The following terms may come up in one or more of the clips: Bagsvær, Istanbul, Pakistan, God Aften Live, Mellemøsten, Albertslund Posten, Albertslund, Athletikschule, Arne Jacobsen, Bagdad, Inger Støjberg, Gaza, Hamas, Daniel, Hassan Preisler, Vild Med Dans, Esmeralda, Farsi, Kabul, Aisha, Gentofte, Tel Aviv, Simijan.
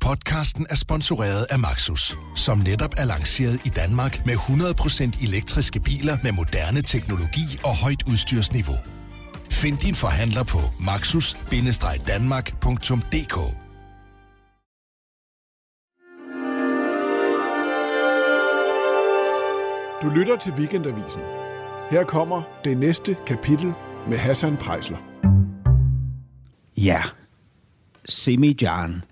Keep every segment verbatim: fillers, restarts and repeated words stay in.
Podcasten er sponsoreret af Maxus, som netop er lanceret i Danmark med hundrede procent elektriske biler med moderne teknologi og højt udstyrsniveau. Find din forhandler på maxus bindestreg danmark punktum d k. Du lytter til Weekendavisen. Her kommer det næste kapitel med Hassan Preisler. Ja, Simijan.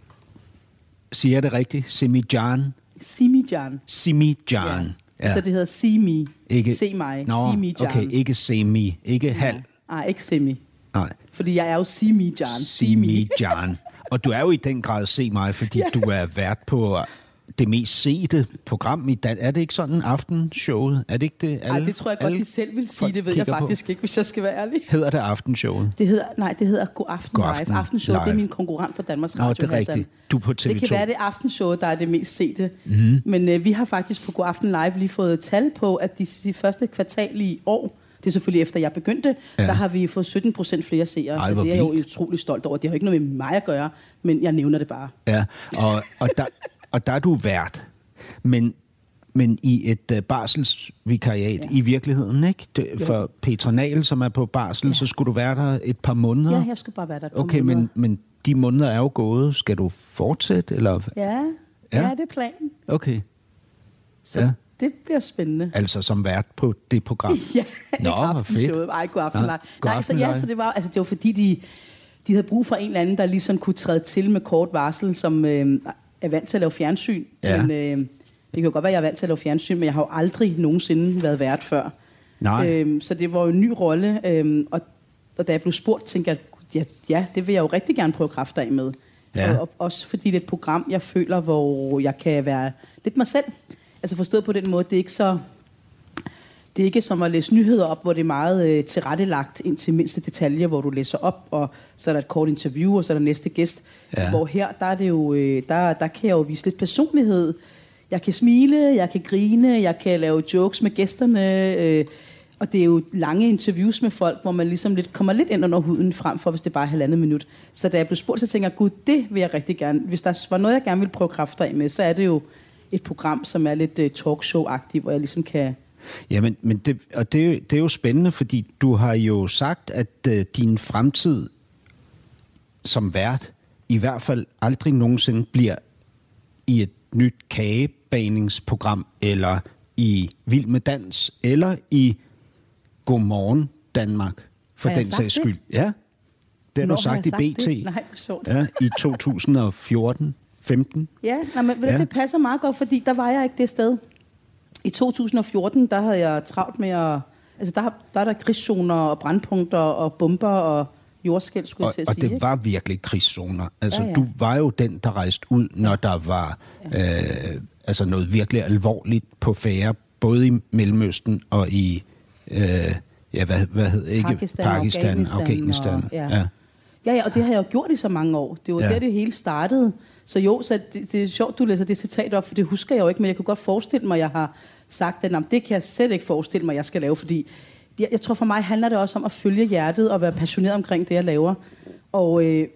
Siger jeg det rigtigt? Simijan? Simijan. Simijan. Ja. Ja. Så det hedder Simi. Ikke... Se mig. Nå, Simijan. Okay, ikke Semi. Ikke halv. Nej, ikke Semi. Nej. Fordi jeg er jo Simijan. Simijan. Og du er jo i den grad Se mig, fordi ja. Du er vært på det mest sete program i dag. Er det ikke sådan aftenshowet? Er det ikke det? Nej, det tror jeg godt, de selv vil sige. Det ved jeg faktisk på. Ikke, hvis jeg skal være ærlig. Hedder det aftenshowet? Det hedder, nej, det hedder God Aften Live. Aften aftenshowet, Live. Det er min konkurrent på Danmarks Radio. Nå, det er rigtigt. Du er på T V to. Det kan være det aftenshowet, der er det mest sete. Mm-hmm. Men øh, vi har faktisk på God Aften Live lige fået tal på, at de, de første kvartal i år, det er selvfølgelig efter jeg begyndte, ja. Der har vi fået sytten procent flere seere, så det er jeg jo utrolig stolt over. Det har ikke noget med mig at gøre, men jeg nævner det bare. Ja, og, og der... Og der er du vært, men, men i et uh, barselsvikariat ja. I virkeligheden, ikke? Det, for Petronal, som er på barsel, ja. Så skulle du være der et par måneder? Ja, jeg skulle bare være der et par okay, måneder. Okay, men, men de måneder er jo gået. Skal du fortsætte? Eller? Ja. Ja, ja, det er planen. Okay. Så ja. Det bliver spændende. Altså som vært på det program? Ja, nå, hvor fedt. Ej, god aften. Ja, god aften. Nej, så, ja, så det var, altså, det var fordi, de, de havde brug for en eller anden, der ligesom kunne træde til med kort varsel, som... Øh, Jeg er vant til at lave fjernsyn, ja. Men øh, det kan jo godt være, at jeg er vant til at lave fjernsyn, men jeg har jo aldrig nogensinde været vært før. Nej. Øhm, så det var jo en ny rolle, øhm, og, og da jeg blev spurgt, tænkte jeg, ja, ja, det vil jeg jo rigtig gerne prøve kræfter af med. Ja. Og, også fordi det er et program, jeg føler, hvor jeg kan være lidt mig selv. Altså forstået på den måde, det er ikke så... Det er ikke som at læse nyheder op, hvor det er meget øh, tilrettelagt ind til mindste detaljer, hvor du læser op, og så er der et kort interview, og så er der næste gæst. Ja. Hvor her, der, er det jo, øh, der, der kan jeg jo vise lidt personlighed. Jeg kan smile, jeg kan grine, jeg kan lave jokes med gæsterne. Øh, og det er jo lange interviews med folk, hvor man ligesom lidt, kommer lidt ind under huden frem for, hvis det bare er halvandet minut. Så da jeg blev spurgt, så tænker jeg, gud, det vil jeg rigtig gerne. Hvis der var noget, jeg gerne ville prøve kræfter af med, så er det jo et program, som er lidt øh, talkshow-agtigt, hvor jeg ligesom kan... Ja, men, men det, og det, det er jo spændende, fordi du har jo sagt, at øh, din fremtid som vært i hvert fald aldrig nogensinde bliver i et nyt kagebagningsprogram, eller i Vild med Dans, eller i Godmorgen Danmark, for den sags skyld. Det? Ja, det har Når du sagt har i B T det? Nej, ja, i to tusind og fjorten femten. Ja, nej, men ja. Det passer meget godt, fordi der var jeg ikke det sted. I to tusind og fjorten, der havde jeg travlt med at... Altså, der, der er der krigszoner og brandpunkter og bomber og jordskælv, skulle jeg til at og sige. Og det var virkelig krigszoner. Altså, ja, ja. Du var jo den, der rejste ud, når der var ja. øh, altså noget virkelig alvorligt på færde, både i Mellemøsten og i... Øh, ja, hvad, hvad hed ikke Pakistan, Pakistan Afghanistan. Afghanistan og, ja. Ja. Ja, ja, og det har jeg jo gjort i så mange år. Det var ja. Der, det hele startede. Så jo, så det, det er sjovt, du læser det citat op, for det husker jeg jo ikke, men jeg kunne godt forestille mig, at jeg har... sagt, at det kan jeg selv ikke forestille mig, jeg skal lave, fordi jeg, jeg tror for mig handler det også om at følge hjertet og være passioneret omkring det, jeg laver. Og, øh,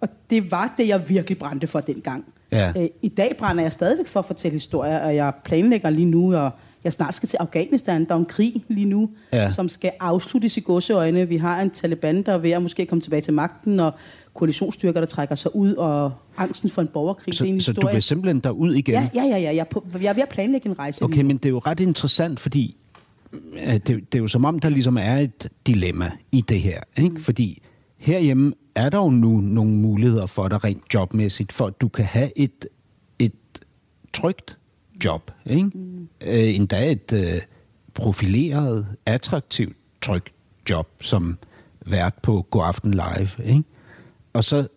og det var det, jeg virkelig brændte for dengang. Ja. Øh, I dag brænder jeg stadigvæk for at fortælle historier, og jeg planlægger lige nu, og jeg snart skal til Afghanistan, der er en krig lige nu, ja. Som skal afsluttes i godseøjne. Vi har en Taliban, der er ved at måske komme tilbage til magten, og koalitionsstyrker, der trækker sig ud, og angsten for en borgerkrig. Så, det er en så du vil simpelthen derud igen? Ja, ja, ja. ja. Jeg, er på, jeg er ved at planlægge en rejse. Okay, men det er jo ret interessant, fordi det, det er jo som om, der ligesom er et dilemma i det her. Ikke? Fordi herhjemme er der jo nu nogle muligheder for dig rent jobmæssigt, for at du kan have et, et trygt job. Ikke? Mm. Øh, endda et øh, profileret, attraktivt, trygt job, som vært på God Aften Live. Ikke? Og så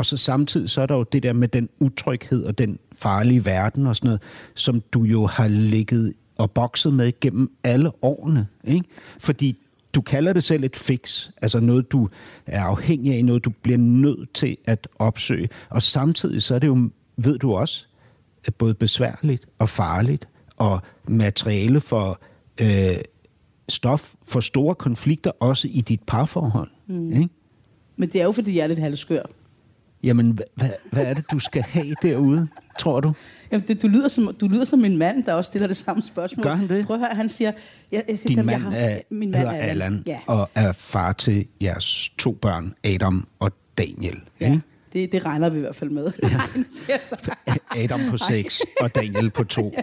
Og så samtidig så er der jo det der med den utryghed og den farlige verden og sådan noget, som du jo har ligget og bokset med gennem alle årene, ikke? Fordi du kalder det selv et fix, altså noget, du er afhængig af, noget, du bliver nødt til at opsøge. Og samtidig så er det jo, ved du også, både besværligt og farligt, og materiale for øh, stof for store konflikter, også i dit parforhold. Mm. Ikke? Men det er jo, fordi jeg er lidt halvskør. Jamen, hvad, hvad er det, du skal have derude, tror du? Jamen, det, du, lyder som, du lyder som en mand, der også stiller det samme spørgsmål. Gør han det? Prøv at høre, han siger... Jeg, jeg siger Din mand, jeg har, er, min mand hedder er Allan, ja. Og er far til jeres to børn, Adam og Daniel. Ja, det, det regner vi i hvert fald med. Ja. Adam på seks og Daniel på to.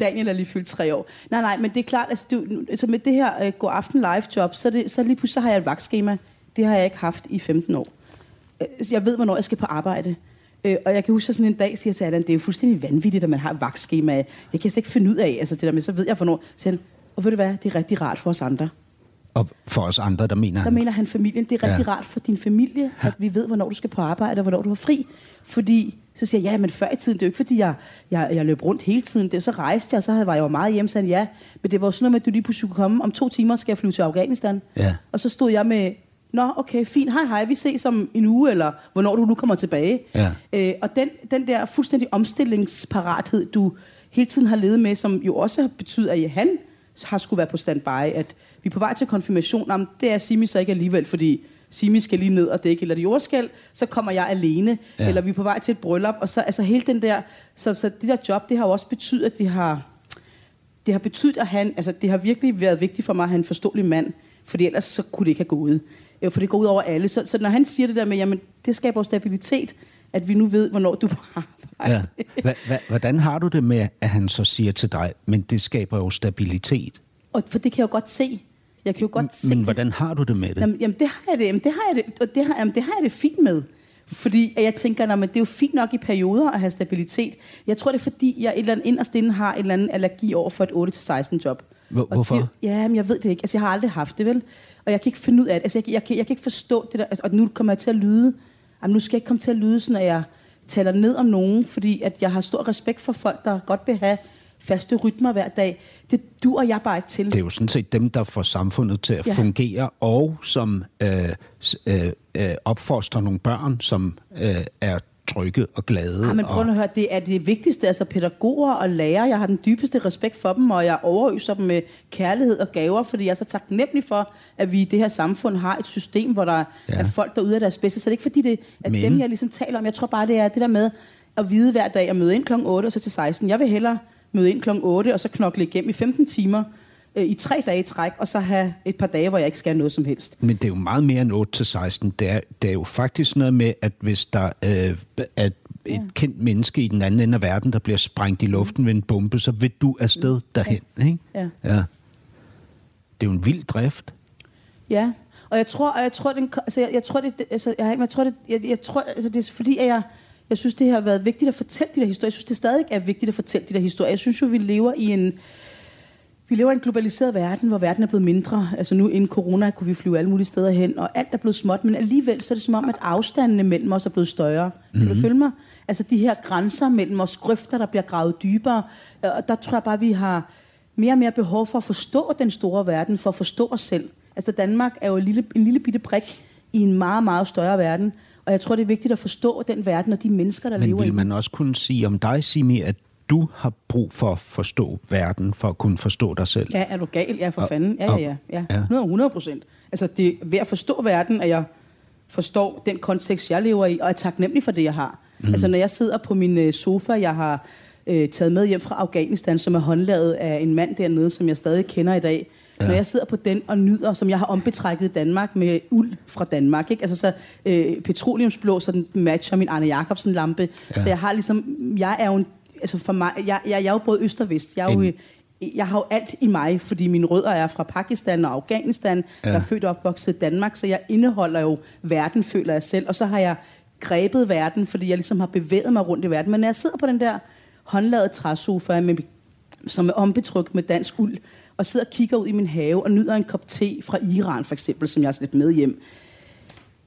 Daniel er lige fyldt tre år. Nej, nej, men det er klart, altså, du, altså med det her uh, God Aften Live job, så, det, så lige pludselig så har jeg et vagtskema. Det har jeg ikke haft i femten år. Jeg ved, hvornår jeg skal på arbejde. Øh, og jeg kan huske, at sådan en dag siger til Adam, det er jo fuldstændig vanvittigt, at man har et vagtskema. Det kan jeg slet ikke finde ud af. Altså det der, men så ved jeg, hvornår. Så han, og ved du hvad, det er rigtig rart for os andre. Og for os andre, der mener der han... Der mener han familien. Det er rigtig ja. Rart for din familie, at vi ved, hvornår du skal på arbejde, og hvornår du har fri. Fordi, så siger jeg, ja, men før i tiden, det er jo ikke, fordi jeg, jeg, jeg løb rundt hele tiden. Det, så rejste jeg, og så var jeg jo meget hjemme, sagde ja. Men det var jo sådan noget med, at du lige pludselig kunne komme. Om to timer skal jeg flyve til Afghanistan. Ja. Og så stod jeg med... Nå, okay, fint, hej, hej, vi ses om en uge, eller hvornår du nu kommer tilbage. Ja. Øh, og den, den der fuldstændig omstillingsparathed, du hele tiden har levet med, som jo også betyder, at han har skulle være på standby, at vi er på vej til konfirmation, om det er Simi så ikke alligevel, fordi Simi skal lige ned og dække, eller det jordskæl, så kommer jeg alene, ja. Eller vi er på vej til et bryllup, og så altså hele den der, så, så det der job, det har også betydet, at det har, det har betydet, at han, altså det har virkelig været vigtigt for mig, at han er en forståelig mand, fordi ellers så kunne det ikke have gået ud. For det går ud over alle. Så, så når han siger det der med, jamen, det skaber jo stabilitet, at vi nu ved, hvornår du er på arbejde. Ja. Hvordan har du det med, at han så siger til dig, men det skaber jo stabilitet? Og for det kan jeg jo godt se. Jeg kan jo godt se. Men hvordan har du det med det? Jamen, jamen det har jeg det. Jamen, det har jeg det. Og det har, jamen, det har jeg det fint med. Fordi jeg tænker, jamen, det er jo fint nok i perioder at have stabilitet. Jeg tror, det er fordi, jeg et eller andet inderst inde har en eller anden allergi over for et otte til seksten job. Hvor, hvorfor? Det, ja, men jeg ved det ikke. Altså, jeg har aldrig haft det, vel? Og jeg kan ikke finde ud af det. Altså, jeg, jeg, jeg, jeg kan ikke forstå det der. Altså, og nu kommer jeg til at lyde. Jamen, nu skal jeg ikke komme til at lyde, sådan, at jeg taler ned om nogen, fordi at jeg har stor respekt for folk, der godt vil have faste rytmer hver dag. Det duer jeg bare ikke til. Det er jo sådan set dem, der får samfundet til at ja. Fungere, og som øh, øh, øh, opfostrer nogle børn, som øh, er trygge og glade. Ja, men prøv at høre, det er det vigtigste, altså pædagoger og lærere, jeg har den dybeste respekt for dem, og jeg overøser dem med kærlighed og gaver, fordi jeg er så taknemmelig for, at vi i det her samfund har et system, hvor der ja. Er folk, der yder deres bedste. Så det er ikke fordi, det er men... dem, jeg ligesom taler om. Jeg tror bare, det er det der med at vide hver dag, at møde ind klokken otte og så til seksten. Jeg vil hellere møde ind klokken otte og så knokle igennem i femten timer øh, i tre dage i træk, og så have et par dage, hvor jeg ikke skal noget som helst. Men det er jo meget mere end otte til seksten. Det er, det er jo faktisk noget med, at hvis der øh, er et ja. Kendt menneske i den anden ende af verden, der bliver sprængt i luften ved en bombe, så vil du afsted derhen. Ja. Ikke? Ja. Ja. Det er jo en vild drift. Ja, og jeg tror, og jeg tror, den, altså, jeg, jeg tror det, altså, jeg, jeg tror det, jeg, jeg tror, altså, det er fordi, at jeg Jeg synes, det har været vigtigt at fortælle de der historier. Jeg synes, det stadig er vigtigt at fortælle de der historier. Jeg synes jo, vi lever i en, vi lever i en globaliseret verden, hvor verden er blevet mindre. Altså nu inden corona kunne vi flyve alle mulige steder hen, og alt er blevet småt, men alligevel så er det som om, at afstandene mellem os er blevet større. Mm-hmm. Kan du følge mig? Altså de her grænser mellem os, grøfter, der bliver gravet dybere. Og der tror jeg bare, vi har mere og mere behov for at forstå den store verden, for at forstå os selv. Altså Danmark er jo en lille, en lille bitte brik i en meget, meget større verden. Og jeg tror, det er vigtigt at forstå den verden og de mennesker, der Men lever i den. Men vil man også kunne sige om dig, Simi, at du har brug for at forstå verden, for at kunne forstå dig selv? Ja, er du gal? Ja, for og, fanden. Ja, og, ja, ja. ja. hundrede procent. Altså, det er ved at forstå verden, at jeg forstår den kontekst, jeg lever i, og er taknemmelig for det, jeg har. Mm. Altså, når jeg sidder på min sofa, jeg har øh, taget med hjem fra Afghanistan, som er håndlavet af en mand dernede, som jeg stadig kender i dag. Ja. Når jeg sidder på den og nyder, som jeg har ombetrækket i Danmark med uld fra Danmark, ikke? Altså så øh, petroleumsblå, så den matcher min Arne Jacobsen lampe. Ja. Så jeg har ligesom, jeg er jo en, altså for mig, jeg, jeg, jeg er jo både øst og vest. Jeg, er jo, jeg har jo alt i mig, fordi mine rødder er fra Pakistan og Afghanistan. Ja. Jeg er født og opvokset i Danmark, så jeg indeholder jo verden, føler jeg selv. Og så har jeg grebet verden, fordi jeg ligesom har bevæget mig rundt i verden. Men når jeg sidder på den der håndlavede træsofa, med, som er ombetrykt med dansk uld, og sidder og kigger ud i min have og nyder en kop te fra Iran for eksempel, som jeg har lidt med hjem,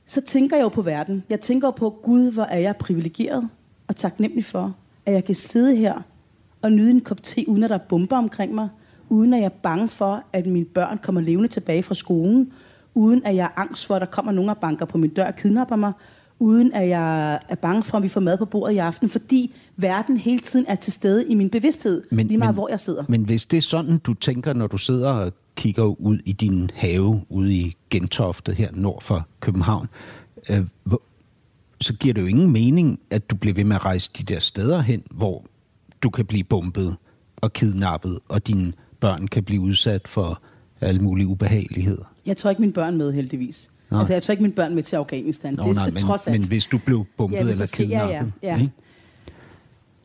så tænker jeg jo på verden. Jeg tænker på, Gud, hvor er jeg privilegeret og taknemmelig for, at jeg kan sidde her og nyde en kop te, uden at der er bomber omkring mig, uden at jeg er bange for, at mine børn kommer levende tilbage fra skolen, uden at jeg er angst for, at der kommer nogen og banker på min dør og kidnapper mig, uden at jeg er bange for, at vi får mad på bordet i aften, fordi verden hele tiden er til stede i min bevidsthed, men, lige meget men, hvor jeg sidder. Men hvis det er sådan, du tænker, når du sidder og kigger ud i din have, ude i Gentofte her nord for København, øh, så giver det jo ingen mening, at du bliver ved med at rejse de der steder hen, hvor du kan blive bombet og kidnappet, og dine børn kan blive udsat for alle mulige ubehageligheder. Jeg tror ikke mine børn med, heldigvis. Nej. Altså, jeg tror ikke mine børn med til Afghanistan. Nå, det er nej, men, trods alt. Men hvis du blev bombet ja, eller kidnappet. Ja, ja, ja.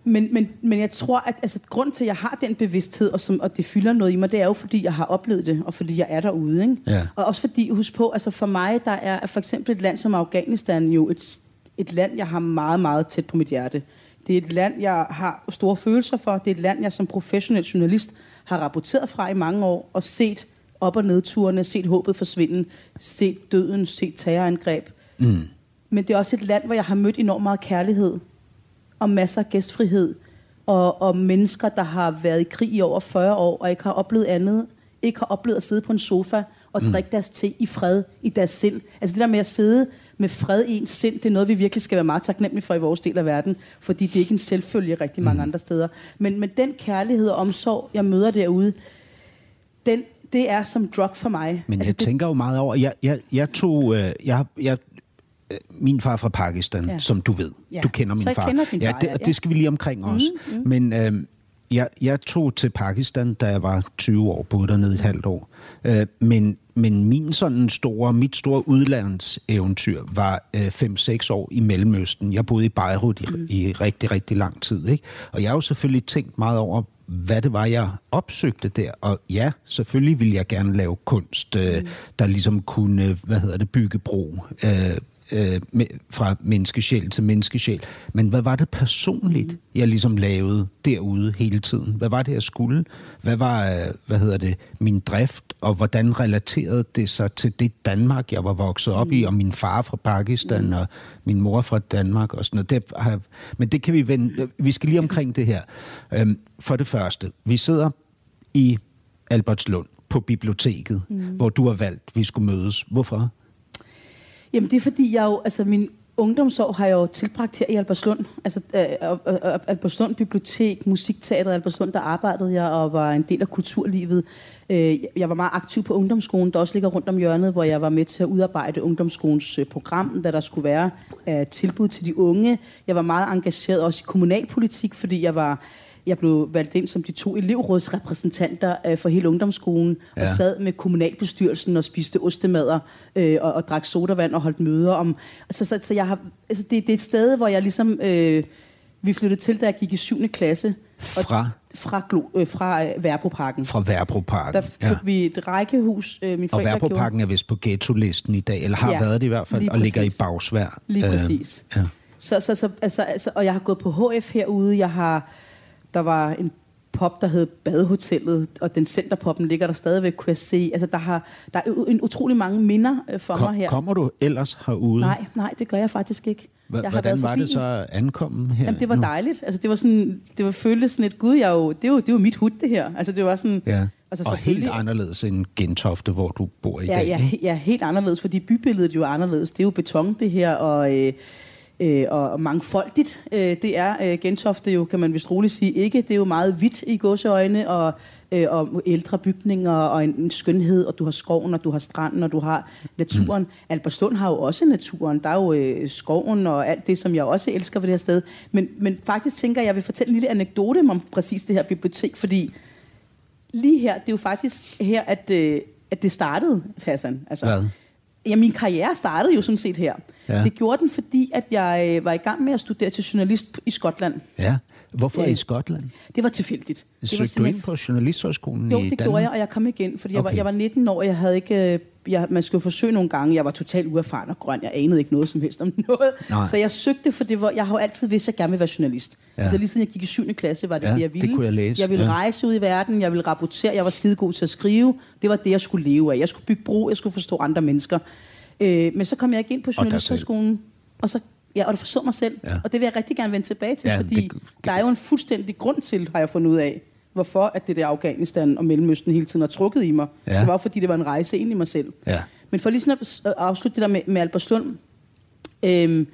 Men, men, men jeg tror, at altså, grund til, at jeg har den bevidsthed, og, som, og det fylder noget i mig, det er jo, fordi jeg har oplevet det, og fordi jeg er derude. Ikke? Ja. Og også fordi, husk på, altså for mig, der er for eksempel et land som Afghanistan jo et, et land, jeg har meget, meget tæt på mit hjerte. Det er et land, jeg har store følelser for. Det er et land, jeg som professionel journalist har rapporteret fra i mange år, og set op- og nedturene, set håbet forsvinde, set døden, set terrorangreb. Mm. Men det er også et land, hvor jeg har mødt enormt meget kærlighed, og masser af gæstfrihed, og, og mennesker, der har været i krig i over fyrre år, og ikke har oplevet andet, ikke har oplevet at sidde på en sofa, og mm. drikke deres te i fred, i deres sind. Altså det der med at sidde med fred i ens sind, det er noget, vi virkelig skal være meget taknemmelige for i vores del af verden, fordi det er ikke en selvfølge rigtig mange mm. andre steder. Men, men den kærlighed og omsorg, jeg møder derude, den det er som drug for mig. Men altså, jeg det... tænker jo meget over... Jeg, jeg, jeg tog... Øh, jeg, jeg, øh, min far er fra Pakistan, ja. Som du ved. Ja. Du kender min far. Kender din far. Ja, det, ja. Det skal vi lige omkring mm, også. Mm. Men øh, jeg, jeg tog til Pakistan, da jeg var tyve år, boede dernede et halvt år. Øh, men men min sådan store, mit store udlandseventyr var øh, fem til seks år i Mellemøsten. Jeg boede i Beirut i, mm. i rigtig, rigtig lang tid. Ikke? Og jeg har jo selvfølgelig tænkt meget over... hvad det var, jeg opsøgte der. Og ja, selvfølgelig ville jeg gerne lave kunst, øh, mm. der ligesom kunne, hvad hedder det, bygge bro øh, øh, med, fra menneskesjæl til menneskesjæl. Men hvad var det personligt, mm. jeg ligesom lavede derude hele tiden? Hvad var det, jeg skulle? Hvad var, hvad hedder det, min drift? Og hvordan relaterede det sig til det Danmark, jeg var vokset op mm. i? Og min far fra Pakistan, mm. og min mor fra Danmark og sådan noget. Det har, men det kan vi vende. Vi skal lige omkring det her. Øhm, for det første, vi sidder i Albertslund på biblioteket, mm. hvor du har valgt, at vi skulle mødes. Hvorfor? Jamen det er fordi, jeg jo, altså min ungdomsår har jeg jo tilbragt her i Albertslund. Altså øh, Albertslund Bibliotek, Musikteateret Albertslund, der arbejdede jeg og var en del af kulturlivet. Jeg var meget aktiv på ungdomsskolen, der også ligger rundt om hjørnet, hvor jeg var med til at udarbejde ungdomsskolens program, hvad der skulle være af tilbud til de unge. Jeg var meget engageret også i kommunalpolitik, fordi jeg var... Jeg blev valgt ind som de to elevrådsrepræsentanter øh, for hele ungdomsskolen, ja. Og sad med kommunalbestyrelsen og spiste ostemader øh, og, og drak sodavand og holdt møder om. Så, så, så jeg har, altså det, det er et sted, hvor jeg ligesom øh, vi flyttede til, da jeg gik i syvende klasse. Og fra? Fra, øh, fra Værebroparken. Fra Værebroparken, der købte ja. Vi et rækkehus. Øh, mine og Værebroparken gjorde... er vist på ghetto-listen i dag, eller har ja, været det i hvert fald, og ligger i Bagsvær. Lige præcis. Øh, ja. så, så, så, altså, altså, og jeg har gået på H F herude, jeg har... Der var en pop, der hed Badehotellet, og den centerpoppen ligger der stadigvæk, kunne jeg se. Altså, der, har, der er en utrolig mange minder for Kom, mig her. Kommer du ellers herude? Nej, nej, det gør jeg faktisk ikke. H- jeg har hvordan været var det så ankommen her? Jamen, det var nu? Dejligt. Altså, det var sådan, det var føltes sådan et, gud, jeg jo, det, var, det var mit hud, det her. Altså, det var sådan... Ja. Altså, og helt anderledes end Gentofte, hvor du bor i ja, dag, ja, ikke? Ja, helt anderledes, fordi bybilledet jo er anderledes. Det er jo beton, det her, og... Øh, Øh, og mangfoldigt. Øh, det er øh, Gentofte jo, kan man vist roligt sige, ikke. Det er jo meget hvidt i godseøjne, og, øh, og ældre bygninger, og en, en skønhed, og du har skoven, og du har stranden, og du har naturen. Mm. Albertslund har jo også naturen. Der er jo øh, skoven og alt det, som jeg også elsker ved det her sted. Men, men faktisk tænker jeg, jeg vil fortælle en lille anekdote om præcis det her bibliotek, fordi lige her, det er jo faktisk her, at, øh, at det startede, Hassan. Altså, ja. Ja, min karriere startede jo sådan set her. Ja. Det gjorde den, fordi at jeg var i gang med at studere til journalist i Skotland. Ja. Hvorfor øh, i Skotland? Det var tilfældigt. Søgte du ind på journalisthøjskolen i Danmark? Jo, det gjorde jeg, og jeg kom igen, fordi okay. jeg, var, jeg var nitten år, og jeg havde ikke... Jeg, man skulle forsøge nogle gange. Jeg var totalt uerfaren og grøn. Jeg anede ikke noget som helst om noget. Nej. Så jeg søgte, for det var, jeg har jo altid vidst, at jeg gerne ville være journalist. Ja. Altså lige siden jeg gik i syvende klasse, var det ja, det, jeg ville. Det kunne jeg læse. Jeg ville ja. Rejse ud i verden, jeg ville rapportere, jeg var skidegod til at skrive. Det var det, jeg skulle leve af. Jeg skulle bygge bro, jeg skulle forstå andre mennesker. Øh, men så kom jeg ikke ind på journalisterskolen, og så ja, og det forså mig selv. Ja. Og det vil jeg rigtig gerne vende tilbage til, ja, fordi det, det, der er jo en fuldstændig grund til, har jeg fundet ud af, hvorfor at det der Afghanistan og Mellemøsten hele tiden har trukket i mig. Ja. Det var jo, fordi det var en rejse ind i mig selv. Ja. Men for lige sådan at afslutte det der med, med Albertslund. Øhm,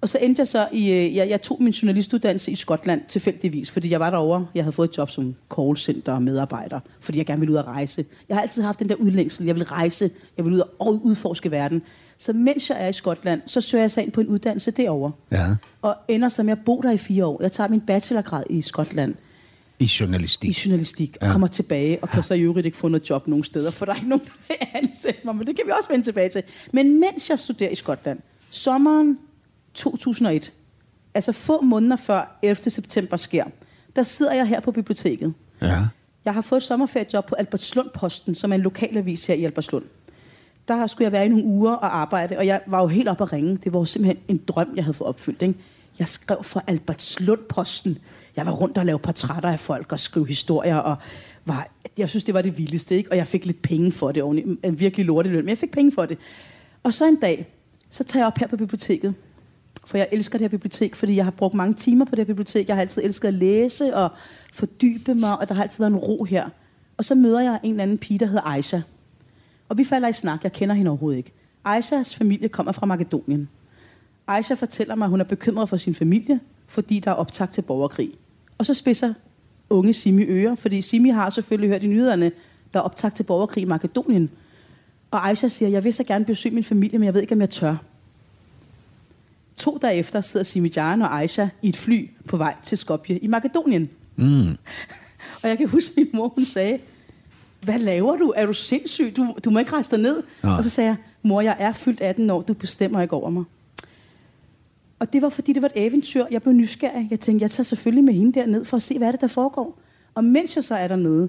og så endte jeg så i... Jeg, jeg tog min journalistuddannelse i Skotland tilfældigvis, fordi jeg var derovre. Jeg havde fået et job som callcenter og medarbejder, fordi jeg gerne ville ud og rejse. Jeg har altid haft den der udlængsel. Jeg vil rejse. Jeg vil ud og udforske verden. Så mens jeg er i Skotland, så søger jeg sig ind på en uddannelse derovre. Ja. Og ender så med at bo der i fire år. Jeg tager min bachelorgrad i Skotland. I journalistik. I journalistik, og ja. kommer tilbage, og kan så i øvrigt ikke få noget job nogen steder, for der er ikke nogen, der vil ansætte mig, men det kan vi også vende tilbage til. Men mens jeg studerer i Skotland, sommeren to tusind og et, altså få måneder før ellevte september sker, der sidder jeg her på biblioteket. Ja. Jeg har fået et sommerferiejob på Albertslund Posten, som er en lokalavis her i Albertslund. Der skulle jeg være i nogle uger og arbejde, og jeg var jo helt op at ringe. Det var jo simpelthen en drøm, jeg havde fået opfyldt, ikke? Jeg skrev for Albertslund Posten. Jeg var rundt og lavede portrætter af folk og skrev historier, og var, jeg synes, det var det vildeste, ikke? Og jeg fik lidt penge for det oveni. En virkelig lortig løn, men jeg fik penge for det. Og så en dag, så tager jeg op her på biblioteket, for jeg elsker det her bibliotek, fordi jeg har brugt mange timer på det her bibliotek. Jeg har altid elsket at læse og fordybe mig, og der har altid været en ro her. Og så møder jeg en eller anden pige, der hedder Aisha. Og vi falder i snak, jeg kender hende overhovedet ikke. Aishas familie kommer fra Makedonien. Aisha fortæller mig, at hun er bekymret for sin familie, fordi der er optakt til borgerkrig. Og så spidser unge Simi ører, fordi Simi har selvfølgelig hørt i nyhederne, der er optakt til borgerkrig i Makedonien. Og Aisha siger, jeg vil så gerne besøge min familie, men jeg ved ikke, om jeg tør. To dage efter sidder Simijan og Aisha i et fly på vej til Skopje i Makedonien. Mm. Og jeg kan huske, min mor hun sagde, hvad laver du? Er du sindssyg? Du, du må ikke rejse dig ned. Ja. Og så sagde jeg, mor, jeg er fyldt atten år, du bestemmer ikke over mig. Og det var, fordi det var et eventyr. Jeg blev nysgerrig. Jeg tænkte, jeg tager selvfølgelig med hende derned for at se, hvad er det, der foregår. Og mens jeg så er dernede,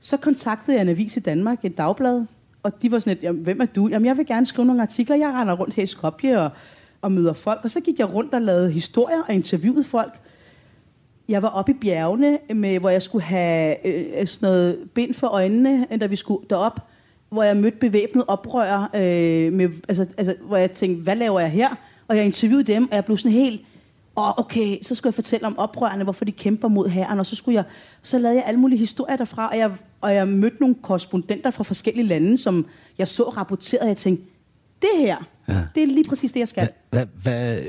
så kontaktede jeg en avis i Danmark, et dagblad. Og de var sådan et, hvem er du? Jamen, jeg vil gerne skrive nogle artikler. Jeg render rundt her i Skopje og, og møder folk. Og så gik jeg rundt og lavede historier og interviewede folk. Jeg var oppe i bjergene, med, hvor jeg skulle have øh, sådan noget bind for øjnene, da vi skulle derop, hvor jeg mødte bevæbnet oprører. Øh, med, altså, altså, hvor jeg tænkte, hvad laver jeg her? Og jeg interviewede dem, og jeg blev sådan helt, åh, oh, okay, så skulle jeg fortælle om oprørerne, hvorfor de kæmper mod hæren, og så skulle jeg, så lavede jeg alle mulige historier derfra, og jeg, og jeg mødte nogle korrespondenter fra forskellige lande, som jeg så rapporteret, og jeg tænkte, det her, ja. det er lige præcis det, jeg skal. Hva, hva,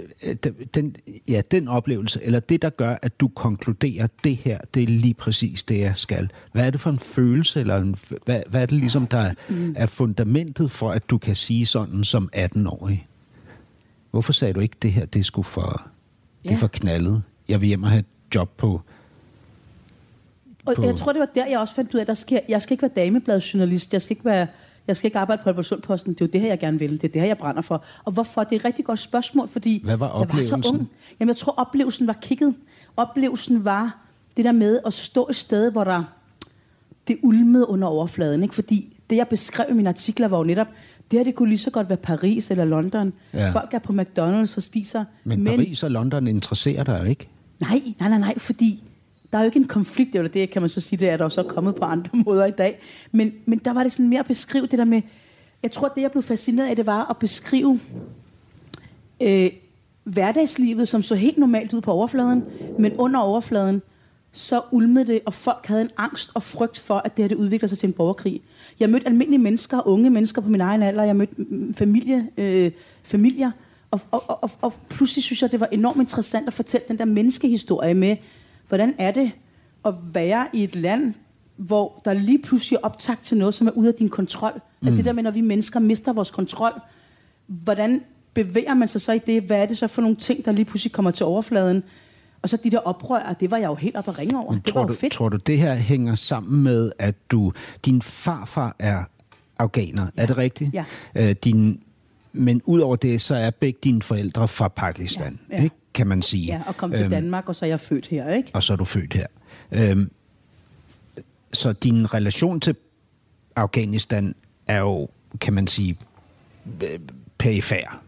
den, ja, den oplevelse, eller det, der gør, at du konkluderer, det her, det er lige præcis det, jeg skal. Hvad er det for en følelse, eller en, hvad, hvad er det ligesom, der mm. er fundamentet for, at du kan sige sådan som atten-årig? Hvorfor sagde du ikke, det her, det er sgu for, ja. det er for knaldet? Jeg vil hjem og have et job på, på... Og jeg tror, det var der, jeg også fandt ud af, at skal, jeg skal ikke være damebladsjournalist. Jeg skal ikke, være, jeg skal ikke arbejde på Albertslund Posten. Det er jo det her, jeg gerne vil. Det er det her, jeg brænder for. Og hvorfor? Det er et rigtig godt spørgsmål, fordi hvad var oplevelsen? Jeg var så ung. Jamen, jeg tror, oplevelsen var kigget. Oplevelsen var det der med at stå et sted, hvor der det ulmede under overfladen. Ikke? Fordi det, jeg beskrev i mine artikler, var jo netop... Det her, det kunne lige så godt være Paris eller London. Ja. Folk er på McDonald's og spiser. Men, men Paris og London interesserer dig jo ikke. Nej, nej, nej, nej, fordi der er jo ikke en konflikt, eller det kan man så sige, det er der også kommet på andre måder i dag. Men, men der var det sådan mere at beskrive det der med, jeg tror, det jeg blev fascineret af, det var at beskrive øh, hverdagslivet, som så helt normalt ud på overfladen, men under overfladen, så ulmede det, og folk havde en angst og frygt for, at det her, det udvikler sig til en borgerkrig. Jeg mødte almindelige mennesker, unge mennesker på min egen alder, jeg mødte familie, øh, familier, og, og, og, og pludselig synes jeg, det var enormt interessant at fortælle den der menneskehistorie med, hvordan er det at være i et land, hvor der lige pludselig er optakt til noget, som er ude af din kontrol. Mm. Altså det der med, når vi mennesker mister vores kontrol, hvordan bevæger man sig så i det? Hvad er det så for nogle ting, der lige pludselig kommer til overfladen? Og så de der oprør, det var jeg jo helt op at ringe over. Men det tror var jo fedt. Du, tror du, det her hænger sammen med, at du, din farfar er afghaner? Ja. Er det rigtigt? Ja. Øh, din, men ud over det, så er begge dine forældre fra Pakistan, ja. Ja. Ikke, kan man sige. Ja, og kom til øhm, Danmark, og så er jeg født her, ikke? Og så er du født her. Øhm, så din relation til Afghanistan er jo, kan man sige, perifær.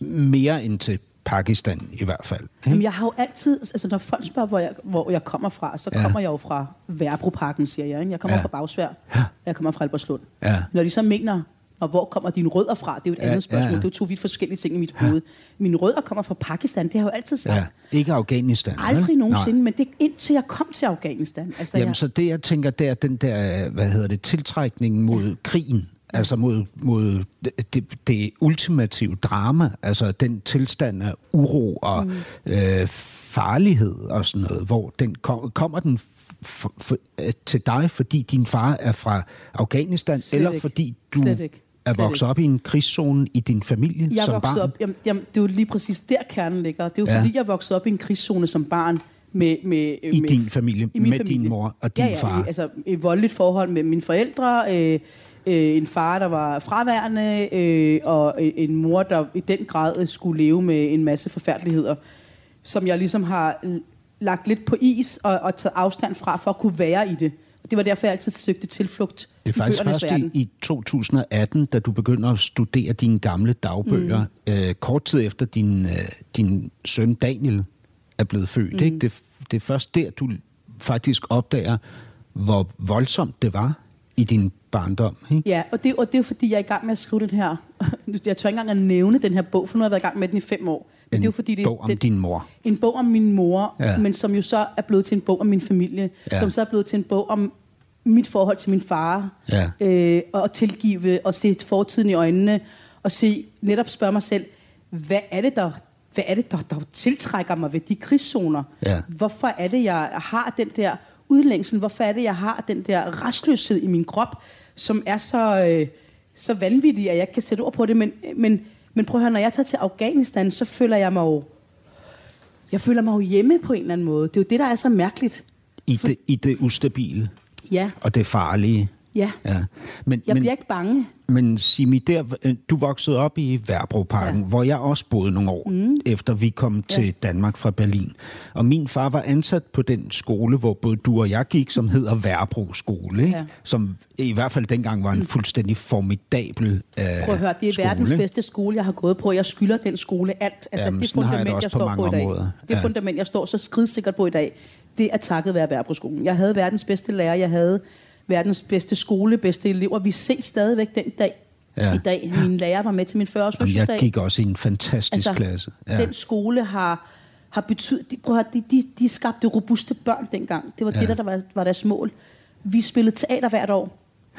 Mere end til Pakistan i hvert fald. Jamen, jeg har jo altid, altså når folk spørger, hvor jeg, hvor jeg kommer fra, så ja. kommer jeg jo fra Værebroparken, siger jeg. Ikke? Jeg kommer ja. fra Bagsvær, ja. jeg kommer fra Albertslund. Ja. Når de så mener, og hvor kommer dine rødder fra? Det er jo et ja, andet spørgsmål. Ja. Det er jo to vidt forskellige ting i mit ja. hoved. Mine rødder kommer fra Pakistan, det har jeg jo altid sagt. Ja. Ikke Afghanistan. Aldrig vel? nogensinde, Nej. Men det indtil jeg kom til Afghanistan. Altså, Jamen jeg... så det, jeg tænker, det er den der, hvad hedder det, tiltrækning mod ja. krigen. Altså mod, mod det, det ultimative drama, altså den tilstand af uro og mm. øh, farlighed og sådan noget, hvor den kom, kommer den for, for, til dig, fordi din far er fra Afghanistan, Slet eller ikke. fordi du er vokset op i en krigszone i din familie jeg som barn? Op, jamen, jamen, det er jo lige præcis der kernen ligger. Det er jo ja. fordi, jeg voksede op i en krigszone som barn. Med, med, I med, din familie, i med familie. din mor og din ja, ja, far? Altså et voldeligt forhold med mine forældre, øh, Øh, en far, der var fraværende, øh, og en mor, der i den grad skulle leve med en masse forfærdeligheder, som jeg ligesom har lagt lidt på is og, og taget afstand fra, for at kunne være i det. Det var derfor, jeg altid søgte tilflugt. Det er faktisk først i, i to tusind og atten, da du begyndte at studere dine gamle dagbøger, mm. øh, kort tid efter din, øh, din søn Daniel er blevet født. Mm. Ikke? Det, det er først der, du faktisk opdager, hvor voldsomt det var i din barndom, ikke? Ja, og det, og det er jo fordi, jeg er i gang med at skrive den her... Jeg tør ikke engang at nævne den her bog, for nu har jeg været i gang med den i fem år. Men en det er jo fordi, det, bog om det, din mor. En bog om min mor, ja. men som jo så er blevet til en bog om min familie, ja. som så er blevet til en bog om mit forhold til min far, ja. øh, og tilgive, og se fortiden i øjnene, og se, netop spørge mig selv, hvad er det, der... Hvad er det, der, der tiltrækker mig ved de krigszoner? Ja. Hvorfor er det, jeg har den der... udlængsen, hvorfor er det, jeg har den der rastløshed i min krop, som er så, øh, så vanvittig, at jeg ikke kan sætte ord på det, men, men, men prøv at høre, når jeg tager til Afghanistan, så føler jeg mig jo, jeg føler mig jo hjemme på en eller anden måde. Det er jo det, der er så mærkeligt. I, For, det, i det ustabile. Ja. Og det farlige. Ja. ja. Men, jeg men, bliver ikke bange. Men Simi, der, du voksede op i Værebroparken, ja. hvor jeg også boede nogle år, mm. efter vi kom til ja. Danmark fra Berlin. Og min far var ansat på den skole, hvor både du og jeg gik, som hedder Værebro Skole, ikke? Ja. Som i hvert fald dengang var en fuldstændig formidabel øh, Prøv at høre, det er skole. verdens bedste skole, jeg har gået på. Jeg skylder den skole alt. Altså, Jamen, det fundament, jeg, jeg står på, på i dag. Det ja. fundament, jeg står så skridsikkert på i dag, det er takket være Værebro Skolen. Jeg havde verdens bedste lærer, jeg havde verdens bedste skole, bedste elever. Vi ses stadigvæk den dag ja. i dag. Min lærer var med til min fyrre års fødselsdag. Jeg gik også i en fantastisk altså, klasse. Ja. Den skole har, har betydet... De, prøv at høre, de, de, de skabte robuste børn dengang. Det var ja. det, der var, var deres mål. Vi spillede teater hvert år.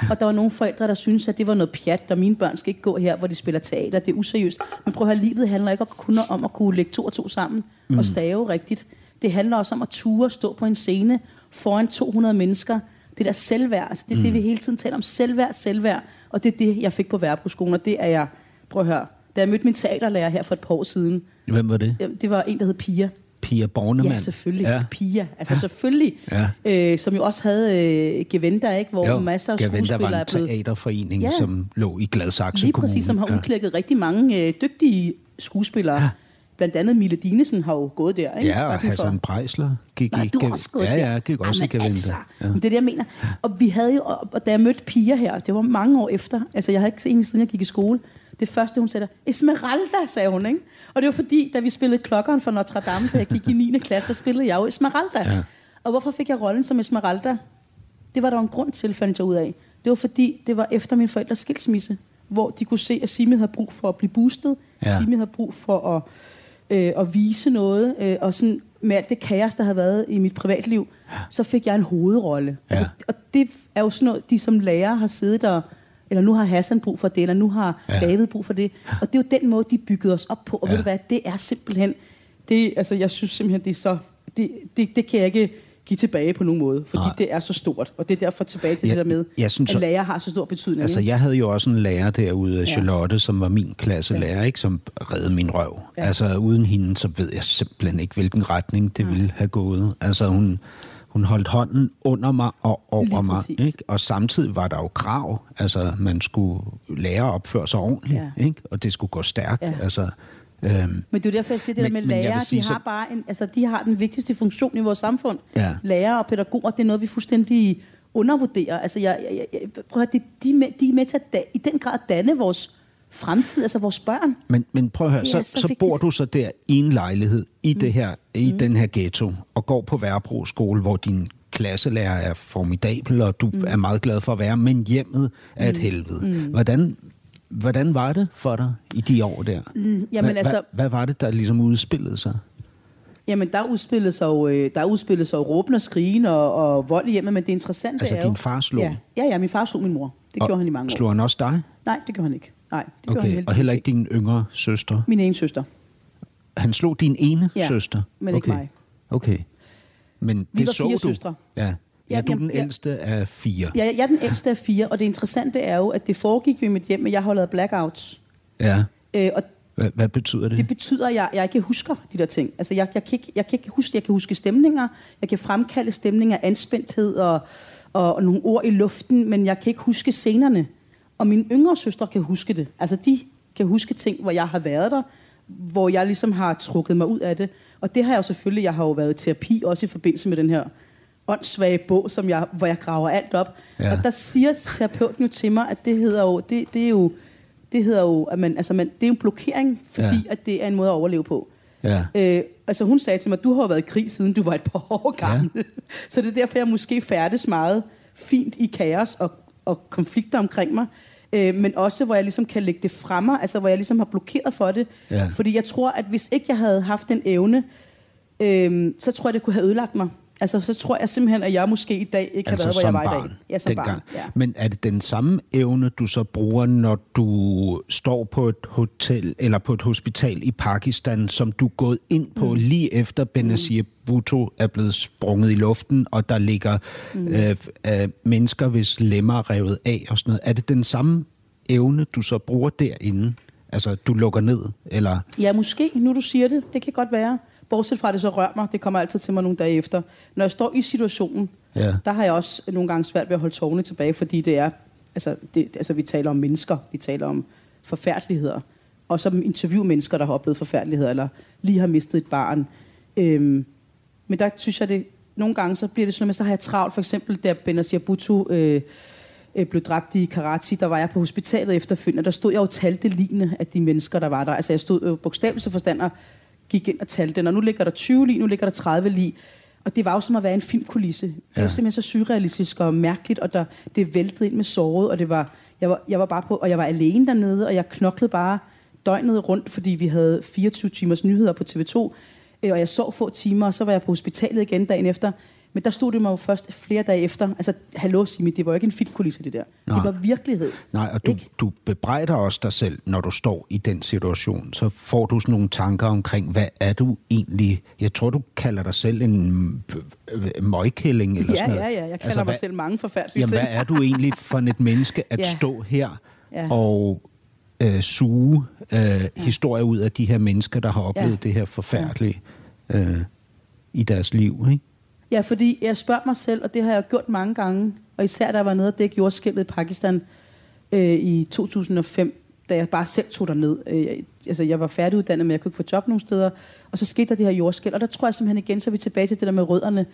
Og der var nogle forældre, der syntes, at det var noget pjat, og mine børn skal ikke gå her, hvor de spiller teater. Det er useriøst. Men prøv at høre, livet handler ikke kun om at kunne lægge to og to sammen mm. og stave rigtigt. Det handler også om at ture og stå på en scene foran to hundrede mennesker. Det der selvværd, altså det er mm. det, vi hele tiden taler om. Selvværd, selvværd. Og det er det, jeg fik på Værebroskolen, og det er jeg... Prøv at høre. Da jeg mødte min teaterlærer her for et par år siden... Hvem var det? Det var en, der hed Pia. Pia Bornemann. Ja, selvfølgelig. Ja. Pia. Altså ja. selvfølgelig. Ja. Øh, som jo også havde øh, Gevenda, ikke? Hvor jo. masser af Gevenda skuespillere er blevet... teaterforening, ja. som lå i Gladsaxe Kommune. Lige præcis, som har ja. udklækket rigtig mange øh, dygtige skuespillere. Ja. Blandt andet Mille Dinesen har jo gået der, ikke? Ja, og Hassan Preisler gik Nej, i Gevenda. Ja, ja, gik også Jamen, i Gevenda. Altså, ja. Det er det, jeg mener. Og vi havde jo, og da jeg mødte Pia her, det var mange år efter, altså jeg havde ikke set hende, siden jeg gik i skole, det første, hun sagde, Esmeralda, sagde hun, ikke? Og det var fordi, da vi spillede Klokkeren for Notre Dame, da jeg gik i niende klasse, der spillede jeg jo Esmeralda. Ja. Og hvorfor fik jeg rollen som Esmeralda? Det var der en grund til, fandt jeg ud af. Det var fordi, det var efter min forældres skilsmisse, hvor de kunne se, at Simi havde brug for at blive boostet, ja. Simi havde brug for at Øh, og vise noget, øh, og sådan med alt det kaos, der havde været i mit privatliv, så fik jeg en hovedrolle. Ja. Altså, og det er jo sådan noget, de som lærer har siddet der, eller nu har Hassan brug for det, eller nu har ja. David brug for det. Og det er jo den måde, de byggede os op på, og ja. ved du hvad, det er simpelthen, det, altså jeg synes simpelthen, det er så, det, det, det kan jeg ikke give tilbage på nogen måde, fordi Nej. det er så stort, og det er derfor tilbage til jeg, det der med, jeg synes, at lærer har så stor betydning. Altså, jeg havde jo også en lærer derude, Charlotte, ja. som var min klasselærer, ja. ikke, som reddede min røv. Ja. Altså, uden hende, så ved jeg simpelthen ikke, hvilken retning det ja. ville have gået. Altså, hun, hun holdt hånden under mig og over mig, ikke? Og samtidig var der jo krav. Altså, man skulle lære at opføre sig ordentligt, ja. ikke? Og det skulle gå stærkt, ja. altså... Øhm, men det er jo derfor, jeg siger, det men, der med lærere, sige, de, har så... bare en, altså, de har den vigtigste funktion i vores samfund. Ja. Lærere og pædagoger, det er noget, vi fuldstændig undervurderer. Altså, jeg, jeg, jeg, prøv at høre, det, de, med, de er med til at da, i den grad danne vores fremtid, altså vores børn. Men, men prøv at høre, så, så, så bor du så der i en lejlighed i, mm. det her, i mm. den her ghetto, og går på Værebro Skole, hvor din klasselærer er formidabel, og du mm. er meget glad for at være, men hjemmet er et helvede. Mm. Hvordan... Hvordan var det for dig i de år der? Mm, jamen, hva, altså, hva, hvad var det, der ligesom udspillede sig? Jamen, der udspillede sig jo, der udspillede sig jo råben og skrigen og, og vold i hjemmet, men det interessante altså, er jo... Altså, din far slog? Ja, ja, ja, min far slog min mor. Det og gjorde han i mange år. Slog han også dig? Nej, det gjorde han ikke. Nej, det okay. gjorde han heller ikke. Og heller ikke din yngre søster? Min ene søster. Han slog din ene ja, søster? Men ikke okay. mig. Okay. Men vi det var så fire du. Søstre. Ja. Ja, du er den ældste af fire. Ja, jeg er den ældste af fire, og det interessante er jo, at det foregik jo i mit hjem, at jeg har lavet blackouts. Ja. Øh, og hvad, hvad betyder det? Det betyder, at jeg, jeg ikke husker de der ting. Altså, jeg, jeg, kan ikke, jeg kan ikke huske, jeg kan huske stemninger, jeg kan fremkalde stemninger, anspændthed og, og, og nogle ord i luften, men jeg kan ikke huske scenerne. Og mine yngre søstre kan huske det. Altså, de kan huske ting, hvor jeg har været der, hvor jeg ligesom har trukket mig ud af det. Og det har jeg jo selvfølgelig, jeg har jo været i terapi, også i forbindelse med den her åndssvage bog, som jeg, hvor jeg graver alt op. Ja. Og der siger terapeuten jo til mig, at det hedder jo, det, det er jo, det hedder jo, at man, altså man, det er jo en blokering, fordi ja. At det er en måde at overleve på. Ja. Øh, altså hun sagde til mig, du har jo været i krig, siden du var et par år gammel. Ja. Så det er derfor, jeg måske færdes meget fint i kaos og, og konflikter omkring mig. Øh, men også, hvor jeg ligesom kan lægge det fremme, altså hvor jeg ligesom har blokeret for det. Ja. Fordi jeg tror, at hvis ikke jeg havde haft den evne, øh, så tror jeg, det kunne have ødelagt mig. Altså, så tror jeg simpelthen, at jeg måske i dag ikke altså, har været, hvor jeg var barn, i dag. Ja, som dengang. Barn. Ja. Men er det den samme evne, du så bruger, når du står på et hotel eller på et hospital i Pakistan, som du er gået ind på mm. lige efter Benazir Bhutto er blevet sprunget i luften, og der ligger mm. øh, øh, mennesker, hvis lemmer er revet af og sådan noget. Er det den samme evne, du så bruger derinde? Altså, du lukker ned, eller? Ja, måske. Nu du siger det. Det kan godt være. Bortset fra det så rører mig, det kommer altid til mig nogle dage efter. Når jeg står i situationen, ja. Der har jeg også nogle gange svært ved at holde tårerne tilbage, fordi det er, altså, det, altså vi taler om mennesker, vi taler om forfærdeligheder, og som interview mennesker, der har oplevet forfærdeligheder, eller lige har mistet et barn. Øhm, men der synes jeg, det nogle gange så bliver det sådan, at så har jeg travlt, for eksempel da Benazir Bhutto øh, øh, blev dræbt i Karachi, der var jeg på hospitalet efterfølgende, der stod jeg jo talte lignende af de mennesker, der var der. Altså jeg stod øh, bogstaveligt forstander, gik ind og talte den, og nu ligger der tyve lig, nu ligger der tredive lig. Og det var jo som at være en filmkulisse. Det var ja. Simpelthen så surrealistisk og mærkeligt, og der, det væltede ind med såret, og det var jeg, var, jeg var bare på, og jeg var alene dernede, og jeg knoklede bare døgnet rundt, fordi vi havde fireogtyve timers nyheder på T V to, og jeg sov få timer, og så var jeg på hospitalet igen dagen efter. Men der stod det mig jo først flere dage efter. Altså, hallo Simi, det var jo ikke en filmkulisse, det der. Nej. Det var virkelighed. Nej, og du, du bebrejder også dig selv, når du står i den situation. Så får du sådan nogle tanker omkring, hvad er du egentlig? Jeg tror, du kalder dig selv en møgkælling eller ja, sådan noget. Ja, ja, jeg kalder altså, mig hvad, selv mange forfærdelige ting. Jamen, hvad er du egentlig for et menneske at ja. Stå her ja. Og øh, suge øh, ja. Historier ud af de her mennesker, der har oplevet ja. Det her forfærdelige øh, i deres liv, ikke? Ja, fordi jeg spørger mig selv, og det har jeg gjort mange gange, og især da jeg var nede og dække jordskælvet i Pakistan øh, i to tusind og fem, da jeg bare selv tog derned. Øh, jeg, altså, jeg var færdiguddannet, men jeg kunne ikke få job nogle steder, og så skete der det her jordskælv, og der tror jeg simpelthen igen, så er vi tilbage til det der med rødderne.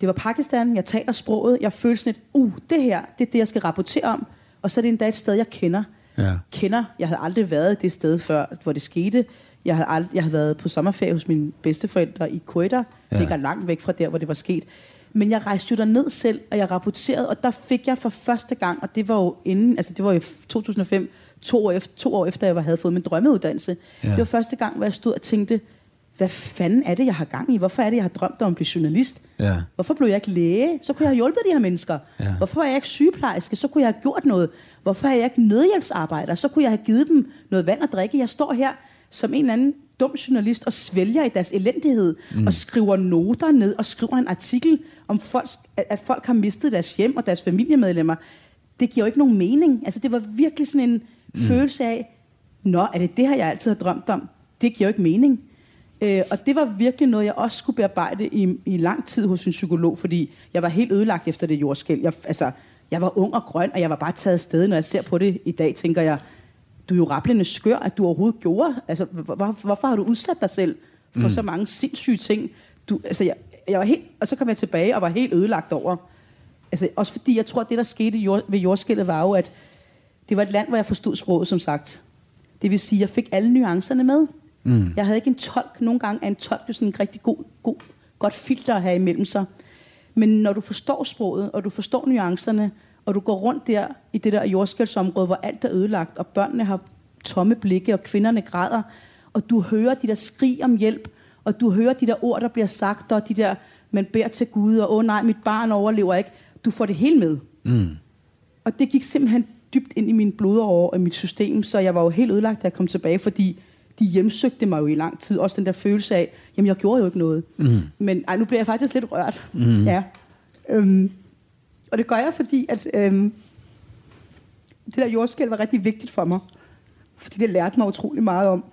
Det var Pakistan, jeg taler sproget, jeg følte sådan et, uh, det her, det er det, jeg skal rapportere om, og så er det endda et sted, jeg kender. Ja. Kender, jeg havde aldrig været det sted før, hvor det skete. Jeg havde, ald- jeg havde været på sommerferie hos mine bedsteforældre i Køder, ja. Ligger langt væk fra der, hvor det var sket. Men jeg rejste jo derned selv, og jeg rapporterede, og der fik jeg for første gang, og det var jo inden, altså det var jo to tusind og fem, to år efter, to år efter jeg havde fået min drømmeuddannelse. Ja. Det var første gang, hvor jeg stod og tænkte, hvad fanden er det, jeg har gang i? Hvorfor er det, jeg har drømt om at blive journalist? Ja. Hvorfor blev jeg ikke læge? Så kunne jeg have hjulpet de her mennesker. Ja. Hvorfor er jeg ikke sygeplejerske? Så kunne jeg have gjort noget. Hvorfor er jeg ikke nødhjælpsarbejder? Så kunne jeg have givet dem noget vand at drikke. Jeg står her som en eller anden dum journalist og svælger i deres elendighed mm. og skriver noter ned og skriver en artikel om folk, at folk har mistet deres hjem og deres familiemedlemmer. Det giver jo ikke nogen mening. Altså det var virkelig sådan en mm. følelse af, nå, er det det her, jeg altid har drømt om? Det giver jo ikke mening. Øh, og det var virkelig noget, jeg også skulle bearbejde i, i lang tid hos en psykolog, fordi jeg var helt ødelagt efter det jordskælv. Jeg, altså, jeg var ung og grøn, og jeg var bare taget afsted. Når jeg ser på det i dag, tænker jeg, du er jo rablende skør, at du overhovedet gjorde. Altså, hvor, hvorfor har du udsat dig selv for mm. så mange sindssyge ting? Du, altså, jeg, jeg var helt, og så kom jeg tilbage og var helt ødelagt over. Altså, også fordi jeg tror, at det, der skete jord, ved jordskælvet, var jo, at det var et land, hvor jeg forstod sproget, som sagt. Det vil sige, at jeg fik alle nuancerne med. Mm. Jeg havde ikke en tolk. Nogle gange er en tolk jo sådan en rigtig god, god, godt filter at have imellem sig. Men når du forstår sproget, og du forstår nuancerne, og du går rundt der i det der jordskælvsområde, hvor alt er ødelagt, og børnene har tomme blikke, og kvinderne græder, og du hører de der skrig om hjælp, og du hører de der ord, der bliver sagt, og de der, man beder til Gud, og åh nej, mit barn overlever ikke. Du får det hele med. Mm. Og det gik simpelthen dybt ind i mine blodårer og mit system, så jeg var jo helt ødelagt, da jeg kom tilbage, fordi de hjemsøgte mig jo i lang tid. Også den der følelse af, jamen jeg gjorde jo ikke noget. Mm. Men ej, nu bliver jeg faktisk lidt rørt. Mm. Ja. Øhm, og det gør jeg, fordi at øhm, det der jordskælv var rigtig vigtigt for mig. Fordi det lærte mig utrolig meget om.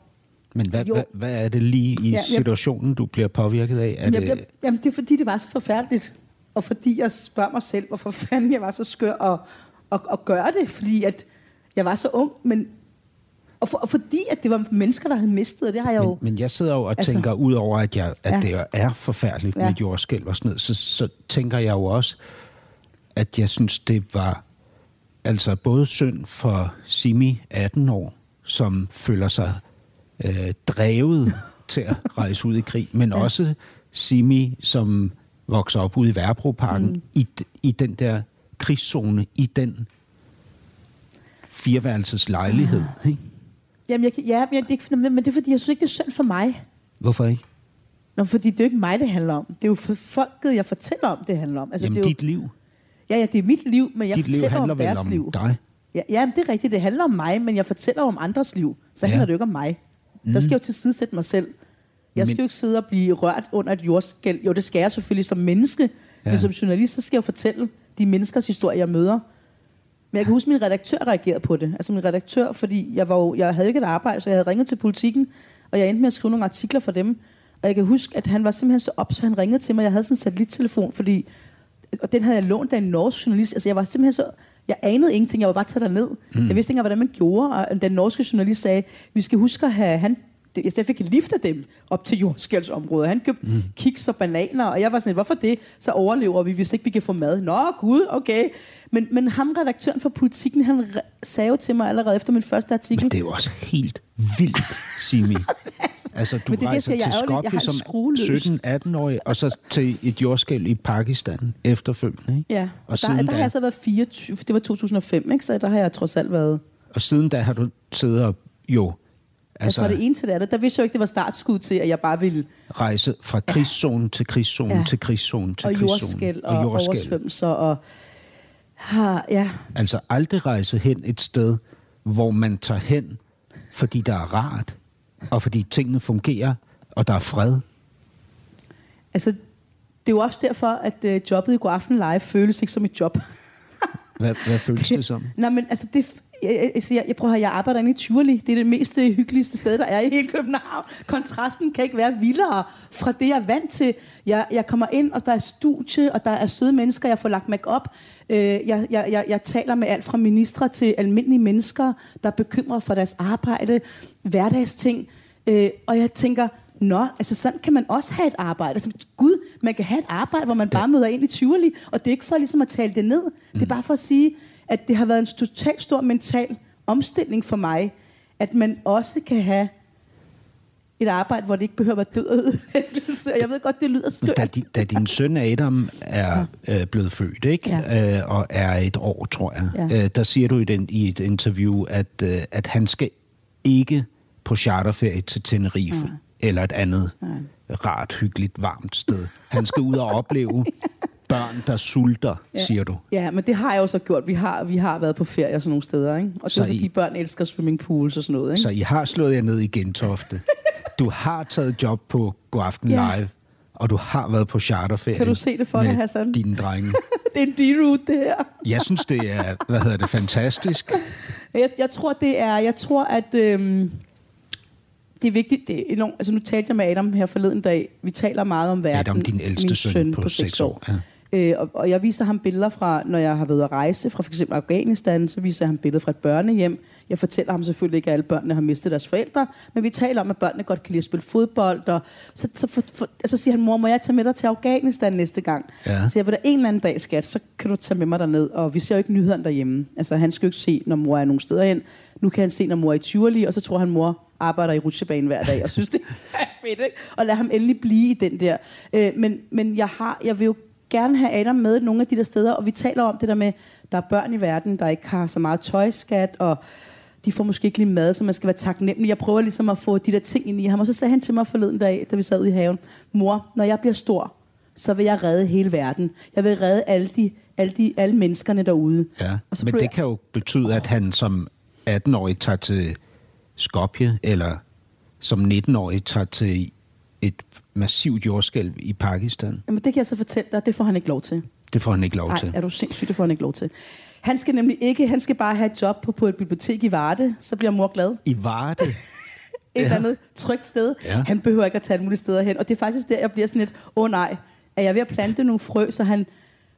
Men hvad, hvad, hvad er det lige i ja, situationen, du bliver påvirket af? Er det... Bliver, jamen det er fordi, det var så forfærdeligt. Og fordi jeg spørger mig selv, hvorfor fanden jeg var så skør at, at, at gøre det. Fordi at jeg var så ung, men... Og, for, og fordi at det var mennesker, der havde mistet, det har jeg men, jo... Men jeg sidder jo og tænker, altså, ud over at, jeg, at ja. det er forfærdeligt ja. med jordskælv og sådan noget, så, så tænker jeg jo også, at jeg synes, det var altså både synd for Simi, atten år, som føler sig øh, drevet til at rejse ud i krig, men ja. også Simi, som vokser op ude i Værebroparken, mm. i, i den der krigszone, i den fireværelses lejlighed, ah. ikke? Jamen, jeg, ja, men, jeg, det, men det er fordi, jeg synes ikke, det er synd for mig. Hvorfor ikke? Nå, fordi det er jo ikke mig, det handler om. Det er jo for folket, jeg fortæller om, det handler om. Altså, jamen, det er jo, dit liv. Ja, ja, det er mit liv, men jeg dit fortæller om deres om liv. Dig? Ja, jamen, det er rigtigt. Det handler om mig, men jeg fortæller om andres liv. Så ja. handler det jo ikke om mig. Mm. Der skal jeg jo tilsidesætte mig selv. Jeg men... skal jo ikke sidde og blive rørt under et jordskælv. Jo, det skal jeg selvfølgelig som menneske. Ja. Men som journalist, så skal jeg fortælle de menneskers historier, jeg møder. Men jeg kan huske, at min redaktør reagerede på det. Altså min redaktør, fordi jeg, var jo, jeg havde ikke et arbejde, så jeg havde ringet til Politiken, og jeg endte med at skrive nogle artikler for dem. Og jeg kan huske, at han var simpelthen så ops, han ringede til mig. Jeg havde sådan en satellittelefon, fordi, og den havde jeg lånt af en norsk journalist. Altså jeg var simpelthen så... Jeg anede ingenting, jeg var bare taget derned. Mm. Jeg vidste ikke, hvordan man gjorde. Og den norske journalist sagde, vi skal huske at have... Han, jeg fik liftet dem op til jordskælvsområdet. Han købte mm. kiks og bananer, og jeg var sådan lidt, hvorfor det? Så overlever vi, hvis ikke vi kan få mad. Nå, gud, okay. Men, men ham, redaktøren for Politiken, han re- sagde jo til mig allerede efter min første artikel. Men det er jo også helt vildt, Simi. Altså, du det, rejser det, til Skopje som sytten-atten-årig, og så til et jordskælv i Pakistan efterfølgende. Ikke? Ja, og, og der, der da... har jeg så været fireogtyve, det var to tusind og fem, ikke? Så der har jeg trods alt været... Og siden da har du siddet og jo... Altså, jeg tror, det ene til det andet. Der vidste jeg jo ikke, det var startskud til, at jeg bare ville... Rejse fra krigszone ja. til krigszone ja. til krigszone til krigszone. Og jordskælv og, og jordskæld. oversvømmelser og... Ja. Altså aldrig rejse hen et sted, hvor man tager hen, fordi der er rart, og fordi tingene fungerer, og der er fred. Altså, det er jo også derfor, at øh, jobbet i God Aften Live føles ikke som et job. hvad, hvad føles det, det som? Nej, men altså det... Jeg, jeg, jeg prøver at jeg arbejder inde i Tivoli. Det er det mest hyggeligste sted, der er i hele København. Kontrasten kan ikke være vildere fra det, jeg er vant til. Jeg, jeg kommer ind, og der er studie, og der er søde mennesker. Jeg får lagt make-up. Øh, jeg, jeg, jeg, jeg taler med alt fra ministre til almindelige mennesker, der er bekymret for deres arbejde, hverdagsting. Øh, og jeg tænker, nå, altså sådan kan man også have et arbejde. Altså, Gud, man kan have et arbejde, hvor man bare møder ind i Tivoli. Og det er ikke for ligesom at tale det ned. Det er bare for at sige... at det har været en totalt stor mental omstilling for mig, at man også kan have et arbejde, hvor det ikke behøver at være død. Jeg ved godt, det lyder skørt. Da, da din søn Adam er ja. øh, blevet født, ikke? Ja. Øh, og er et år, tror jeg, ja. øh, der siger du i, den, i et interview, at, øh, at han skal ikke på charterferie til Tenerife ja. eller et andet ja. rart, hyggeligt, varmt sted. Han skal ud og opleve... Børn, der sulter, ja. siger du. Ja, men det har jeg jo så gjort. Vi har, vi har været på ferie og sådan nogle steder, ikke? Og så det er, fordi I... børn elsker swimmingpools og sådan noget, ikke? Så I har slået jer ned i Gentofte. Du har taget job på God Aften Live, ja. og du har været på charterferie. Kan du se det for dig, Hassan? Dine drenge. Det er en D-route, det her. Jeg synes, det er, hvad hedder det, fantastisk. Jeg, jeg tror, det er, jeg tror, at øhm, det er vigtigt. Det er enormt, altså nu talte jeg med Adam her forleden dag. Vi taler meget om verden. Adam, din ældste min søn, søn på, på seks år. år. Ja. Øh, og, og jeg viser ham billeder fra, når jeg har været at rejse, fra f.eks. Afghanistan, så viser jeg ham billeder fra et børnehjem. Jeg fortæller ham selvfølgelig ikke, at alle børnene har mistet deres forældre, men vi taler om, at børnene godt kan lide at spille fodbold, og så, så, for, for, så siger han, mor, må jeg tage med dig til Afghanistan næste gang? Ja. Så jeg vil da en eller anden dag, skat, så kan du tage med mig derned, og vi ser jo ikke nyhederne derhjemme. Altså, han skal jo ikke se, når mor er nogen steder hen. Nu kan han se, når mor er i Tivoli, og så tror han, mor arbejder i rutsjebanen hver dag, og synes, det er fedt, ikke? Og lad ham endelig blive i den der. Øh, men, men jeg har, jeg vil jo gerne have Adam med nogle af de der steder, og vi taler om det der med, Der er børn i verden, der ikke har så meget tøjskat, og de får måske ikke lige mad, så man skal være taknemmelig. Jeg prøver ligesom at få de der ting ind i ham. Og så sagde han til mig forleden dag, da vi sad ude i haven: mor, når jeg bliver stor, så vil jeg redde hele verden. Jeg vil redde alle, de, alle, de, alle menneskerne derude. Ja, og så men det jeg... kan jo betyde, at han som atten-årig tager til Skopje, eller som nitten-årig tager til et massivt jordskælv i Pakistan. Jamen det kan jeg så fortælle dig, det får han ikke lov til. Det får han ikke lov til. Nej, er du sindssygt, det får han ikke lov til. Han skal nemlig ikke, han skal bare have et job på, på et bibliotek i Varde, så bliver mor glad. I Varde? Et ja. Eller andet trygt sted. Ja. Han behøver ikke at tage et muligt sted hen. Og det er faktisk der, jeg bliver sådan lidt, åh oh, nej, er jeg ved at plante nogle frø, så han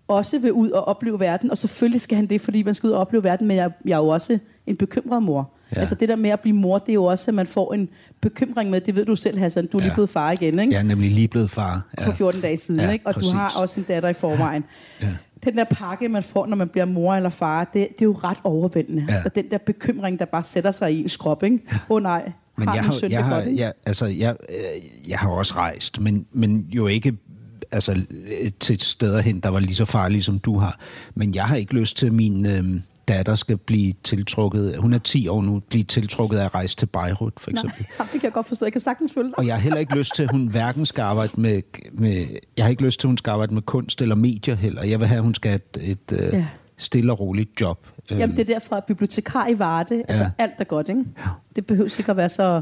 også vil ud og opleve verden. Og selvfølgelig skal han det, fordi man skal ud og opleve verden, men jeg, jeg er jo også en bekymret mor. Ja. Altså det der med at blive mor, det er jo også, at man får en bekymring med, det ved du selv, Hassan, du er ja. lige blevet far igen, ikke? Jeg er nemlig lige blevet far. Ja. For fjorten dage siden, ja, ikke? Og præcis. Du har også en datter i forvejen. Ja. Ja. Den der pakke, man får, når man bliver mor eller far, det, det er jo ret overvældende. Ja. Og den der bekymring, der bare sætter sig i ens krop, ikke? Åh oh, nej, men har jeg min søn det godt, ikke? Jeg, altså, jeg, jeg har også rejst, men, men jo ikke altså, til steder hen, der var lige så farlige, som du har. Men jeg har ikke lyst til min... Øh, datter skal blive tiltrukket, hun er ti år nu, blive tiltrukket af at rejse til Beirut, for eksempel. Nej, det kan jeg godt forstå, jeg kan sagtens følge dig. Og jeg har heller ikke lyst til, at hun hverken skal arbejde med, med, jeg har ikke lyst til, hun skal arbejde med kunst eller medier heller. Jeg vil have, at hun skal have et, et ja. stille og roligt job. Jamen, det er derfor, at bibliotekar i Varde, altså ja. alt er godt, ikke? Ja. Det behøver sikkert at være så...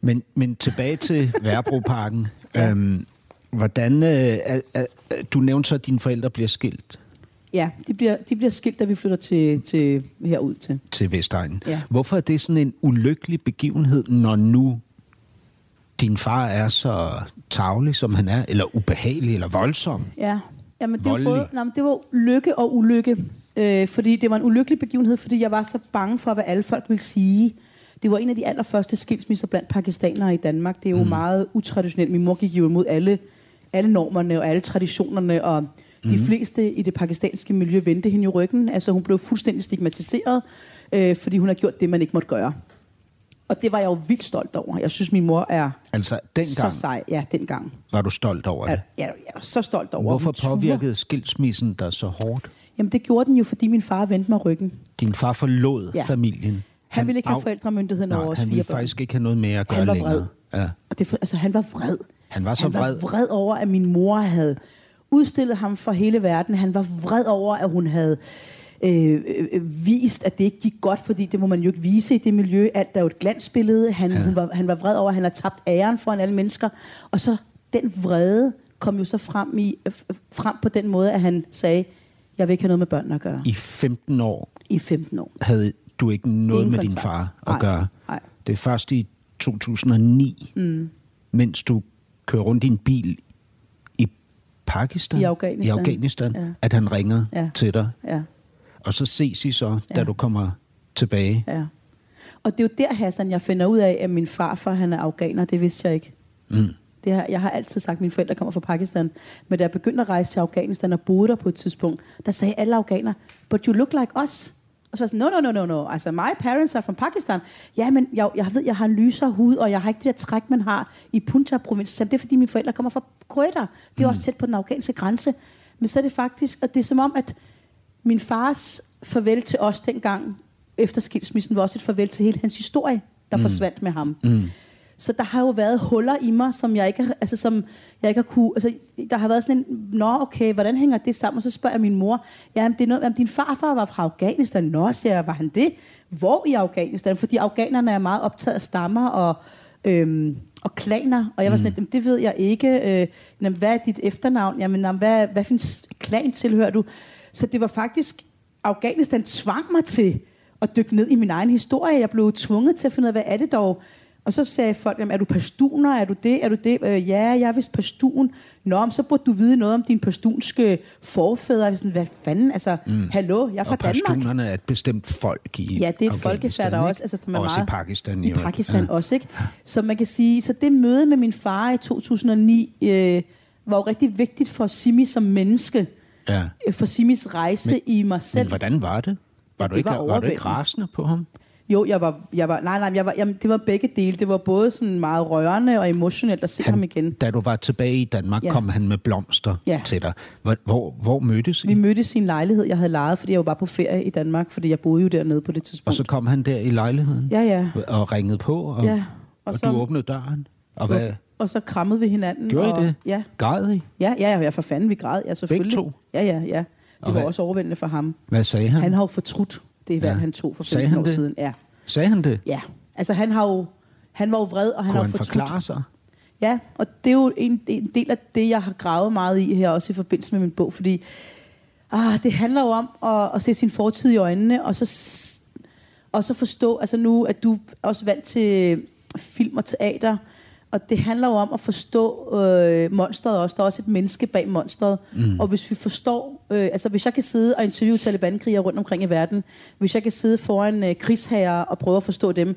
Men, men tilbage til Værebroparken. ja. øhm, hvordan, øh, øh, øh, du nævnte så, at dine forældre bliver skilt. Ja, de bliver, de bliver skilt, da vi flytter til, til, herud til. Til Vestegnen. Ja. Hvorfor er det sådan en ulykkelig begivenhed, når nu din far er så tarvelig, som han er? Eller ubehagelig, eller voldsom? Ja, ja men det var, både, nej, men det var lykke og ulykke. Øh, fordi det var en ulykkelig begivenhed, fordi jeg var så bange for, hvad alle folk ville sige. Det var en af de allerførste skilsmisser blandt pakistanere i Danmark. Det er jo mm. meget utraditionelt. Min mor gik jo imod alle, alle normerne og alle traditionerne og... De fleste i det pakistanske miljø vendte hende i ryggen. Altså hun blev fuldstændig stigmatiseret, øh, fordi hun har gjort det, man ikke måtte gøre. Og det var jeg jo vildt stolt over. Jeg synes, min mor er altså, dengang, så sej. Ja, dengang. Var du stolt over det? Ja, jeg er så stolt over. Hvorfor påvirkede skilsmissen dig så hårdt? Jamen det gjorde den jo, fordi min far vendte mig ryggen. Din far forlod ja. familien. Han, han ville ikke af... have forældremyndigheden over os fire børn. Han ville faktisk ikke have noget med at gøre længere. Ja. Og det, altså han var vred. Han var så han vred. Var vred over, at min mor havde... udstillede ham for hele verden. Han var vred over, at hun havde øh, øh, vist, at det ikke gik godt, fordi det må man jo ikke vise i det miljø. Alt der er jo et glansbillede. Han, ja. han, var, han var vred over, at han havde tabt æren foran alle mennesker. Og så den vrede kom jo så frem, i, frem på den måde, at han sagde, jeg vil ikke have noget med børnene at gøre. I femten år? I femten år. Havde du ikke noget Ingen med kontakt. Din far at nej, gøre? Nej. Det er først i to tusind og ni, mm. mens du kører rundt i en bil Pakistan, i Afghanistan, i Afghanistan ja. at han ringer ja. til dig. Ja. Og så ses I så, da ja. du kommer tilbage. Ja. Og det er jo der, Hassan, jeg finder ud af, at min farfar, han er afghaner. Det vidste jeg ikke. Mm. Det har, jeg har altid sagt, at mine forældre kommer fra Pakistan. Men da jeg begyndte at rejse til Afghanistan og boede der på et tidspunkt, der sagde alle afghanere, but you look like us. Og så var jeg sådan, no, no, no, no, no. Altså, my parents are from Pakistan. Ja, men jeg, jeg ved, jeg har en lysere hud, og jeg har ikke det der træk, man har i Punjab-provinsen. Så det er, fordi mine forældre kommer fra Krøtter. Det er mm. også tæt på den afghanske grænse. Men så er det faktisk, og det er som om, at min fars farvel til os dengang, efter skilsmissen, var også et farvel til hele hans historie, der mm. forsvandt med ham. Mm. Så der har jo været huller i mig, som jeg ikke, altså, som jeg ikke har kunne... Altså, der har været sådan en... Nå, okay, hvordan hænger det sammen? Og så spørger jeg min mor, jamen, det er noget, jamen din farfar var fra Afghanistan. Nå, siger jeg, var han det? Hvor i Afghanistan? Fordi afghanerne er meget optaget af stammer og, øhm, og klaner. Og jeg var sådan mm. lidt, det ved jeg ikke. Øh, jamen, hvad er dit efternavn? Jamen, jamen hvad, hvad for en klan tilhører du? Så det var faktisk... Afghanistan tvang mig til at dykke ned i min egen historie. Jeg blev tvunget til at finde ud af, hvad er det dog... Og så sagde folk, jamen, er du pastuner, er du det, er du det? Øh, ja, jeg er vist pastun. Nå, så burde du vide noget om dine pastunske forfædre. Sådan, hvad fanden, altså, mm. hallo, jeg er fra og Danmark. Og pastunerne er et bestemt folk i ja, det er et folkefærd, der også, altså, som er også meget... i Pakistan. I Pakistan ja. også, ikke? Så man kan sige, så det møde med min far i to tusind og ni øh, var jo rigtig vigtigt for Simi som menneske. Ja. For Simis rejse men, i mig selv. Men hvordan var det? Var, ja, du, det ikke, var, var du ikke rasende på ham? Jo, jeg var, jeg var, nej, nej, jeg var, jamen, det var begge dele. Det var både sådan meget rørende og emotionelt at se han, ham igen. Da du var tilbage i Danmark, ja. kom han med blomster ja. til dig. Hvor, hvor, hvor mødtes I? Vi mødtes i en lejlighed, jeg havde lejet, fordi jeg var bare på ferie i Danmark, fordi jeg boede jo dernede på det tidspunkt. Og så kom han der i lejligheden? Ja, ja. Og ringede på, og, ja. og, og så, du åbnede døren? Og, hvad? Og så krammede vi hinanden. Gjorde og, I det? Ja. Græd I? Ja, ja, ja, for fanden, vi græd. Ja, selvfølgelig. Begge to? Ja, ja, ja. Det og var hvad? også overvældende for ham. Hvad sagde han? Han har jo fortrudt. Det er hvad ja. han tog for femten år det? siden. Ja. Sagde han det? Ja. Altså han har jo, han var jo vred, og han har fortrudt. Kunne han forklare sig? Ja, og det er jo en, en del af det, jeg har gravet meget i her, også i forbindelse med min bog, fordi ah, det handler jo om at, at se sin fortid i øjnene, og så, og så forstå, altså nu at du også vant til film og teater, og det handler jo om at forstå øh, monsteret også. Der er også et menneske bag monsteret. Mm. Og hvis vi forstår... Øh, altså, hvis jeg kan sidde og interviewe talibankrigere rundt omkring i verden, hvis jeg kan sidde foran øh, krigsherrer og prøve at forstå dem,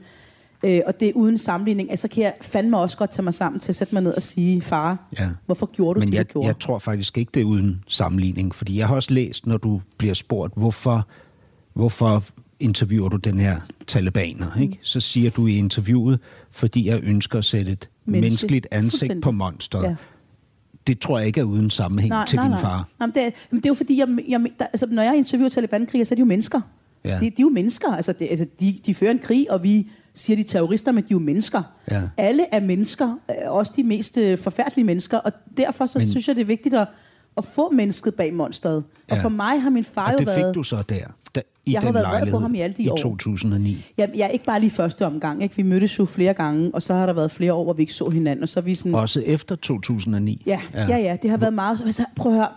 øh, og det er uden sammenligning, altså kan jeg fandme også godt tage mig sammen til at sætte mig ned og sige, far, ja. hvorfor gjorde du Men det, jeg, du gjorde? Jeg tror faktisk ikke, det er uden sammenligning. Fordi jeg har også læst, når du bliver spurgt, hvorfor... hvorfor interviewer du den her talibaner, ikke? Mm. Så siger du i interviewet, fordi jeg ønsker at sætte et Menneske. menneskeligt ansigt på monsteret. Ja. Det tror jeg ikke er uden sammenhæng nej, til nej, din nej. far. Jamen, det, er, det er jo fordi, jeg, jeg, der, altså, når jeg interviewer talibankriger, så er de jo mennesker. Ja. De, de er jo mennesker. Altså, det, altså, de, de fører en krig, og vi siger, de terrorister, men de er jo mennesker. Ja. Alle er mennesker, også de mest øh, forfærdelige mennesker, og derfor så men, synes jeg, det er vigtigt at, at få mennesket bag monsteret. Ja. Og for mig har min far og jo været... Og det fik du så der? Da, i jeg den har været vred på ham i alle de i år. to tusind og ni Ja, jeg ikke bare lige første omgang. Ikke? Vi mødtes jo flere gange, og så har der været flere år, hvor vi ikke så hinanden. Og så vi sådan... Også efter to tusind og ni Ja, ja, ja. ja det har været meget... Altså, prøv at høre.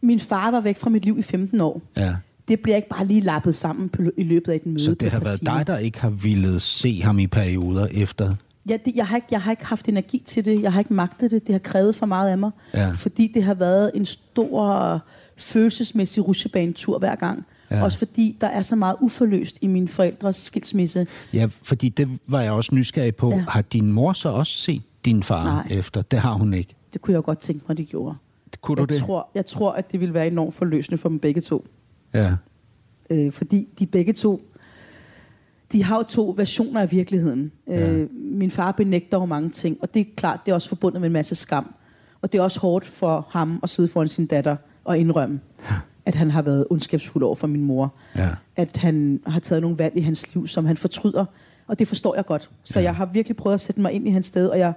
Min far var væk fra mit liv i femten år Ja. Det bliver ikke bare lige lappet sammen i løbet af den møde. Så det har været time. dig, der ikke har villet se ham i perioder efter... Ja, det, jeg, har ikke, jeg har ikke haft energi til det. Jeg har ikke magtet det. Det har krævet for meget af mig. Ja. Fordi det har været en stor følelsesmæssig rutsjebanetur hver gang. Ja. Også fordi der er så meget uforløst i mine forældres skilsmisse. Ja, fordi det var jeg også nysgerrig på. Ja. Har din mor så også set din far Nej. efter? Det har hun ikke. Det kunne jeg godt tænke mig, det gjorde. Kunne du jeg det? Tror, jeg tror, at det ville være enormt forløsende for dem begge to. Ja. Øh, fordi de begge to... De har jo to versioner af virkeligheden. Ja. Øh, min far benægter jo mange ting, og det er klart, det er også forbundet med en masse skam. Og det er også hårdt for ham at sidde foran sin datter og indrømme, ja. at han har været ondskabsfuld over for min mor. Ja. At han har taget nogle valg i hans liv, som han fortryder. Og det forstår jeg godt. Så ja. jeg har virkelig prøvet at sætte mig ind i hans sted. Og, jeg,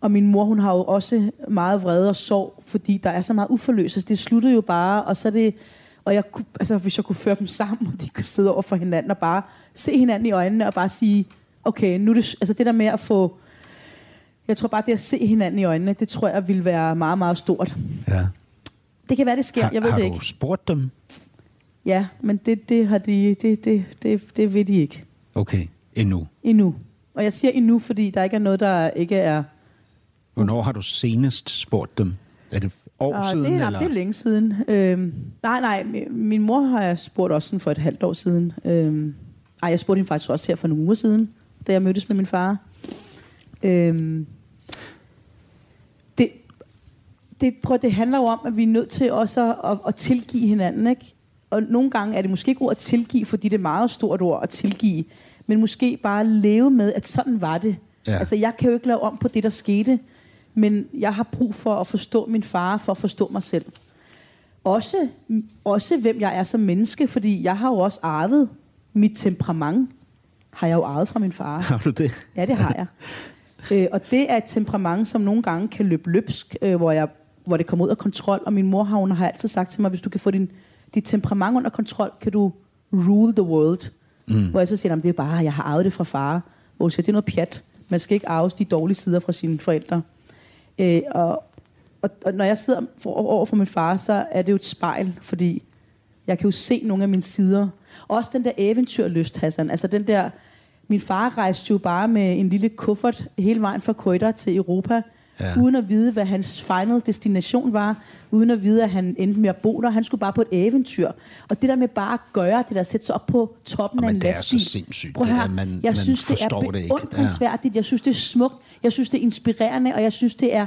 og min mor, hun har jo også meget vrede og sorg, fordi der er så meget uforløst. Så det sluttede jo bare, og så er det... Og jeg kunne, altså, hvis jeg kunne føre dem sammen, og de kunne sidde over for hinanden og bare se hinanden i øjnene og bare sige, okay, nu det, altså det der med at få, jeg tror bare det at se hinanden i øjnene, det tror jeg ville være meget, meget stort. Ja. Det kan være, det sker, har, jeg ved det ikke. Har du spurgt dem? Ja, men det, det har de, det, det, det, det ved de ikke. Okay, endnu? Endnu. Og jeg siger endnu, fordi der ikke er noget, der ikke er... Hvornår har du senest spurgt dem? Er det... År siden, det, er, eller? det er længe siden. Øhm, nej, nej, min mor har jeg spurgt også for et halvt år siden. Øhm, ej, jeg spurgte hende faktisk også her for nogle uger siden, da jeg mødtes med min far. Øhm, det, det, prøv, det handler jo om, at vi er nødt til også at, at, at tilgive hinanden, ikke? Og nogle gange er det måske ikke ord at tilgive, fordi det er meget stort ord at tilgive, men måske bare leve med, at sådan var det. Ja. Altså, jeg kan jo ikke lave om på det, der skete. Men jeg har brug for at forstå min far, for at forstå mig selv. Også, også hvem jeg er som menneske, fordi jeg har jo også arvet mit temperament. Har jeg jo arvet fra min far. Har du det? Ja, det har jeg. øh, og det er et temperament, som nogle gange kan løbe løbsk, øh, hvor, jeg, hvor det kommer ud af kontrol. Og min mor har, hun har altid sagt til mig, hvis du kan få din, dit temperament under kontrol, kan du rule the world. Mm. Hvor jeg så siger, det er bare, jeg har arvet det fra far. Hvor jeg siger, det er noget pjat. Man skal ikke arves de dårlige sider fra sine forældre. Øh, og, og, og når jeg sidder for, over for min far, så er det jo et spejl, fordi jeg kan jo se nogle af mine sider. Også den der eventyrlyst, Hassan. Altså den der, min far rejste jo bare med en lille kuffert hele vejen fra Køjder til Europa, ja. uden at vide, hvad hans final destination var, uden at vide, at han endte med at bo der. Han skulle bare på et eventyr. Og det der med bare at gøre det der, sætte sig op på toppen Jamen, af en lastbil. Men det er så sindssygt. Prøv at høre, det er, man, jeg man synes, det er beundringsværdigt. Ja. Jeg synes, det er smukt. Jeg synes, det er inspirerende. Og jeg synes, det er,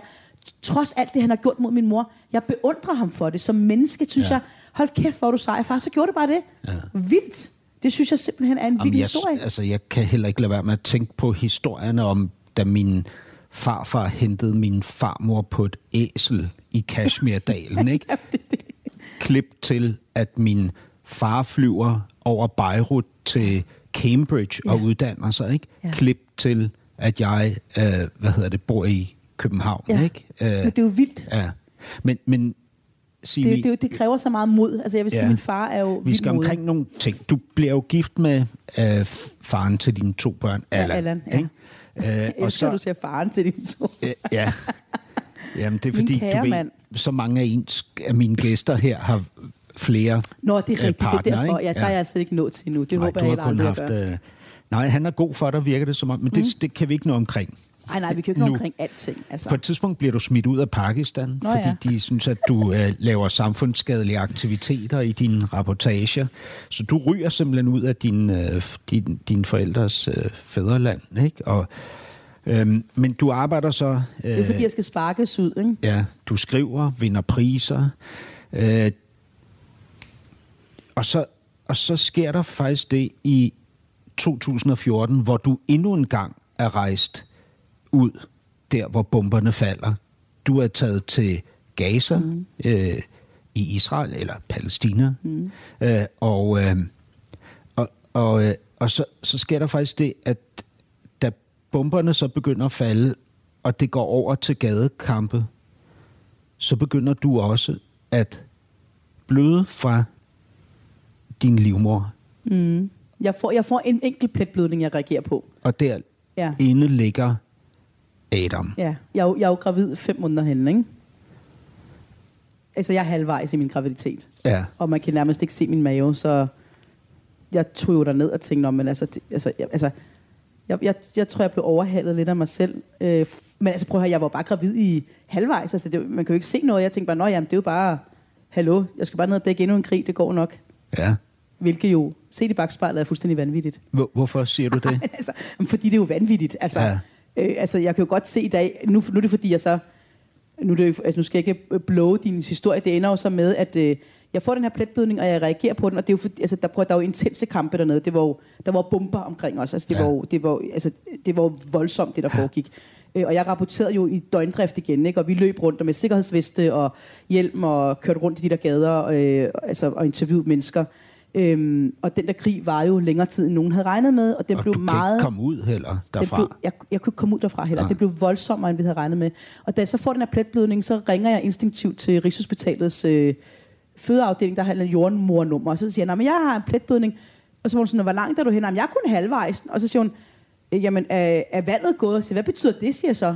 trods alt det, han har gjort mod min mor, jeg beundrer ham for det. Som menneske synes ja. jeg, hold kæft, hvor du sej, far. Så gjorde det bare det. Ja. Vildt. Det synes jeg simpelthen er en vild historie. Jeg, altså, jeg kan heller ikke lade være med at tænke på historierne om, da min farfar hentede min farmor på et æsel i Kashmirdalen, ikke? Klip til, at min far flyver over Beirut til Cambridge og ja. uddanner sig, ikke? Ja. Klip til, at jeg, øh, hvad hedder det, bor i København, ja. ikke? Øh, men det er jo vildt. Ja. Men, men sig det, vi, det, det kræver så meget mod. Altså, jeg vil ja. sige, min far er jo vi skal omkring mod. nogle ting. Du bliver jo gift med øh, faren til dine to børn, Allan. Ja, Allan, ja. Ikke? Jeg elsker, du siger faren til dine to. Ja. Jamen, det er fordi, du ved, så mange af, ens, af mine gæster her har flere Nå, det er rigtigt. Partner, det er derfor, ja, der er jeg altså ikke nået til nu. Det nej, håber jeg heller aldrig haft, at nej, han er god for dig, virker det som om. Men mm. det, det kan vi ikke nå omkring. Nej, nej, vi kan ikke nå omkring alting. Altså. På et tidspunkt bliver du smidt ud af Pakistan, nå, fordi ja. de synes, at du øh, laver samfundsskadelige aktiviteter i dine rapportager. Så du ryger simpelthen ud af dine øh, din, din forældres øh, fædreland, ikke? Og, øh, men du arbejder så... Øh, det er fordi, jeg skal sparkes ud, ikke? Ja, du skriver, vinder priser. Øh, og, så, og så sker der faktisk det i to tusind og fjorten, hvor du endnu en gang er rejst ud, der hvor bomberne falder. Du er taget til Gaza mm. øh, i Israel, eller Palæstina, mm. øh, og, øh, og, og, øh, og så, så sker der faktisk det, at da bomberne så begynder at falde, og det går over til gadekampe, så begynder du også at bløde fra din livmor. Mm. Jeg, får, jeg får en enkelt pletblødning, jeg reagerer på. Og der ja. inde ligger Adam. Ja, jeg er, jo, jeg er jo gravid fem måneder henne, ikke? Altså, jeg er halvvejs i min graviditet. Ja. Og man kan nærmest ikke se min mave, så jeg tog jo derned og tænkte, men altså, det, altså, jeg, altså jeg, jeg, jeg tror, jeg blev overhalet lidt af mig selv. Øh, men altså, prøv at høre, jeg var bare gravid i halvvejs. Altså, det, man kan jo ikke se noget. Jeg tænkte bare, nå, jamen, det er jo bare, hallo, jeg skal bare ned og dække endnu en krig, det går nok. Ja. Hvilket jo, set i bagspejlet, er fuldstændig vanvittigt. Hvor, hvorfor siger du det? altså, fordi det er jo vanvittigt, altså... Ja. Øh, altså, jeg kan jo godt se i dag, nu, nu er det fordi, jeg så, nu, det, altså, nu skal jeg ikke blowe din historie, det ender jo så med, at øh, jeg får den her pletblødning, og jeg reagerer på den, og det er jo fordi, altså, der, der var jo intense kampe dernede, det var jo, der var bomber omkring os, altså, det, ja. var jo, det, var, altså, det var jo voldsomt, det der foregik. Øh, og jeg rapporterede jo i døgndrift igen, ikke? Og vi løb rundt og med sikkerhedsveste og hjelm, og kørte rundt i de der gader, øh, altså, og interviewede mennesker. Øhm, og den der krig var jo længere tid, end nogen havde regnet med, og den og blev meget... ikke komme ud heller derfra. Blev, jeg, jeg kunne ikke komme ud derfra heller. Ja. Det blev voldsommere, end vi havde regnet med. Og da jeg så får den her pletblødning, så ringer jeg instinktivt til Rigshospitalets øh, fødeafdeling, der har et jordemor-nummer, og så siger jeg, nej, jeg har en pletblødning. Og så var hun sådan, hvor langt er du hen? Jamen, jeg er kun halvvejs. Og så siger hun, jamen, er, er vandet gået? Så hvad betyder det, siger jeg så?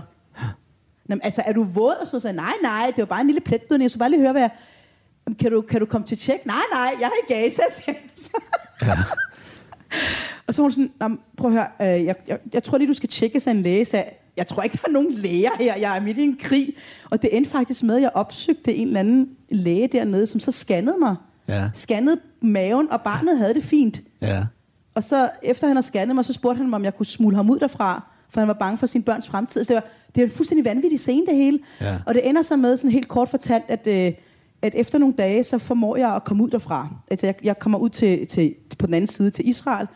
Jamen, altså, er du våd? Og så siger jeg, nej, nej, det var bare en lille pletblødning. Jeg skulle bare lige høre, hvad jeg... Kan du, kan du komme til tjek? Nej, nej, jeg er i Gaza. ja. Og så var hun sådan, prøv at høre, øh, jeg, jeg, jeg tror lige, du skal tjekke sig en læge. Så jeg, jeg tror ikke, der er nogen læger her. Jeg er midt i en krig. Og det endte faktisk med, at jeg opsøgte en eller anden læge dernede, som så scannede mig. Ja. Scannede maven, og barnet havde det fint. Ja. Og så efter han havde scannet mig, så spurgte han mig, om jeg kunne smule ham ud derfra. For han var bange for sin børns fremtid. Så det var, det var en fuldstændig vanvittig scene, det hele. Ja. Og det ender så med, sådan helt kort fortalt, at... Øh, at efter nogle dage, så formår jeg at komme ud derfra. Altså, jeg, jeg kommer ud til, til, på den anden side til Israel,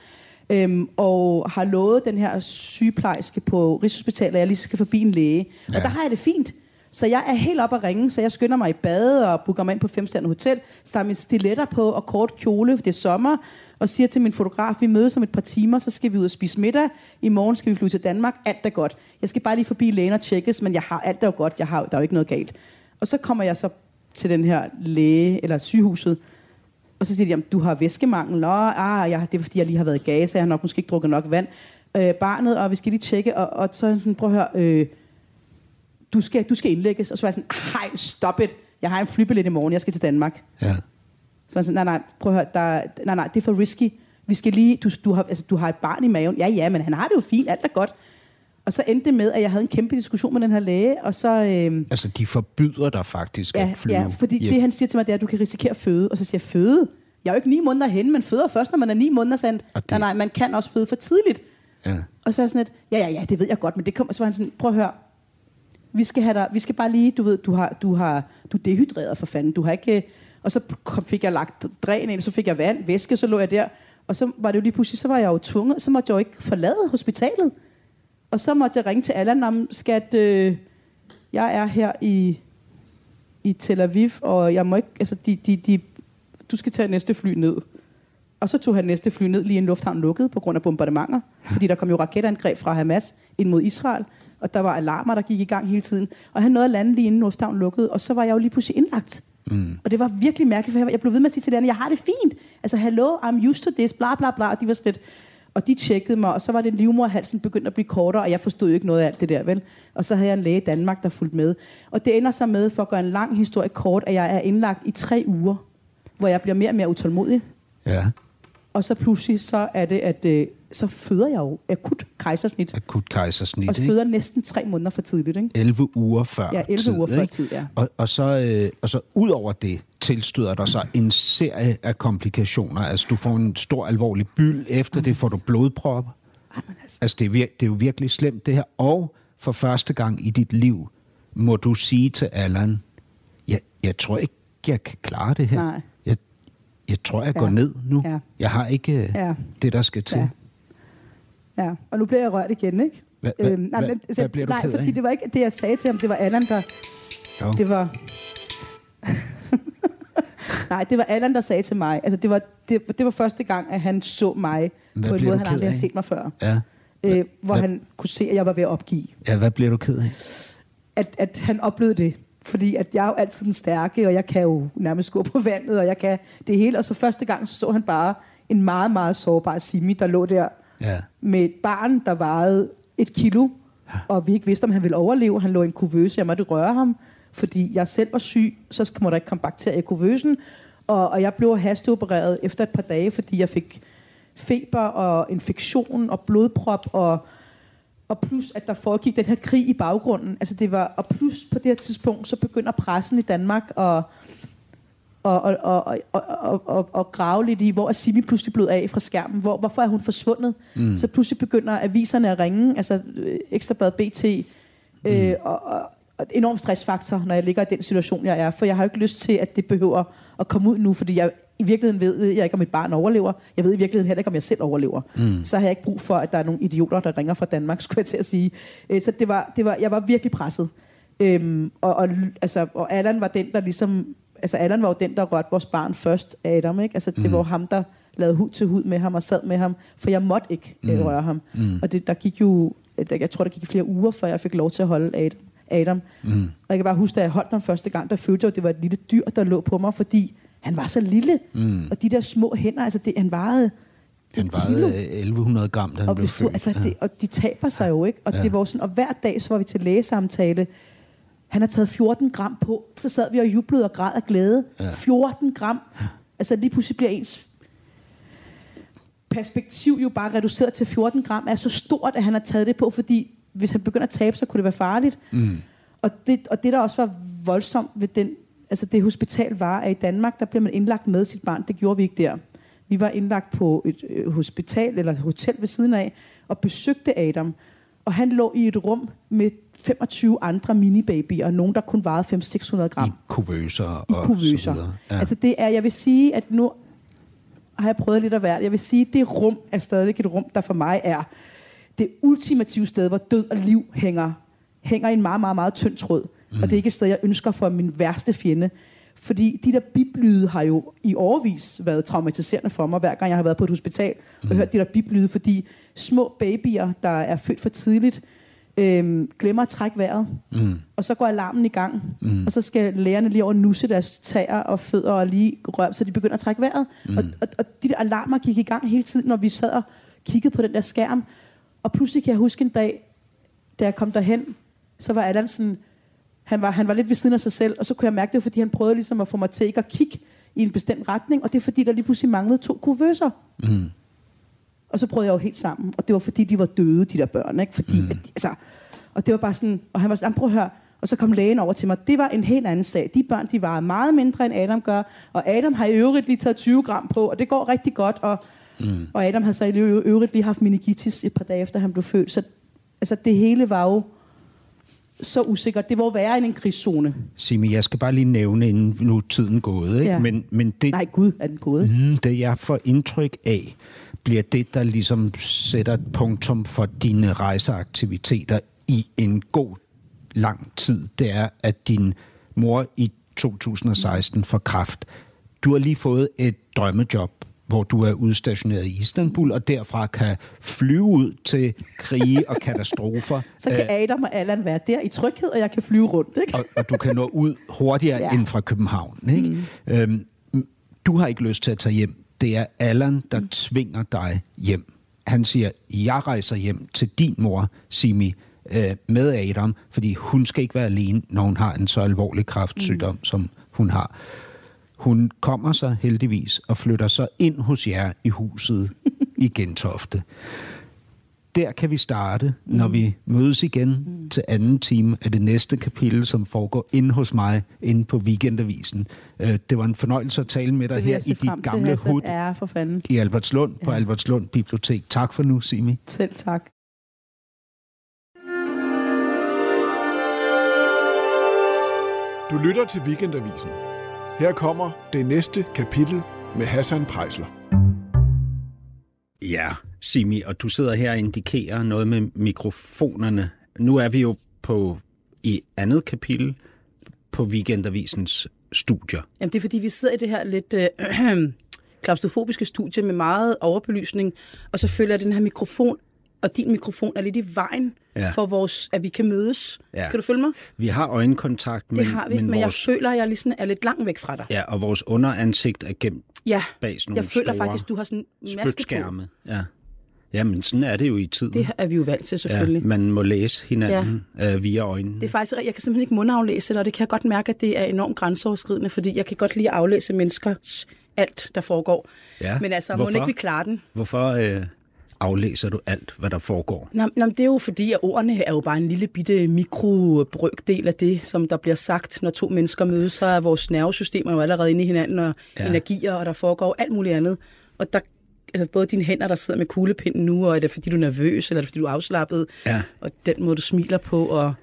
øhm, og har lovet den her sygeplejerske på Rigshospitalet, at jeg lige skal forbi en læge. Ja. Og der har jeg det fint. Så jeg er helt op at ringe, så jeg skynder mig i bade og booker mig ind på femstjernede hotel, starter mine stiletter på og kort kjole, det er sommer, og siger til min fotograf, vi mødes om et par timer, så skal vi ud og spise middag. I morgen skal vi flyve til Danmark. Alt er godt. Jeg skal bare lige forbi lægen og tjekkes, men jeg har, alt er jo godt. Jeg har, der er jo ikke noget galt. Og så kommer jeg så til den her læge, eller sygehuset. Og så siger de, jamen, du har væskemangel. Ah, ja, det er, fordi jeg lige har været i Gaza. Jeg har nok måske ikke drukket nok vand. Øh, barnet, og vi skal lige tjekke. Og, og så er han sådan, prøv at høre, øh, du, skal, du skal indlægges. Og så var jeg sådan, nej, stop it. Jeg har en flybillet i morgen. Jeg skal til Danmark. Ja. Så var jeg sådan, nej, nej, prøv at høre. Der, nej, nej, det er for risky. Vi skal lige, du, du, har, altså, du har et barn i maven. Ja, ja, men han har det jo fint. Alt er godt. Og så endte det med, at jeg havde en kæmpe diskussion med den her læge, og så... Øh, altså, de forbyder dig faktisk ja, at flyve. Ja, fordi yep. det, han siger til mig, det er, at du kan risikere at føde. Og så siger jeg, føde? Jeg er jo ikke ni måneder henne, men føder først, når man er ni måneder, så han, det... nej, nej, man kan også føde for tidligt. Ja. Og så er sådan et, ja, ja, ja, det ved jeg godt, men det kommer... Så var han sådan, prøv at høre, vi skal have dig, vi skal bare lige, du ved, du har, du har, du er dehydreret for fanden, du har ikke... Og så fik jeg lagt dræn ind, så fik jeg vand, væske, så lå jeg der... Og så var det jo lige pludselig, så var jeg jo tvunget, så måtte jeg jo ikke forlade hospitalet. Og så måtte jeg ringe til Allan om, skat, øh, jeg er her i, i Tel Aviv, og jeg må ikke, altså, de, de, de, du skal tage næste fly ned. Og så tog han næste fly ned, lige en lufthavn lukkede på grund af bombardementer. Fordi der kom jo raketangreb fra Hamas ind mod Israel. Og der var alarmer, der gik i gang hele tiden. Og han nåede at lande lige inden lufthavn lukkede, og så var jeg jo lige pludselig indlagt. Mm. Og det var virkelig mærkeligt, for jeg blev ved med at sige til lærerne, jeg har det fint. Altså, hello, I'm used to this, bla bla bla. Og de var slet... Og de tjekkede mig, og så var det en livmoderhalsen begyndte at blive kortere, og jeg forstod jo ikke noget af alt det der, vel? Og så havde jeg en læge i Danmark, der fulgte med. Og det ender så med, for at gøre en lang historie kort, at jeg er indlagt i tre uger, hvor jeg bliver mere og mere utålmodig. Ja. Og så pludselig, så er det, at øh, så føder jeg jo akut kejsersnit. Akut kejsersnit, og så føder ikke? Næsten tre måneder for tidligt, ikke? elleve uger før ja, elleve tid, uger før tid, ja. Og, og så, øh, og så ud over det tilstøder der så en serie af komplikationer. Altså, du får en stor, alvorlig byld. Efter det får du blodprop. Altså, det er, vir- det er jo virkelig slemt, det her. Og for første gang i dit liv må du sige til Allan, jeg, jeg tror ikke, jeg kan klare det her. Nej. Jeg, jeg tror, jeg går ja. ned nu. Ja. Jeg har ikke ja. det, der skal til. Ja. Ja, og nu bliver jeg rørt igen, ikke? Hva, hva, øhm, nej, hva, men, så, hva nej fordi af? Det var ikke det, jeg sagde til ham. Det var Allan, der... Jo. Det var... Nej, det var Allan, der sagde til mig. Altså, det var, det, det var første gang, at han så mig hvad på en måde, han aldrig har set mig før. Ja. Øh, hvor hvad? Han kunne se, at jeg var ved at opgive. Ja, hvad bliver du ked af? At, at han oplevede det. Fordi at jeg er jo altid den stærke, og jeg kan jo nærmest gå på vandet, og jeg kan det hele. Og så første gang, så, så han bare en meget, meget sårbar Simi, der lå der ja. med et barn, der vejede et kilo. Ja. Og vi ikke vidste, om han ville overleve. Han lå i en kuvøse, jeg måtte røre ham. Fordi jeg selv var syg, så må der ikke komme bakterier i kuvøsen. Og, og jeg blev hasteopereret efter et par dage, fordi jeg fik feber og infektion og blodprop. Og, og plus, at der foregik den her krig i baggrunden. Altså, det var, og plus på det her tidspunkt, så begynder pressen i Danmark at og, og, og, og, og, og, og grave lidt i, hvor er Simi pludselig blevet af fra skærmen? Hvor, hvorfor er hun forsvundet? Mm. Så pludselig begynder aviserne at ringe, altså Ekstrabladet, B T, mm. øh, og... og enorm stressfaktor, når jeg ligger i den situation, jeg er. For jeg har ikke lyst til, at det behøver at komme ud nu, fordi jeg i virkeligheden ved, jeg ikke, om mit barn overlever. Jeg ved i virkeligheden heller ikke, om jeg selv overlever. Mm. Så har jeg ikke brug for, at der er nogle idioter, der ringer fra Danmark, skulle jeg til at sige. Så det var, det var, jeg var virkelig presset. Øhm, og, og, altså, og Allan var den, der ligesom... Altså, Allan var jo den, der rørte vores barn først, Adam, ikke? Altså, det mm. var ham, der lavede hud til hud med ham og sad med ham, for jeg måtte ikke mm. øh, røre ham. Mm. Og det, der gik jo... Jeg tror, der gik flere uger, før jeg fik lov til at holde Adam. Adam. Mm. Og jeg kan bare huske, da jeg holdt ham første gang, der følte jeg, at det var et lille dyr, der lå på mig, fordi han var så lille. Mm. Og de der små hænder, altså det, han vejede Han vejede elleve hundrede gram, da han og blev født. Altså, ja. Og de taber sig jo, ikke? Og, ja. det var sådan, og hver dag, så var vi til lægesamtale. Han har taget fjorten gram på. Så sad vi og jublede og græd af glæde. Ja. fjorten gram. Ja. Altså lige pludselig bliver ens perspektiv jo bare reduceret til fjorten gram. Er så stort, at han har taget det på, fordi hvis han begynder at tabe, så kunne det være farligt. Mm. Og, det, og det, der også var voldsomt ved den, altså det hospital var, at i Danmark, der bliver man indlagt med sit barn. Det gjorde vi ikke der. Vi var indlagt på et øh, hospital, eller et hotel ved siden af, og besøgte Adam. Og han lå i et rum med femogtyve andre minibabyer, og nogen, der kun vejede fem til seks hundrede gram. I kuvøser og, og så videre. Ja. Altså det er, jeg vil sige, at nu har jeg prøvet lidt at være, jeg vil sige, at det rum er stadigvæk et rum, der for mig er det ultimative sted, hvor død og liv hænger, hænger i en meget, meget, meget tynd tråd. Mm. Og det er ikke et sted, jeg ønsker for min værste fjende. Fordi de der biplyde har jo i årevis været traumatiserende for mig, hver gang jeg har været på et hospital og mm. hørt de der biplyde, fordi små babyer, der er født for tidligt, øhm, glemmer at trække vejret. Mm. Og så går alarmen i gang. Mm. Og så skal lægerne lige over nusse deres tæer og fødder og lige rør, så de begynder at trække vejret. Mm. Og, og, og de der alarmer gik i gang hele tiden, når vi sad og kiggede på den der skærm. Og pludselig kan jeg huske en dag, da jeg kom derhen, så var Allan sådan, han var, han var lidt ved siden af sig selv, og så kunne jeg mærke det, fordi han prøvede ligesom at få mig til ikke at kigge i en bestemt retning, og det er fordi, der lige pludselig manglede to kuvøser. Mm. Og så prøvede jeg jo helt sammen, og det var fordi, de var døde, de der børn, ikke? Fordi, mm. at de, altså, og det var bare sådan, og han var sådan, prøv at høre, og så kom lægen over til mig, det var en helt anden sag. De børn, de var meget mindre, end Adam gør, og Adam har i øvrigt lige taget tyve gram på, og det går rigtig godt, og Mm. og Adam havde så i øvrigt lige haft meningitis et par dage efter han blev født, så altså det hele var jo så usikkert. Det var værre end en krigszone. Simi, jeg skal bare lige nævne, inden nu er tiden gået. Ikke? Ja. Men, men det, Nej, Gud er den gået. Mm, det jeg får indtryk af, bliver det, der ligesom sætter et punktum for dine rejseaktiviteter i en god lang tid. Det er, at din mor i to tusind og seksten får kræft. Du har lige fået et drømmejob, hvor du er udstationeret i Istanbul, og derfra kan flyve ud til krige og katastrofer. Så kan Adam og Allan være der i tryghed, og jeg kan flyve rundt. Ikke? Og, og du kan nå ud hurtigere ja. End fra København. Ikke? Mm. Øhm, du har ikke lyst til at tage hjem. Det er Allan, der mm. tvinger dig hjem. Han siger, jeg rejser hjem til din mor, Simi, øh, med Adam, fordi hun skal ikke være alene, når hun har en så alvorlig kræftsygdom, mm. som hun har. Hun kommer så heldigvis og flytter så ind hos jer i huset i Gentofte. Der kan vi starte, når mm. vi mødes igen mm. til anden time af det næste kapitel, som foregår inde hos mig, inde på Weekendavisen. Det var en fornøjelse at tale med dig her i dit gamle hud i Albertslund på ja. Albertslund Bibliotek. Tak for nu, Simi. Selv tak. Du lytter til Weekendavisen. Her kommer det næste kapitel med Hassan Preisler. Ja, Simi, og du sidder her og indikerer noget med mikrofonerne. Nu er vi jo på i andet kapitel på Weekendavisens studier. Jamen, det er, fordi vi sidder i det her lidt øh, øh, klaustrofobiske studie med meget overbelysning, og så følger den her mikrofon, og din mikrofon er lidt i vejen ja. For, vores, at vi kan mødes. Ja. Kan du følge mig? Vi har øjenkontakt, men, det har vi, men, men vores... jeg føler, at jeg ligesom er lidt langt væk fra dig. Ja, og vores underansigt er gemt ja. Bag sådan nogle store spytskærme. Jeg føler faktisk, du har sådan en maske på. Ja. Jamen, sådan er det jo i tiden. Det er vi jo vant til, selvfølgelig. Ja, man må læse hinanden ja. øh, via øjnene. Det er faktisk, jeg kan simpelthen ikke mundaflæse det, og det kan jeg godt mærke, at det er enormt grænseoverskridende, fordi jeg kan godt lide at aflæse menneskers alt, der foregår. Ja. Men altså, hvorfor? Må ikke vi klare den? Hvorfor... Øh... aflæser du alt, hvad der foregår? Nå, nå, det er jo fordi, at ordene er jo bare en lille bitte mikrobrøkdel af det, som der bliver sagt, når to mennesker mødes, så er vores nervesystemer jo allerede inde i hinanden, og ja. Energier, og der foregår alt muligt andet. Og der, altså både dine hænder, der sidder med kuglepinden nu, og er det fordi, du er nervøs, eller er det fordi, du er afslappet, ja. Og den måde, du smiler på, og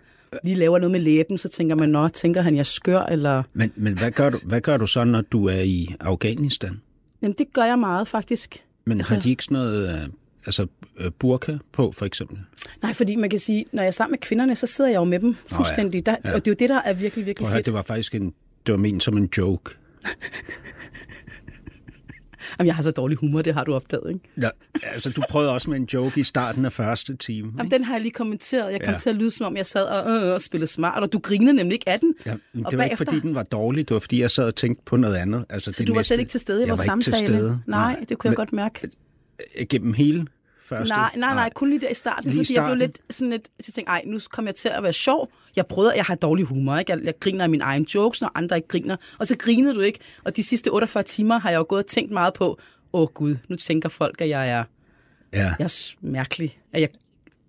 lige laver noget med læben, så tænker man, nå, tænker han, jeg skør, eller... Men, men hvad, gør du, hvad gør du så, når du er i Afghanistan? Jamen, det gør jeg meget, faktisk. Men altså... har de ikke sådan noget... altså burka på, for eksempel? Nej, fordi man kan sige, når jeg er sammen med kvinderne, så sidder jeg jo med dem fuldstændig. Der, ja. Ja. Og det er jo det, der er virkelig, virkelig fedt. Det var faktisk en, det var ment som en joke. Jamen, jeg har så dårlig humor, det har du opdaget, ikke? Ja, altså, du prøvede også med en joke i starten af første time. Jamen, den har jeg lige kommenteret. Jeg kom ja. Til at lyde, som om jeg sad og, øh, og spillede smart, og du grinede nemlig ikke af den. Ja, det og var bagefter... ikke, fordi den var dårlig. Det var, fordi jeg sad og tænkte på noget andet. Altså, så det du næste... var slet ikke til stede i vores samtale? Nej, det kunne jeg Men... godt mærke. Gennem hele første? Nej, nej, nej, kun lige der i starten, lige fordi starten. Jeg blev lidt sådan lidt, så jeg tænkte, ej, nu kommer jeg til at være sjov. Jeg prøvede, jeg har dårlig humor, ikke? Jeg, jeg griner af mine egne jokes, når andre ikke griner. Og så grinede du ikke, og de sidste otteogfyrre timer har jeg jo gået og tænkt meget på, åh oh, Gud, nu tænker folk, at jeg er, ja. Jeg er mærkelig, at jeg,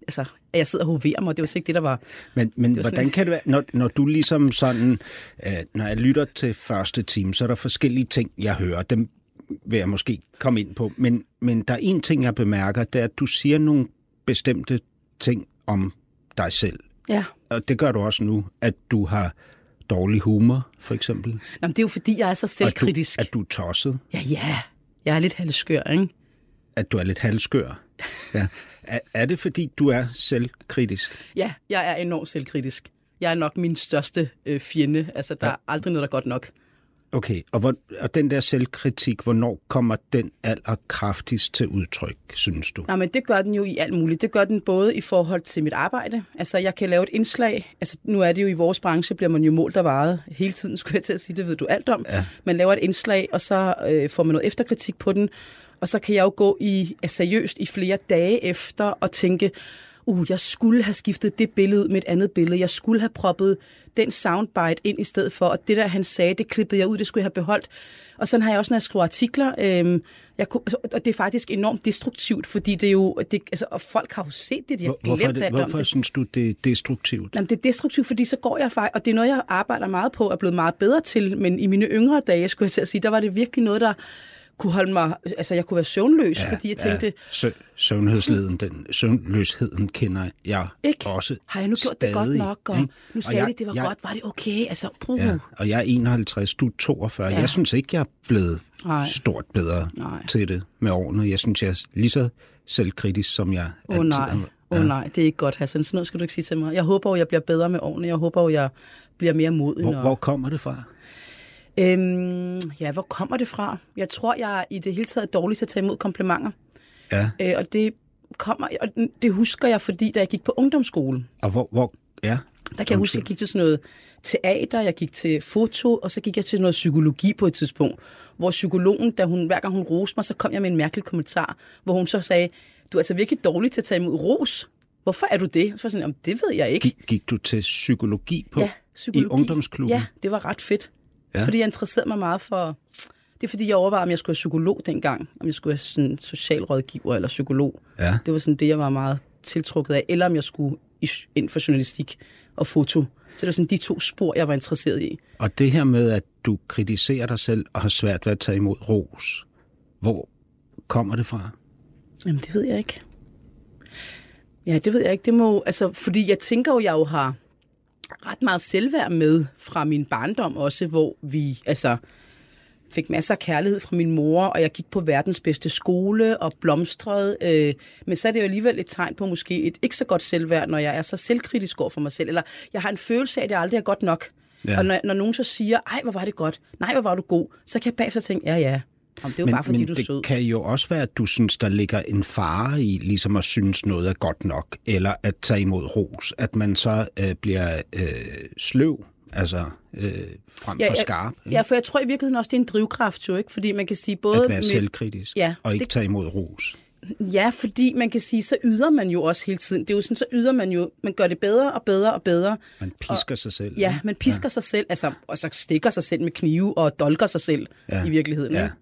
altså, at jeg sidder og hoverer mig, det var slet ikke det, der var... Men, men var hvordan sådan... kan det være, når, når du ligesom sådan, øh, når jeg lytter til første time, så er der forskellige ting, jeg hører, dem vil jeg måske komme ind på, men, men der er en ting, jeg bemærker, det er, at du siger nogle bestemte ting om dig selv. Ja. Og det gør du også nu, at du har dårlig humor, for eksempel. Nå, men det er jo, fordi jeg er så selvkritisk. At du, at du er tosset. Ja, ja. Jeg er lidt halvskør, ikke? At du er lidt halvskør. Ja. Er, er det, fordi du er selvkritisk? Ja, jeg er enormt selvkritisk. Jeg er nok min største øh, fjende. Altså, der ja. Er aldrig noget, der er godt nok. Okay, og, hvor, og den der selvkritik, hvornår kommer den allerkraftigst til udtryk, synes du? Nej, men det gør den jo i alt muligt. Det gør den både i forhold til mit arbejde. Altså, jeg kan lave et indslag. Altså, nu er det jo i vores branche, bliver man jo målt og varet hele tiden, skulle jeg til at sige. Det ved du alt om. Ja. Man laver et indslag, og så øh, får man noget efterkritik på den. Og så kan jeg jo gå i, seriøst i flere dage efter og tænke... Uh, jeg skulle have skiftet det billede ud med et andet billede. Jeg skulle have proppet den soundbite ind i stedet for, og det der, han sagde, det klippede jeg ud, det skulle jeg have beholdt. Og sådan har jeg også, når jeg skriver artikler, øhm, jeg kunne, og det er faktisk enormt destruktivt, fordi det er jo, det, altså, og folk har jo set det, de har glemt alt om det. Hvorfor synes du, det er destruktivt? Jamen, det er destruktivt, fordi så går jeg faktisk, og det er noget, jeg arbejder meget på, er blevet meget bedre til, men i mine yngre dage, skulle jeg til at sige, der var det virkelig noget, der kunne holde mig, altså jeg kunne være søvnløs, ja, fordi jeg ja. tænkte... Sø- søvnløsheden, den søvnløsheden kender jeg ikke? Også har jeg nu gjort stadig, det godt nok, og ikke? Nu sagde jeg, det, det var jeg, godt, var det okay? Altså, ja, og jeg er enoghalvtreds, du er toogfyrre. Ja. Jeg synes ikke, jeg er blevet Nej. stort bedre Nej. til det med årene. Jeg synes, jeg er lige så selvkritisk, som jeg altid oh, er. Åh ja. oh, nej, det er ikke godt, Hassan. Sådan noget skal du ikke sige til mig. Jeg håber jo, jeg bliver bedre med årene. Jeg håber jo, jeg bliver mere modig. Hvor, og... hvor kommer det fra? Øhm, ja, hvor kommer det fra? Jeg tror, jeg i det hele taget er dårlig til at tage imod komplimenter. Ja. Øh, og det kommer, og det husker jeg, fordi da jeg gik på ungdomsskole. Og hvor, hvor ja? Der kan jeg huske, jeg gik til sådan noget teater, jeg gik til foto, og så gik jeg til noget psykologi på et tidspunkt, hvor psykologen, da hun, hver gang hun roste mig, så kom jeg med en mærkelig kommentar, hvor hun så sagde, du er altså virkelig dårlig til at tage imod ros. Hvorfor er du det? Så var sådan, det ved jeg ikke. Gik, gik du til psykologi på ja, psykologi. I ungdomsklubben? Ja, det var ret fedt. Ja. Fordi jeg interesserede mig meget for... Det er fordi, jeg overvejede, om jeg skulle være psykolog dengang. Om jeg skulle være sådan socialrådgiver eller psykolog. Ja. Det var sådan det, jeg var meget tiltrukket af. Eller om jeg skulle ind for journalistik og foto. Så det var sådan de to spor, jeg var interesseret i. Og det her med, at du kritiserer dig selv og har svært ved at tage imod ros. Hvor kommer det fra? Jamen, det ved jeg ikke. Ja, det ved jeg ikke. Det må, altså, fordi jeg tænker jo, jeg jo har ret meget selvværd med fra min barndom også, hvor vi altså, fik masser af kærlighed fra min mor, og jeg gik på verdens bedste skole og blomstrede. Øh, men så er det jo alligevel et tegn på måske et ikke så godt selvværd, når jeg er så selvkritisk over for mig selv. Eller jeg har en følelse af, at det aldrig er godt nok. Ja. Og når, når nogen så siger, ej, hvor var det godt, nej, hvor var du god, så kan jeg bagefter tænke, ja, ja. Om det er jo men, bare, fordi men du det sød. Kan jo også være, at du synes, der ligger en fare i ligesom at synes noget er godt nok, eller at tage imod ros, at man så øh, bliver øh, sløv, altså øh, frem ja, for skarp. Ikke? Ja, for jeg tror i virkeligheden også, det er en drivkraft jo, ikke? Fordi man kan sige både... At være selvkritisk ja, og ikke det... tage imod ros. Ja, fordi man kan sige, så yder man jo også hele tiden. Det er jo sådan, så yder man jo, man gør det bedre og bedre og bedre. Man pisker og, sig selv. Ja, ja man pisker ja. sig selv, altså, og så stikker sig selv med knive og dolker sig selv ja. i virkeligheden, ja. Ikke?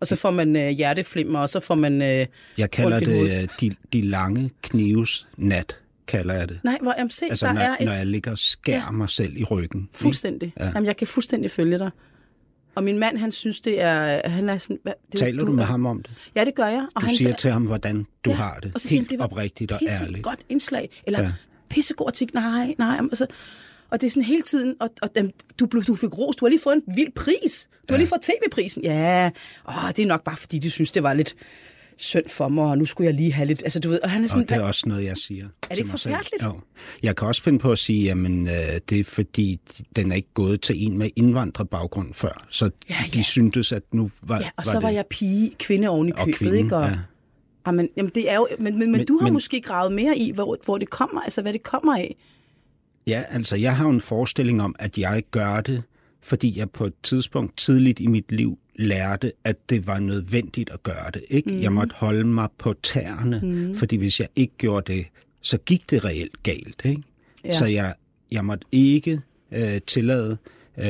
Og så får man øh, hjerteflimmer, og så får man... Øh, jeg kalder det de, de lange knives nat, kalder jeg det. Nej, hvor jamen, se, altså, der når, er et... når jeg ligger og skærer ja. mig selv i ryggen. Fuldstændig. Ja. Jamen, jeg kan fuldstændig følge dig. Og min mand, han synes, det er... Han er sådan, det, Taler du, du med ham om det? Ja, det gør jeg. Og du han siger til ham, hvordan du ja, har det. Og så helt siger han, det var oprigtigt og ærligt. Pisse godt indslag. Eller ja. pissegod artik. Nej, nej. Jamen, altså, og det er sådan hele tiden, og, og du, du fik ros, du har lige fået en vild pris. Du ja. har lige fået tv-prisen. Ja, åh, det er nok bare, fordi de synes, det var lidt synd for mig, og nu skulle jeg lige have lidt... Altså, du ved, og han er sådan, og det er også noget, jeg siger. Er det ikke forfærdeligt? Jo. Jeg kan også finde på at sige, jamen, øh, det er fordi, den er ikke gået til en med indvandrerbaggrund før. Så ja, ja. de syntes, at nu var Ja, og så var, det... var jeg pige, kvinde oven i købet, og kvinde, ikke? Og... Ja. Jamen, jamen, det er jo... Men, men, men du har men... måske gravet mere i, hvor, hvor det kommer, altså, hvad det kommer af. Ja, altså jeg har en forestilling om, at jeg gør det, fordi jeg på et tidspunkt tidligt i mit liv lærte, at det var nødvendigt at gøre det. Ikke? Mm. Jeg måtte holde mig på tæerne, mm. fordi hvis jeg ikke gjorde det, så gik det reelt galt. Ikke? Ja. Så jeg, jeg måtte ikke øh, tillade øh,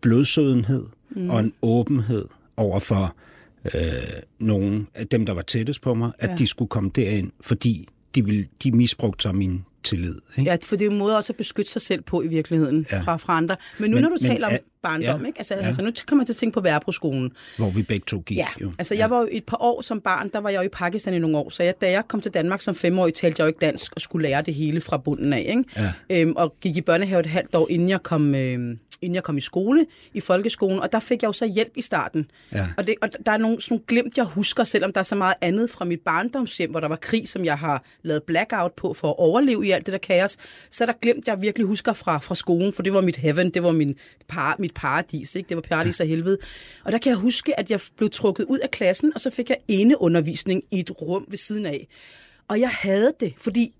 blodsødenhed mm. og en åbenhed overfor øh, nogen af dem, der var tættest på mig, ja. at de skulle komme derind, fordi de, ville, de misbrugte sig min tillid, ikke? Ja, for det er jo en måde også at beskytte sig selv på i virkeligheden ja. fra, fra andre. Men nu men, når du men, taler om barndom, ja, ikke? Altså, ja. altså nu kommer jeg til at tænke på Værebroskolen. Hvor vi begge to gik ja. jo. Altså jeg ja. var jo et par år som barn, der var jeg jo i Pakistan i nogle år, så jeg, da jeg kom til Danmark som femårig, talte jeg jo ikke dansk og skulle lære det hele fra bunden af, ikke? Ja. Øhm, og gik i børnehave et halvt år, inden jeg kom... Øh, inden jeg kom i skole, i folkeskolen, og der fik jeg jo så hjælp i starten. Ja. Og, det, og der er nogle, sådan nogle glimt, jeg husker, selvom der er så meget andet fra mit barndomshjem, hvor der var krig, som jeg har lavet blackout på for at overleve i alt det der kaos, så er der glimt, jeg virkelig husker fra, fra skolen, for det var mit heaven, det var min par, mit paradis, ikke? Det var paradis ja. og helvede. Og der kan jeg huske, at jeg blev trukket ud af klassen, og så fik jeg eneundervisning i et rum ved siden af. Og jeg havde det, fordi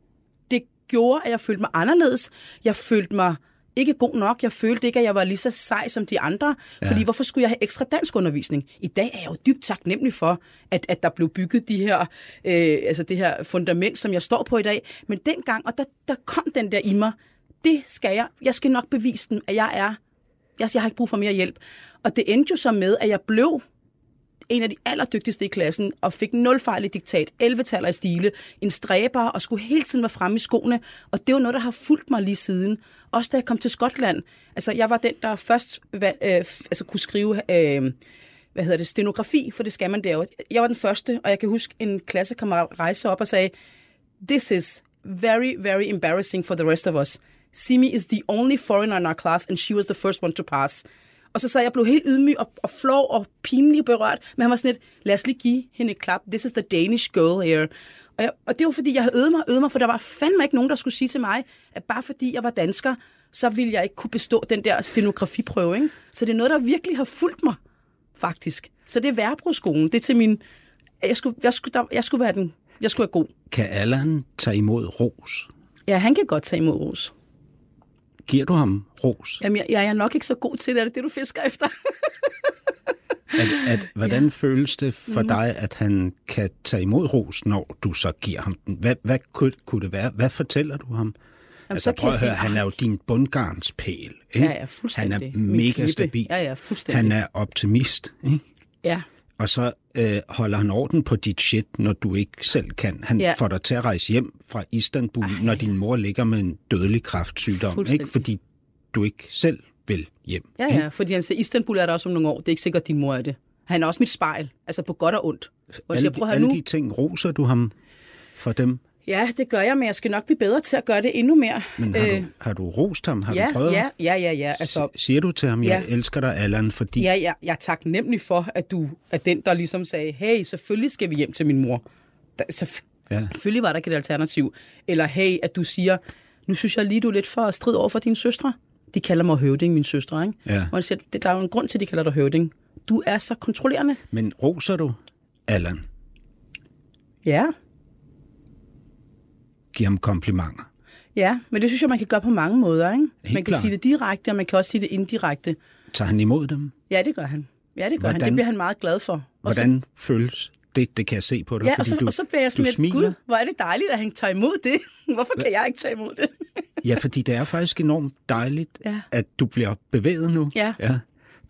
det gjorde, at jeg følte mig anderledes. Jeg følte mig ikke god nok. Jeg følte ikke, at jeg var lige så sej som de andre. Fordi ja. hvorfor skulle jeg have ekstra danskundervisning? I dag er jeg jo dybt taknemmelig for, at, at der blev bygget de her, øh, altså det her fundament, som jeg står på i dag. Men dengang, og der, der kom den der i mig, det skal jeg. Jeg skal nok bevise dem, at jeg er. Jeg, jeg har ikke brug for mere hjælp. Og det endte jo så med, at jeg blev en af de allerdygtigste i klassen, og fik nul fejl i diktat, elleve-taller i stile, en stræber, og skulle hele tiden være fremme i skoene. Og det var noget, der har fulgt mig lige siden. Også da jeg kom til Skotland. Altså, jeg var den, der først valg, øh, altså, kunne skrive øh, hvad hedder det, stenografi, for det skal man derovre. Jeg var den første, og jeg kan huske, en klassekammerat rejste op og sagde, this is very, very embarrassing for the rest of us. Simi is the only foreigner in our class, and she was the first one to pass. Og så sad jeg og blev helt ydmyg og, og flov og pinligt berørt, men han var sådan lidt, lad os lige give hende et klap. This is the Danish girl here. Og, jeg, og det var, fordi jeg havde øvet mig øvet mig, for der var fandme ikke nogen, der skulle sige til mig, at bare fordi jeg var dansker, så ville jeg ikke kunne bestå den der stenografiprøve, ikke? Så det er noget, der virkelig har fulgt mig, faktisk. Så det er Værebroskolen. Det er til min... Jeg skulle, jeg skulle, der, jeg skulle være den... Jeg skulle være god. Kan Allan tage imod ros? Ja, han kan godt tage imod ros. Giver du ham ros? Jamen, jeg, jeg er nok ikke så god til det. Er det det, du fisker efter? at, at, hvordan ja. føles det for mm. dig, at han kan tage imod ros, når du så giver ham den? Hvad, hvad kunne, kunne det være? Hvad fortæller du ham? Jamen, altså, prøv at høre, han er jo din bundgarnspæl. Ikke? Ja, ja, han er mega stabil. Ja, ja, han er optimist. Ikke? Ja. Og så øh, holder han orden på dit shit, når du ikke selv kan. Han ja. får dig til at rejse hjem fra Istanbul, Ej. når din mor ligger med en dødelig kræftsygdom, ikke? Fordi du ikke selv vil hjem. Ja, ja, ikke? Fordi han siger, Istanbul er der også om nogle år. Det er ikke sikkert, din mor er det. Han er også mit spejl, altså på godt og ondt. Og alle, siger, alle nu... de ting, roser du ham for dem? Ja, det gør jeg, men jeg skal nok blive bedre til at gøre det endnu mere. Men har, øh, du, har du rost ham? Har ja, du prøvet? Ja, ja, ja. ja. Altså, siger du til ham, jeg ja. elsker dig, Allan, fordi... Ja, ja, jeg er taknemmelig for, at du er den, der ligesom sagde, hey, selvfølgelig skal vi hjem til min mor. Der, så, ja. Selvfølgelig var der ikke et alternativ. Eller hey, at du siger, nu synes jeg lige, du er lidt for strid over for dine søstre. De kalder mig høvding, mine søstre, ikke? Ja. Og jeg siger, der er jo en grund til, de kalder dig høvding. Du er så kontrollerende. Men roser du, Allan? Ja. Giver ham komplimenter. Ja, men det synes jeg, man kan gøre på mange måder, ikke? Helt man kan klar. sige det direkte, og man kan også sige det indirekte. Tager han imod dem? Ja, det gør han. Ja, det gør hvordan, han. Det bliver han meget glad for. Og hvordan så, føles det? Det kan jeg se på dig, ja, fordi og så, du, og så bliver jeg sådan lidt, gud, hvor er det dejligt, at han tager imod det. Hvorfor kan jeg ikke tage imod det? Ja, fordi det er faktisk enormt dejligt, ja. at du bliver bevæget nu. Ja. ja.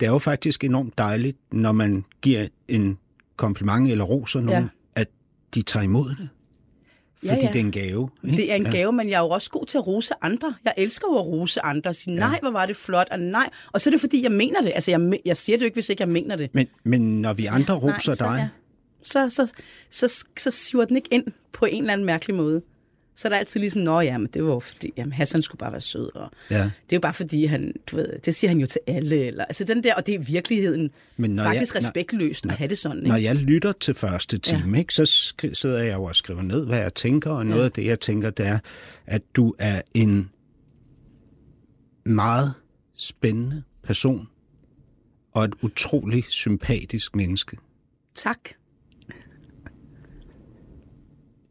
Det er jo faktisk enormt dejligt, når man giver en kompliment eller roser nogen, ja. at de tager imod det. Fordi ja, ja. det er en gave. Ikke? Det er en ja. gave, men jeg er jo også god til at rose andre. Jeg elsker jo at rose andre og sige, nej, ja. hvor var det flot, og nej. Og så er det, fordi jeg mener det. Altså, jeg, jeg siger det jo ikke, hvis ikke jeg mener det. Men, men når vi andre ja, roser nej, dig... Så, ja. så, så, så, så, så siver den ikke ind på en eller anden mærkelig måde. Så er der altid lige sådan, nå ja, men det var jo fordi, jamen, Hassan skulle bare være sød. Og ja. Det er jo bare fordi, han, du ved, det siger han jo til alle. Eller, altså den der, og det er i virkeligheden faktisk jeg, respektløst når, at have det sådan. Ikke? Når jeg lytter til første time, ja. ikke, så sk- sidder jeg jo og skriver ned, hvad jeg tænker. Og noget ja. af det, jeg tænker, det er, at du er en meget spændende person. Og et utroligt sympatisk menneske. Tak.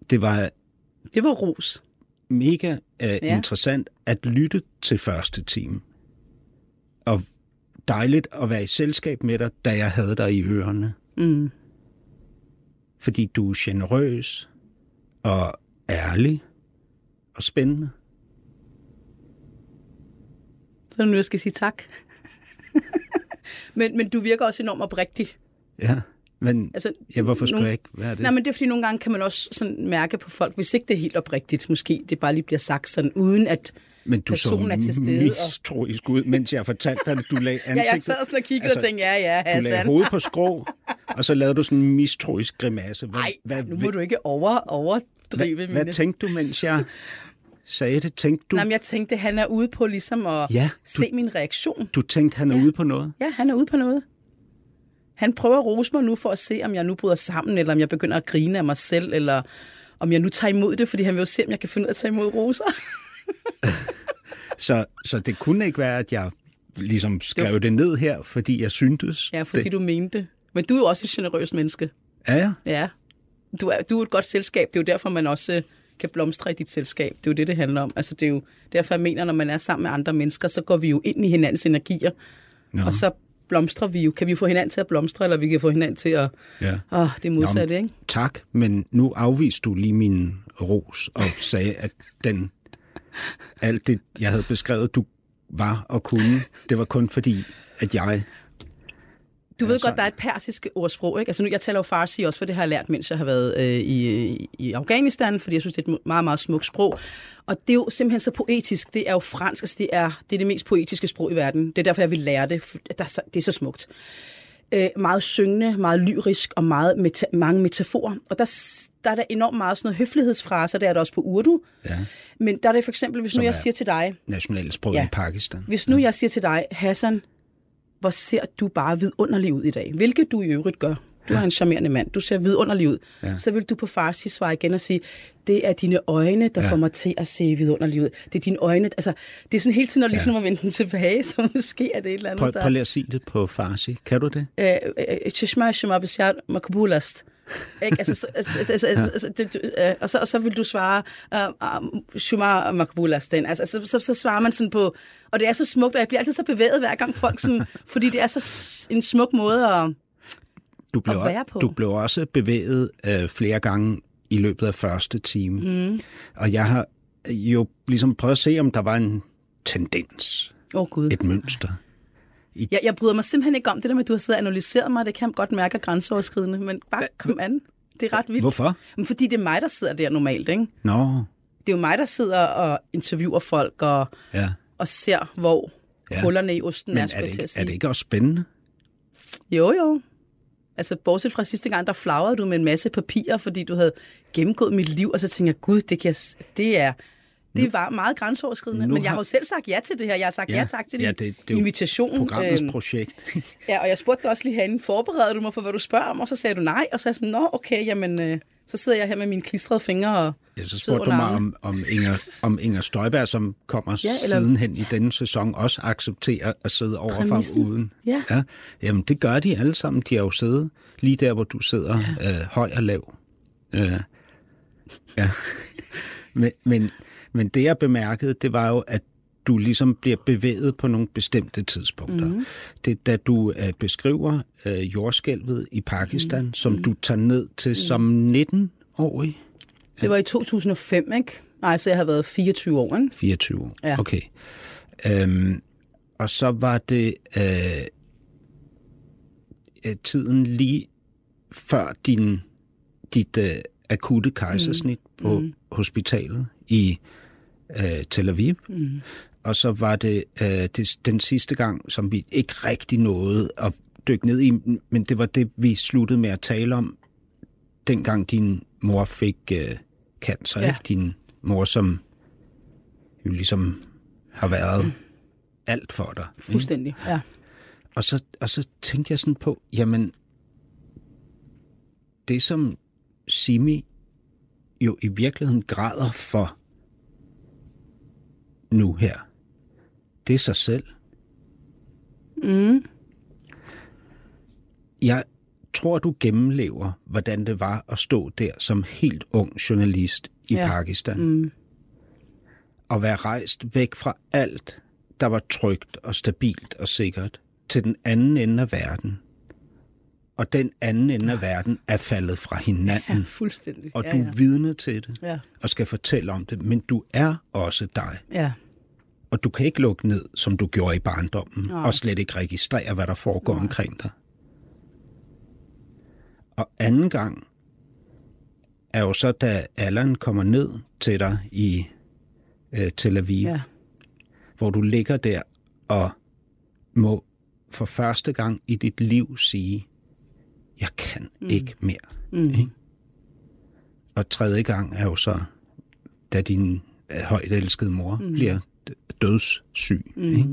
Det var... Det var ros. Mega uh, ja. interessant at lytte til første time. Og dejligt at være i selskab med dig, da jeg havde dig i ørerne. Mm. Fordi du er generøs og ærlig og spændende. Så nu jeg skal sige tak. men, men du virker også enormt oprigtig. Ja. Men altså, ja, hvorfor skulle jeg ikke være det? Nej, men det er, fordi nogle gange kan man også sådan mærke på folk, hvis ikke det er helt oprigtigt, måske det bare lige bliver sagt sådan, uden at men du personen er til stede. Men du så mistroisk og... ud, mens jeg fortalte dig, at du lagde ansigtet... ja, jeg sad sådan og kiggede altså, og tænkte, ja, ja, Hassan. Du lagde hovedet på skrå, og så lavede du sådan en mistroisk grimasse. Nej, nu må du ikke over, overdrive hvad, mine... Hvad tænkte du, mens jeg sagde det? Tænkte du... Nej, men jeg tænkte, han er ude på ligesom at ja, du, se min reaktion. Du tænkte, han er ja. ude på noget? Ja, han er ude på noget. Han prøver at rose mig nu for at se, om jeg nu bryder sammen, eller om jeg begynder at grine af mig selv, eller om jeg nu tager imod det, fordi han vil jo se, om jeg kan finde ud af at tage imod roser. så, så det kunne ikke være, at jeg ligesom skrev det, det ned her, fordi jeg syntes. Ja, fordi det. Du mente det. Men du er jo også et generøst menneske. Ja, ja. Ja. Du er, du er et godt selskab. Det er jo derfor, man også kan blomstre i dit selskab. Det er jo det, det handler om. Altså, det er jo derfor, jeg mener, når man er sammen med andre mennesker, så går vi jo ind i hinandens energier. Nå. Og så blomstrer vi jo. Kan vi få hinanden til at blomstre, eller vi kan få hinanden til at... Ja. Åh, det er modsatte, ikke? Tak, men nu afviste du lige min ros og sagde, at den... alt det, jeg havde beskrevet, du var og kunne, det var kun fordi, at jeg... Du ved altså... godt, der er et persisk ordsprog, ikke? Altså nu, jeg taler jo farsi også, for det har jeg lært, mens jeg har været øh, i, i Afghanistan, fordi jeg synes, det er et meget, meget smukt sprog. Og det er jo simpelthen så poetisk. Det er jo fransk, altså det er det, er det mest poetiske sprog i verden. Det er derfor, jeg vil lære det. Det er så, det er så smukt. øh, meget syngende, meget lyrisk og meget meta- mange metaforer. Og der, der er der enormt meget sådan noget høflighedsfraser, der er der også på urdu. Ja. Men der er det for eksempel, hvis som nu jeg siger til dig... nationalsproget ja, i Pakistan. Hvis nu ja. jeg siger til dig, Hassan, hvor ser du bare vidunderlig ud i dag? Hvilket du i øvrigt gør. Du er en charmerende mand. Du ser vidunderlig ud. Ja. Så vil du på farsi svare igen og sige, det er dine øjne, der ja. får mig til at se vidunderlig ud. Det er dine øjne. Altså, det er sådan hele tiden, når du ligesom ja. må vende den tilbage, så måske er det et eller andet, prøv, der... Prøv lige at sige det på farsi. Kan du det? Og så vil du svare, Shumar Makbulastan. Så svarer man sådan på... Og det er så smukt, og jeg bliver altid så bevæget hver gang folk sådan... Fordi det er så en smuk måde at... Du blev, du blev også bevæget øh, flere gange i løbet af første time. Mm. Og jeg har jo ligesom prøvet at se, om der var en tendens. Åh, oh, Gud. Et mønster. I... Jeg, jeg bryder mig simpelthen ikke om det der med, at du har siddet og analyseret mig. Det kan jeg godt mærke er grænseoverskridende, men bare kom an. Det er ret vildt. Hvorfor? Men fordi det er mig, der sidder der normalt, ikke? Nå. Det er jo mig, der sidder og interviewer folk og, ja. og ser, hvor ja. hullerne i osten men er. Men er, er det ikke også spændende? Jo, jo. Altså, bortset fra sidste gang, der flagrede du med en masse papirer, fordi du havde gennemgået mit liv, og så tænkte jeg, gud, det, kan jeg, det er det nu, var meget grænseoverskridende. Men jeg har jo selv sagt ja til det her. Jeg har sagt ja, ja tak til ja, din invitation. Programmets øhm, projekt. Ja, og jeg spurgte dig også lige herinde, forbereder du mig for, hvad du spørger om? Og så sagde du nej, og så er jeg sådan, nå, okay, jamen, øh, så sidder jeg her med mine klistrede fingre og ja, så spurgte du mig om, om, Inger, om Inger Støjberg, som kommer ja, eller... sidenhen i denne sæson, også accepterer at sidde overfor uden. Ja. Ja. Jamen, det gør de alle sammen. De har jo siddet lige der, hvor du sidder ja. øh, høj og lav. Øh, ja. men, men, men det, jeg bemærkede, det var jo, at du ligesom bliver bevæget på nogle bestemte tidspunkter. Mm-hmm. Det da du øh, beskriver øh, jordskælvet i Pakistan, mm-hmm. som du tager ned til mm-hmm. som nitten-årig. Det var i to tusind og fem, ikke? Nej, så jeg har været fireogtyve år, ikke? fireogtyve år, ja. Okay. Øhm, og så var det øh, tiden lige før din, dit øh, akutte kejsersnit mm. på mm. hospitalet i øh, Tel Aviv. Mm. Og så var det, øh, det den sidste gang, som vi ikke rigtig nåede at dykke ned i, men det var det, vi sluttede med at tale om, dengang din mor fik... Øh, cancer, ja. Ikke? Din mor, som jo ligesom har været mm. alt for dig. Fuldstændig, ikke? Ja. Og så, og så tænkte jeg sådan på, jamen, det som Simi jo i virkeligheden græder for nu her, det er sig selv. Mm. Jeg tror du gennemlever, hvordan det var at stå der som helt ung journalist i ja. Pakistan? Mm. Og være rejst væk fra alt, der var trygt og stabilt og sikkert, til den anden ende af verden. Og den anden ende af verden er faldet fra hinanden. Ja, fuldstændig. Og du er ja, ja. vidne til det, ja. og skal fortælle om det, men du er også dig. Ja. Og du kan ikke lukke ned, som du gjorde i barndommen, nej. Og slet ikke registrere, hvad der foregår nej. Omkring dig. Og anden gang er jo så, da Allan kommer ned til dig i øh, Tel Aviv, ja. Hvor du ligger der og må for første gang i dit liv sige, jeg kan mm. ikke mere. Mm. Ikke? Og tredje gang er jo så, da din øh, højt elskede mor mm. bliver dødssyg. Mm. Ikke?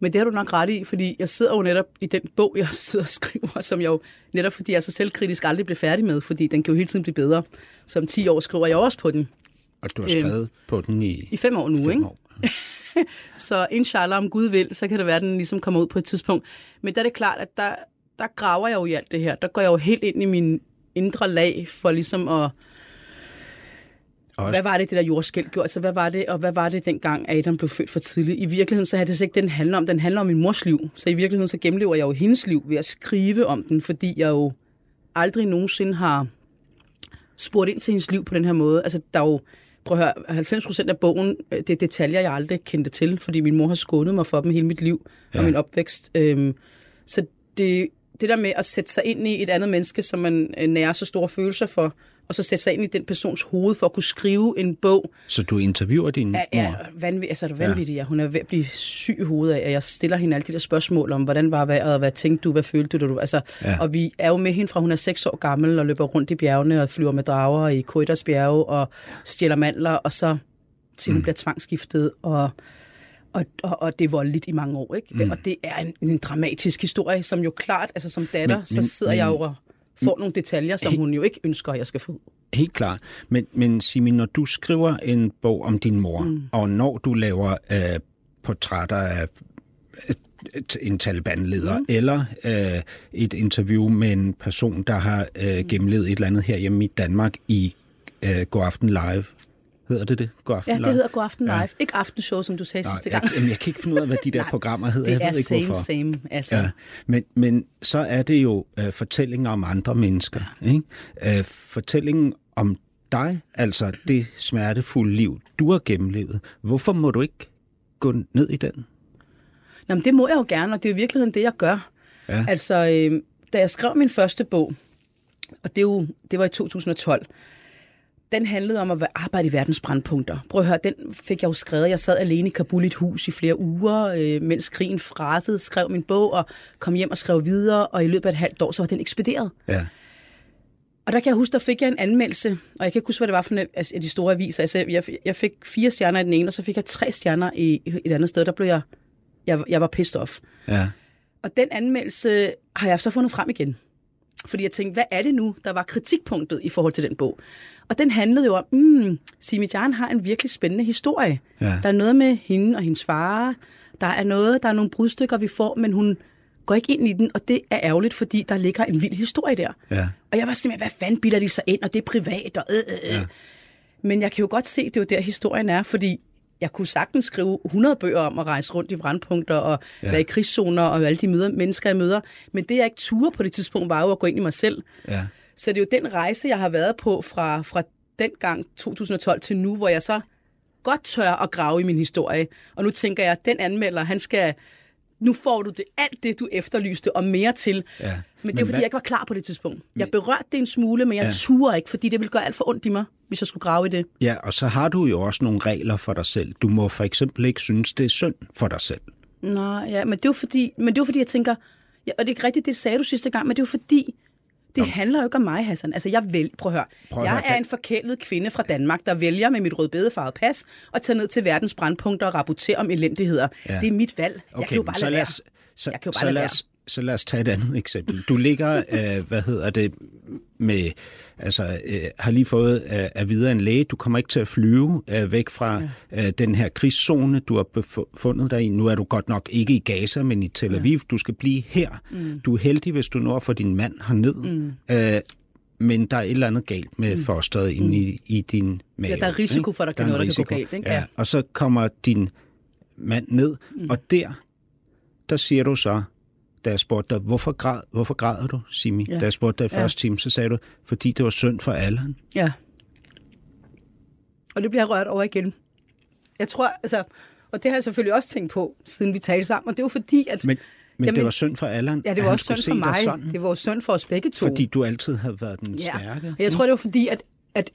Men det har du nok ret i, fordi jeg sidder jo netop i den bog, jeg sidder og skriver, som jeg jo netop, fordi jeg så selvkritisk aldrig blev færdig med, fordi den kan jo hele tiden blive bedre. Så om ti år skriver jeg også på den. Og du har skrevet øhm, på den i... I fem år nu, fem ikke? År. Så inshallah, om Gud vil, så kan det være, at den ligesom kommer ud på et tidspunkt. Men der er det klart, at der, der graver jeg jo i alt det her. Der går jeg jo helt ind i min indre lag for ligesom at... Også. Hvad var det, det der jordskælv gjorde? Altså, hvad var det, og hvad var det dengang, Adam blev født for tidligt? I virkeligheden, så har det så ikke den handler om. Den handler om min mors liv. Så i virkeligheden, så gennemlever jeg jo hendes liv ved at skrive om den, fordi jeg jo aldrig nogensinde har spurgt ind til hendes liv på den her måde. Altså, der er jo, prøv at høre, halvfems procent af bogen, det er detaljer, jeg aldrig kendte til, fordi min mor har skånet mig for dem hele mit liv ja. Og min opvækst. Så det, det der med at sætte sig ind i et andet menneske, som man nærer så store følelser for, og så sætte sig ind i den persons hoved for at kunne skrive en bog. Så du interviewer din mor? Ja, vanvittigt. Altså, det er vanvittigt, ja. Hun er ved at blive syg i hovedet af, og jeg stiller hende alle de der spørgsmål om, hvordan var vejret, og hvad tænkte du, hvad følte du? Altså, ja. Og vi er jo med hende fra, hun er seks år gammel, og løber rundt i bjergene, og flyver med drager i Køders bjerge, og stjæler mandler, og så til hun mm. bliver tvangsskiftet, og... Og, og, og det er voldeligt i mange år, ikke? Mm. Og det er en, en dramatisk historie, som jo klart, altså som datter, men, så sidder men, jeg jo og får men, nogle detaljer, som helt, hun jo ikke ønsker, at jeg skal få. Helt klart. Men, men Simi, når du skriver en bog om din mor, mm. og når du laver øh, portrætter af en Taliban-leder, mm. eller øh, et interview med en person, der har øh, gennemlevet et eller andet herhjemme i Danmark i øh, God Aften Live. Hedder det det? God Aften Live? Ja, det hedder God Aften Live. Ja. Ikke aftenshow, som du sagde Nå, sidste gang. Jeg, jeg kan ikke finde ud af, hvad de der programmer hedder. Jeg ved ikke, same, hvorfor. Det er same, altså. Ja. Men, men så er det jo uh, fortællinger om andre mennesker. Ikke? Uh, fortællingen om dig, altså det smertefulde liv, du har gennemlevet. Hvorfor må du ikke gå ned i den? Nå, men det må jeg jo gerne, og det er i virkeligheden det, jeg gør. Ja. Altså, øh, da jeg skrev min første bog, og det, jo, det var i to tusind og tolv, den handlede om at arbejde i verdens brandpunkter. Prøv at høre, den fik jeg jo skrevet. Jeg sad alene i Kabul i et hus i flere uger, øh, mens krigen frasede, skrev min bog og kom hjem og skrev videre, og i løbet af et halvt år, så var den ekspederet. Ja. Og der kan jeg huske, der fik jeg en anmeldelse, og jeg kan ikke huske, hvad det var for en af de store aviser. Altså, jeg, jeg fik fire stjerner i den ene, og så fik jeg tre stjerner i et andet sted. Der blev jeg... Jeg, jeg var pissed off. Ja. Og den anmeldelse har jeg så fundet frem igen. Fordi jeg tænkte, hvad er det nu, der var kritikpunktet i forhold til den bog? Og den handlede jo om, mm, Simijan har en virkelig spændende historie. Ja. Der er noget med hende og hendes far. Der er noget, der er nogle brudstykker, vi får, men hun går ikke ind i den, og det er ærgerligt, fordi der ligger en vild historie der. Ja. Og jeg var simpelthen, hvad fanden bilder de sig ind, og det er privat, og øh, øh. Ja. Men jeg kan jo godt se, det er jo der historien er, fordi jeg kunne sagtens skrive hundrede bøger om at rejse rundt i brandpunkter og ja. være i krigszoner og alle de møder, mennesker, jeg møder. Men det, jeg ikke turde på det tidspunkt, var jo at gå ind i mig selv. Ja. Så det er jo den rejse, jeg har været på fra, fra dengang to tusind og tolv til nu, hvor jeg så godt tør at grave i min historie. Og nu tænker jeg, at den anmelder, han skal... Nu får du det, alt det, du efterlyste, og mere til. Ja. Men, men det er jo, fordi hvad? jeg ikke var klar på det tidspunkt. Jeg berørte det en smule, men jeg ja. turde ikke, fordi det ville gøre alt for ondt i mig, hvis jeg skulle grave i det. Ja, og så har du jo også nogle regler for dig selv. Du må for eksempel ikke synes, det er synd for dig selv. Nå, ja, men det er jo fordi, men det er jo fordi jeg tænker, ja, og det er ikke rigtigt, det sagde du sidste gang, men det er jo fordi, det Nå. handler jo ikke om mig, Hassan. Altså, jeg vælger, prøv at høre, prøv at høre. jeg er en forkælet kvinde fra Danmark, der vælger med mit rødbedefarvede pas at tage ned til verdens brandpunkter og rapportere om elendigheder. Ja. Det er mit valg. Okay, jeg kan jo bare lade være. Så, jeg kan jo bare så, lade os, så lad os tage et andet eksempel. Du ligger, øh, hvad hedder det, med, altså, øh, har lige fået øh, at videre en læge. Du kommer ikke til at flyve øh, væk fra ja. øh, den her krigszone, du har befundet dig i. Nu er du godt nok ikke i Gaza, men i Tel Aviv. Ja. Du skal blive her. Mm. Du er heldig, hvis du når at få din mand herned. Mm. Øh, men der er et eller andet galt med mm. fosteret inde mm. i, i din mave. Ja, der er risiko for, at der, der kan noget, der risiko. kan gå galt. Ikke? Ja. Ja. Og så kommer din mand ned, mm. og der, der siger du så, da jeg spurgte dig, hvorfor, græd, hvorfor græder du, Simi? Ja. Da jeg spurgte dig i første ja. time, så sagde du, fordi det var synd for Allan. Ja. Og det bliver jeg rørt over igen. Jeg tror, altså, og det har jeg selvfølgelig også tænkt på, siden vi talte sammen, og det var fordi, at... Men, men jamen, det var synd for Allan. Ja, det var også synd for mig. Sådan, det var også synd for os begge to. Fordi du altid havde været den ja. stærke. Jeg tror, det var fordi, at, at,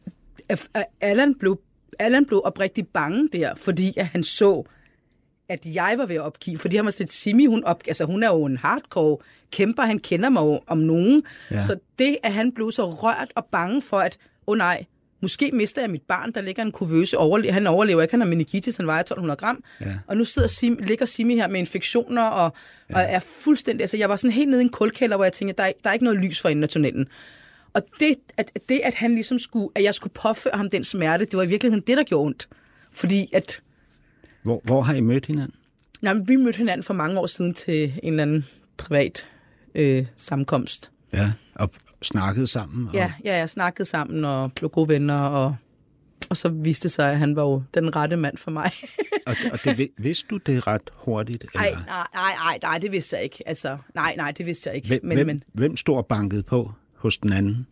at, at Allan blev, Allan blev oprigtigt bange der, fordi at han så... at jeg var ved at opgive, fordi han var slet Simi, hun, op, altså, hun er jo en hardcore kæmper, han kender mig jo om nogen. Ja. Så det, at han blev så rørt og bange for, at, åh oh nej, måske mister jeg mit barn, der ligger en kuvøse, overle- han overlever ikke, han har meningitis, han vejer tolv hundrede gram, ja. og nu sidder Simi, ligger Simi her med infektioner, og, ja. og er fuldstændig, altså jeg var sådan helt nede i en kulkælder, hvor jeg tænkte, der er, der er ikke noget lys for enden af tunnelen. Og det at, det, at han ligesom skulle, at jeg skulle påføre ham den smerte, det var i virkeligheden det, der gjorde ondt. Fordi at Hvor, hvor har I mødt hinanden? Nej, men vi mødte hinanden for mange år siden til en eller anden privat øh, sammenkomst. Ja, og snakkede sammen? Og... Ja, ja, jeg snakkede sammen og blev gode venner, og, og så viste det sig, at han var jo den rette mand for mig. og og det, vidste du det ret hurtigt? Eller? Nej, nej, nej, nej, det vidste jeg ikke. Altså, nej, nej, det vidste jeg ikke. Hvem, men, hvem, men... hvem stod og bankede på hos den anden?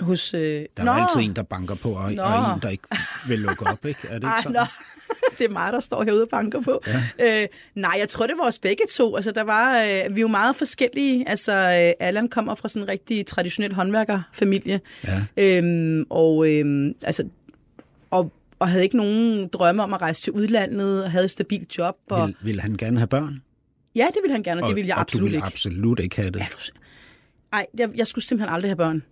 Hos, øh... Der er Nå. altid en, der banker på, og, og en, der ikke vil lukke op, ikke? Er det ikke sådan? det er mig, der står herude og banker på. Ja. Øh, nej, jeg tror, det var os begge to. Altså, der var, øh, vi jo meget forskellige. Altså, øh, Allan kommer fra sådan en rigtig traditionel håndværkerfamilie. Ja. Øhm, og øh, altså... Og og havde ikke nogen drømme om at rejse til udlandet, og havde et stabilt job. Og... Vil, ville han gerne have børn? Ja, det ville han gerne, og, og det ville jeg absolut ikke. Og du ville absolut ikke have det? Ja, du... Ej, jeg, jeg skulle simpelthen aldrig have børn.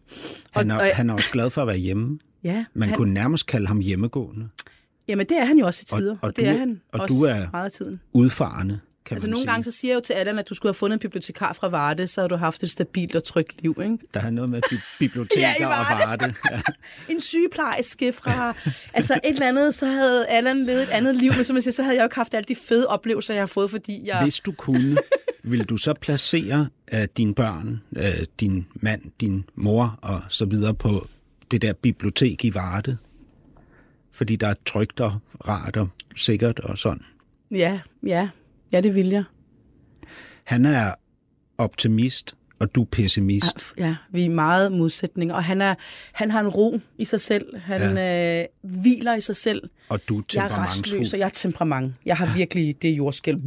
Han er, og, og... han er også glad for at være hjemme. Ja, Man han... kunne nærmest kalde ham hjemmegående. Jamen, det er han jo også i tider, og, og, og det du, er han og også du er meget af tiden. Udfarende, kan altså, man nogle sige. Gange så siger jeg jo til Adam, at du skulle have fundet en bibliotekar fra Varde, så har du haft et stabilt og trygt liv, ikke? Der er noget med bi- biblioteker ja, og Varde. Ja. En sygeplejerske fra... altså et eller andet, så havde Allan levet et andet liv, men som jeg siger, så havde jeg jo ikke haft alle de fede oplevelser, jeg har fået, fordi jeg... Hvis du kunne, ville du så placere uh, dine børn, uh, din mand, din mor og så videre på det der bibliotek i Varde? Fordi der er trygt og rart og sikkert og sådan. Ja, ja. Ja, det vil jeg. Han er optimist, og du er pessimist. Ja, vi er meget modsætninger. Og han, er, han har en ro i sig selv. Han ja. øh, hviler i sig selv. Og du er temperamentsfuld. Jeg er restløs, og jeg er temperament. Jeg har ja. virkelig det jordskælv.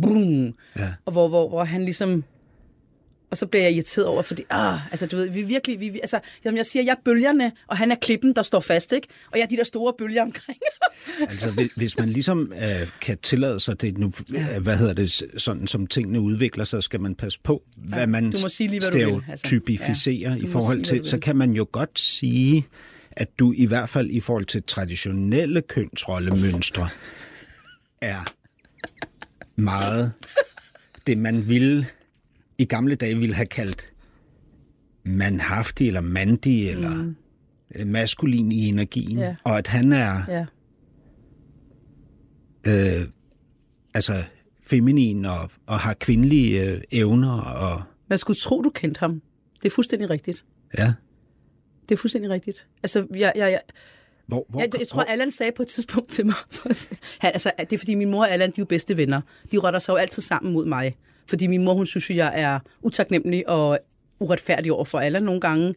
Ja. Og hvor, hvor, hvor han ligesom... Og så bliver jeg irriteret over, fordi... Ah, altså, du ved, vi virkelig... Vi, altså, som jeg siger, jeg er bølgerne, og han er klippen, der står fast, ikke? Og jeg er de der store bølger omkring. Altså, hvis man ligesom øh, kan tillade sig det nu... Ja. Hvad hedder det? Sådan som tingene udvikler sig, skal man passe på, hvad ja, man stereotypificerer altså, ja, i forhold sige, til... Så kan man jo godt sige, at du i hvert fald i forhold til traditionelle kønsrollemønstre er meget det, man ville... i gamle dage ville have kaldt manhaftig eller mandig eller mm. maskulin i energien. Yeah. Og at han er yeah. øh, altså feminin og, og har kvindelige øh, evner. Og... Man skulle tro, du kendte ham. Det er fuldstændig rigtigt. Ja. Det er fuldstændig rigtigt. Altså, jeg... jeg, jeg... Hvor, hvor, jeg, jeg tror, hvor... Allan sagde på et tidspunkt til mig... Han, altså, det er fordi, min mor og Allan, de er jo bedste venner. De rotter sig jo altid sammen mod mig. Fordi min mor, hun synes, jeg er utaknemmelig og uretfærdig over for alle. Nogle gange,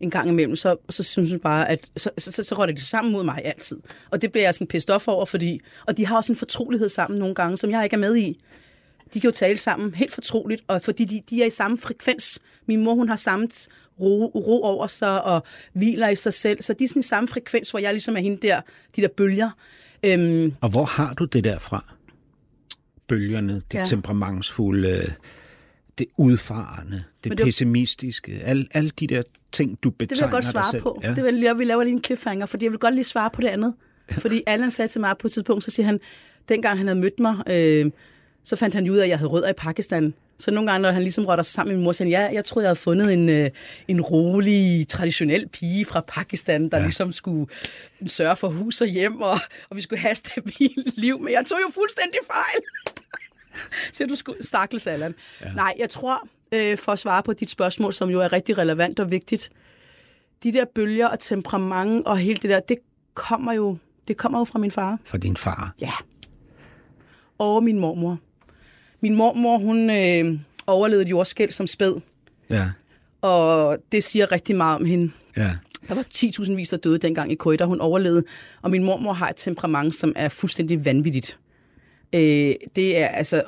en gang imellem, så, så synes hun bare, at så, så, så, så rører de sammen mod mig altid. Og det bliver jeg sådan pissed off over, fordi... Og de har også en fortrolighed sammen nogle gange, som jeg ikke er med i. De kan jo tale sammen helt fortroligt, og fordi de, de er i samme frekvens. Min mor, hun har samme ro, ro over sig og hviler i sig selv. Så de er sådan i samme frekvens, hvor jeg ligesom er hende der, de der bølger. Øhm, og hvor har du det derfra? Bølgerne, det ja. temperamentsfulde, det udfarende, det, det pessimistiske, alle, alle de der ting, du betegner dig selv. Det vil jeg godt svare selv. på. Ja. Det vil jeg, vi laver lige en cliffhanger, fordi jeg vil godt lige svare på det andet. Ja. Fordi Allan sagde til mig på et tidspunkt, så siger han, dengang han havde mødt mig, øh, så fandt han ud af, at jeg havde rødder i Pakistan. Så nogle gange, når han ligesom rødder sig sammen med min mor, så ja, jeg troede, jeg havde fundet en, øh, en rolig, traditionel pige fra Pakistan, der ja. ligesom skulle sørge for hus og hjem, og, og vi skulle have et stabilt liv. Men jeg tog jo fuldstændig fejl. Ser du sku- stakkels, Allan? Ja. Nej, jeg tror, øh, for at svare på dit spørgsmål, som jo er rigtig relevant og vigtigt, de der bølger og temperament og hele det der, det kommer jo, det kommer jo fra min far. Fra din far? Ja. Og min mormor. Min mormor, hun øh, overlevede et jordskælv som spæd. Ja. Og det siger rigtig meget om hende. Ja. Der var ti tusind vis, der døde dengang i Køjder. Hun overlevede. Og min mormor har et temperament, som er fuldstændig vanvittigt. Øh, det er altså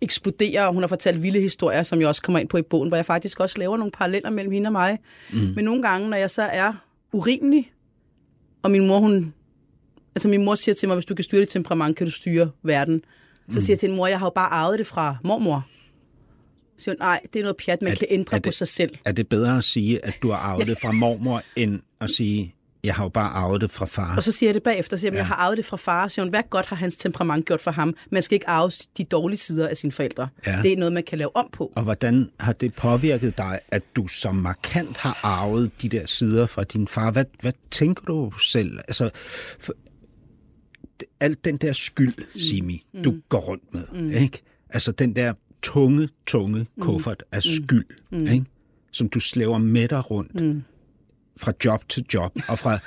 eksploderer, og hun har fortalt vilde historier, som jeg også kommer ind på i bogen, hvor jeg faktisk også laver nogle paralleller mellem hende og mig. Mm. Men nogle gange, når jeg så er urimelig, og min mor, hun... Altså min mor siger til mig, hvis du kan styre dit temperament, kan du styre verden. Så siger jeg til en mor, jeg har jo bare arvet det fra mormor. Så siger hun, nej, det er noget pjat, man er, kan ændre det, på sig selv. Er det bedre at sige, at du har arvet det fra mormor, end at sige, jeg har jo bare arvet det fra far? Og så siger jeg det bagefter, siger jeg, ja. jeg har arvet det fra far. Så siger hun, hvad godt har hans temperament gjort for ham? Man skal ikke arve de dårlige sider af sine forældre. Ja. Det er noget, man kan lave om på. Og hvordan har det påvirket dig, at du så markant har arvet de der sider fra din far? Hvad, hvad tænker du selv? Altså... For alt den der skyld, mm. Simi, du mm. går rundt med, mm. ikke? Altså den der tunge, tunge kuffert mm. af skyld, mm. ikke? Som du slæver med dig rundt mm. fra job til job og fra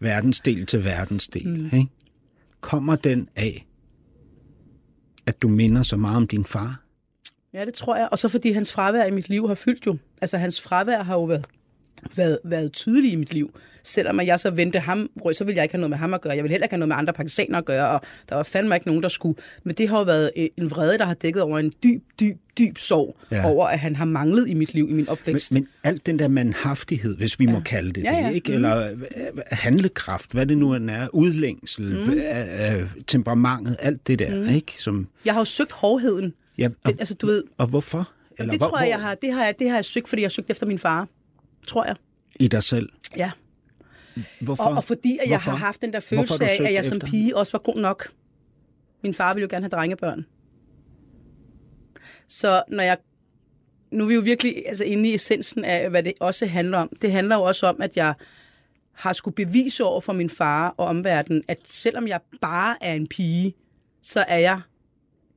verdensdel til verdensdel, mm. ikke? Kommer den af, at du minder så meget om din far? Ja, det tror jeg. Og så fordi hans fravær i mit liv har fyldt jo. Altså hans fravær har jo været været, været tydelig i mit liv. Selvom jeg så vendte ham, så ville jeg ikke have noget med ham at gøre. Jeg ville heller ikke have noget med andre pakistanere at gøre, og der var fandme ikke nogen, der skulle. Men det har jo været en vrede, der har dækket over en dyb, dyb, dyb sorg ja. over, at han har manglet i mit liv, i min opvækst. Men, men alt den der manhaftighed, hvis vi ja. må kalde det ja, ja. det, ikke? Eller mm. handlekraft, hvad det nu er, udlængsel, mm. øh, temperamentet, alt det der, mm. ikke? Som... Jeg har jo søgt hårdheden. Ja, og, det, altså, du ved... og hvorfor? Eller det hvor, tror jeg, jeg har. Det har jeg, det har jeg søgt, fordi jeg har søgt efter min far, tror jeg. I dig selv? Ja. Hvorfor? Og, og fordi at jeg Hvorfor? har haft den der følelse af, at jeg som efter? pige også var god nok. Min far ville jo gerne have drengebørn. Så når jeg... Nu er vi jo virkelig altså, inde i essensen af, hvad det også handler om. Det handler jo også om, at jeg har skulle bevise over for min far og omverdenen, at selvom jeg bare er en pige, så er jeg,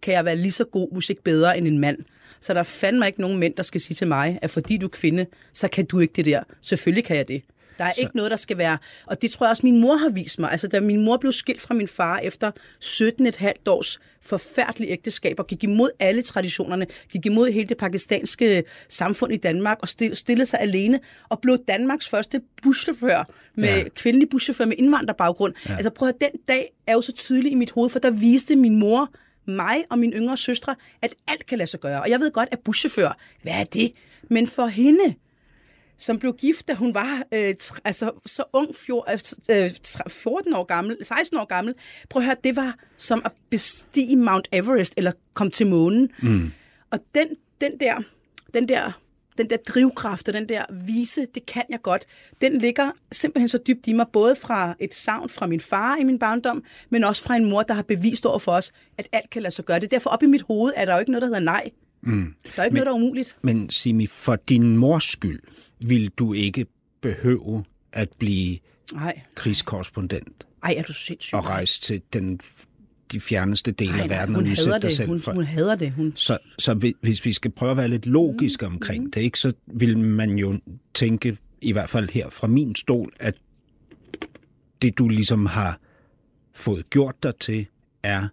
kan jeg være lige så god, hvis ikke bedre, end en mand. Så der fandme ikke nogen mænd, der skal sige til mig, at fordi du er kvinde, så kan du ikke det der. Selvfølgelig kan jeg det. Der er så. ikke noget, der skal være... Og det tror jeg også, min mor har vist mig. Altså, da min mor blev skilt fra min far efter sytten et halvt års forfærdelige ægteskab, og gik imod alle traditionerne, gik imod hele det pakistanske samfund i Danmark, og stillede sig alene, og blev Danmarks første buschauffør, med ja. kvindelig buschauffør med indvandrerbaggrund. Ja. Altså, prøv at høre, den dag er jo så tydelig i mit hoved, for der viste min mor... mig og mine yngre søstre, at alt kan lade sig gøre. Og jeg ved godt, at buschauffør, hvad er det? Men for hende, som blev gift, da hun var øh, altså, så ung, fjorten år gammel, seksten år gammel, prøv at høre, det var som at bestige Mount Everest, eller komme til månen. Mm. Og den, den, der, den, der, den der drivkraft, og den der vise, det kan jeg godt, den ligger simpelthen så dybt i mig, både fra et savn fra min far i min barndom, men også fra en mor, der har bevist over for os, at alt kan lade sig gøre det. Derfor op i mit hoved er der jo ikke noget, der hedder nej. Mm. Der er ikke men, noget, der er umuligt. Men Simi, for din mors skyld ville du ikke behøve at blive Ej. krigskorrespondent. Ej, er du sindssyg. Og rejse til den, de fjerneste dele Ej, af verden og udsætte dig selv hun, for. Hun hader det. Hun... Så, så hvis vi skal prøve at være lidt logiske mm. omkring mm. det, ikke, så vil man jo tænke, i hvert fald her fra min stol, at det du ligesom har fået gjort dig til, er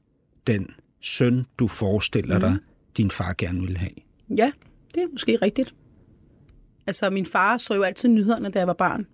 den søn, du forestiller mm. dig, din far gerne ville have. Ja, det er måske rigtigt. Altså, min far så jo altid nyhederne, da jeg var barn.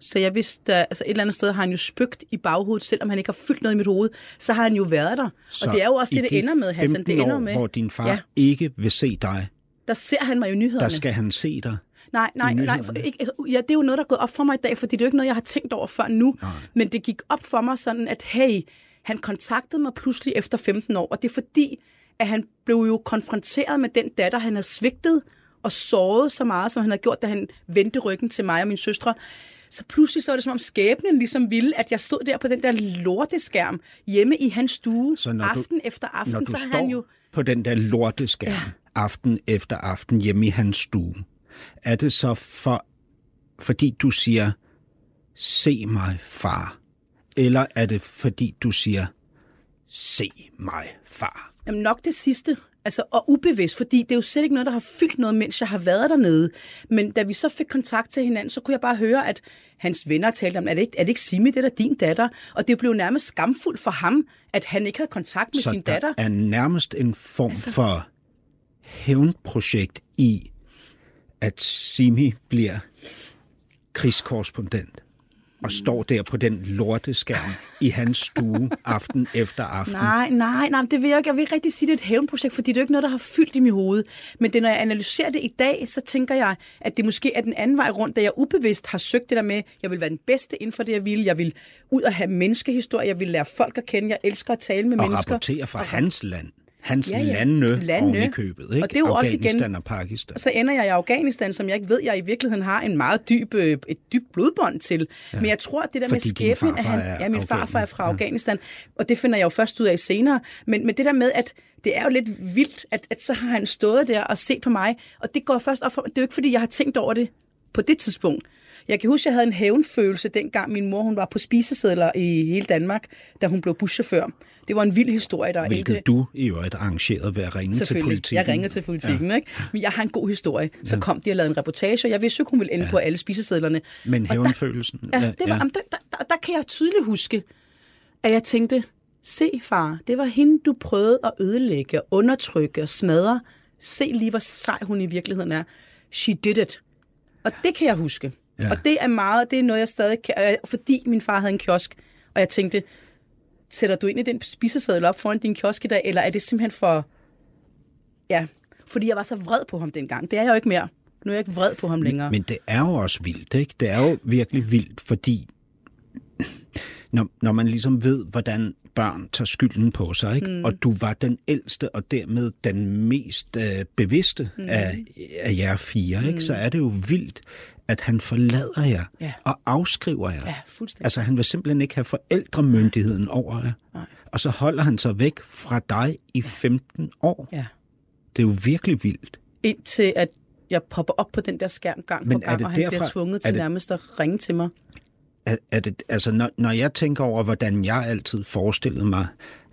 Så jeg vidste, altså et eller andet sted har han jo spygt i baghovedet, selvom han ikke har fyldt noget i mit hoved, så har han jo været der. Så og det er jo også det, det ender med, Hassan. Det ender med, hvor din far ja. ikke vil se dig. Der ser han mig jo i nyhederne. Der skal han se dig. Nej, nej, nej. For, ikke, altså, ja, det er jo noget, der er gået op for mig i dag, fordi det er jo ikke noget, jeg har tænkt over før nu. Nej. Men det gik op for mig sådan, at hey, han kontaktede mig pludselig efter femten år, og det er fordi, at han blev jo konfronteret med den datter, han havde svigtet og såret så meget, som han havde gjort, da han vendte ryggen til mig og mine søstre. Så pludselig så var det, som om skæbnen ligesom ville, at jeg stod der på den der lorteskærm hjemme i hans stue, aften du, efter aften. Når du så står han jo... på den der lorteskærm, ja. aften efter aften, hjemme i hans stue, er det så for, fordi du siger, se mig, far? Eller er det, fordi du siger, se mig, far? Jamen nok det sidste. Altså, og ubevidst, fordi det er jo slet ikke noget, der har fyldt noget, mens jeg har været dernede. Men da vi så fik kontakt til hinanden, så kunne jeg bare høre, at hans venner talte om, er det ikke, er det ikke Simi, det er da din datter? Og det blev nærmest skamfuldt for ham, at han ikke havde kontakt med så sin datter. Så er nærmest en form altså... for hævnprojekt i, at Simi bliver krigskorrespondent og står der på den lorteskærm i hans stue aften efter aften. Nej, nej, nej, det vil jeg ikke. Jeg vil ikke rigtig sige, det er et hævnprojekt, fordi det er jo ikke noget, der har fyldt i mit hoved. Men det, når jeg analyserer det i dag, så tænker jeg, at det måske er den anden vej rundt, da jeg ubevidst har søgt det der med, jeg vil være den bedste inden for det, jeg vil. Jeg vil ud og have menneskehistorie, jeg vil lære folk at kende, jeg elsker at tale med og mennesker. Og rapportere fra og... hans land. Hans ja, ja. lande oven i købet, ikke? Og det er jo Afghanistan også igen, og Pakistan. Så ender jeg i Afghanistan, som jeg ikke ved, jeg i virkeligheden har en meget dyb, et dybt blodbånd til. Ja. Men jeg tror, at det der Fordi med skæbnen, at han, ja, min farfar er fra ja. Afghanistan, og det finder jeg jo først ud af senere, men, men det der med, at det er jo lidt vildt, at, at så har han stået der og set på mig, og det går først op for, det er jo ikke, fordi jeg har tænkt over det på det tidspunkt. Jeg kan huske, at jeg havde en hævnfølelse, dengang min mor hun var på spisesedler i hele Danmark, da hun blev buschauffør. Det var en vild historie, der Hvilket ikke... du i øvrigt arrangerede ved at ringe til Politiken. Jeg ringer til Politiken, ja. ikke? Men jeg har en god historie. Så ja. kom de og lavede en reportage, og jeg vidste jo, hun ville ende ja. på alle spisesedlerne. Men hævnfølelsen... Der, ja, det var, ja. der, der, der, der kan jeg tydeligt huske, at jeg tænkte, se far, det var hende, du prøvede at ødelægge, undertrykke og smadre. Se lige, hvor sej hun i virkeligheden er. She did it. Og det kan jeg huske. Ja. Og det er meget, det er noget, jeg stadig kan, fordi min far havde en kiosk, og jeg tænkte, sætter du ind i den spiseseddel op foran din kiosk i dag, eller er det simpelthen for... Ja, fordi jeg var så vred på ham dengang. Det er jeg jo ikke mere. Nu er jeg ikke vred på ham længere. Men det er jo også vildt, ikke? Det er jo virkelig vildt, fordi når, når man ligesom ved, hvordan børn tager skylden på sig, ikke? Mm. Og du var den ældste, og dermed den mest øh, bevidste mm. af, af jer fire, ikke? Mm. Så er det jo vildt, at han forlader jer ja. og afskriver jer. Ja, fuldstændig. Altså, han vil simpelthen ikke have forældremyndigheden over jer. Nej. Og så holder han sig væk fra dig i ja. femten år. Ja. Det er jo virkelig vildt. Indtil at jeg popper op på den der skærm gang Men på gang, og han derfra, bliver tvunget til det, nærmest at ringe til mig. Er, er det, altså, når, når jeg tænker over, hvordan jeg altid forestillede mig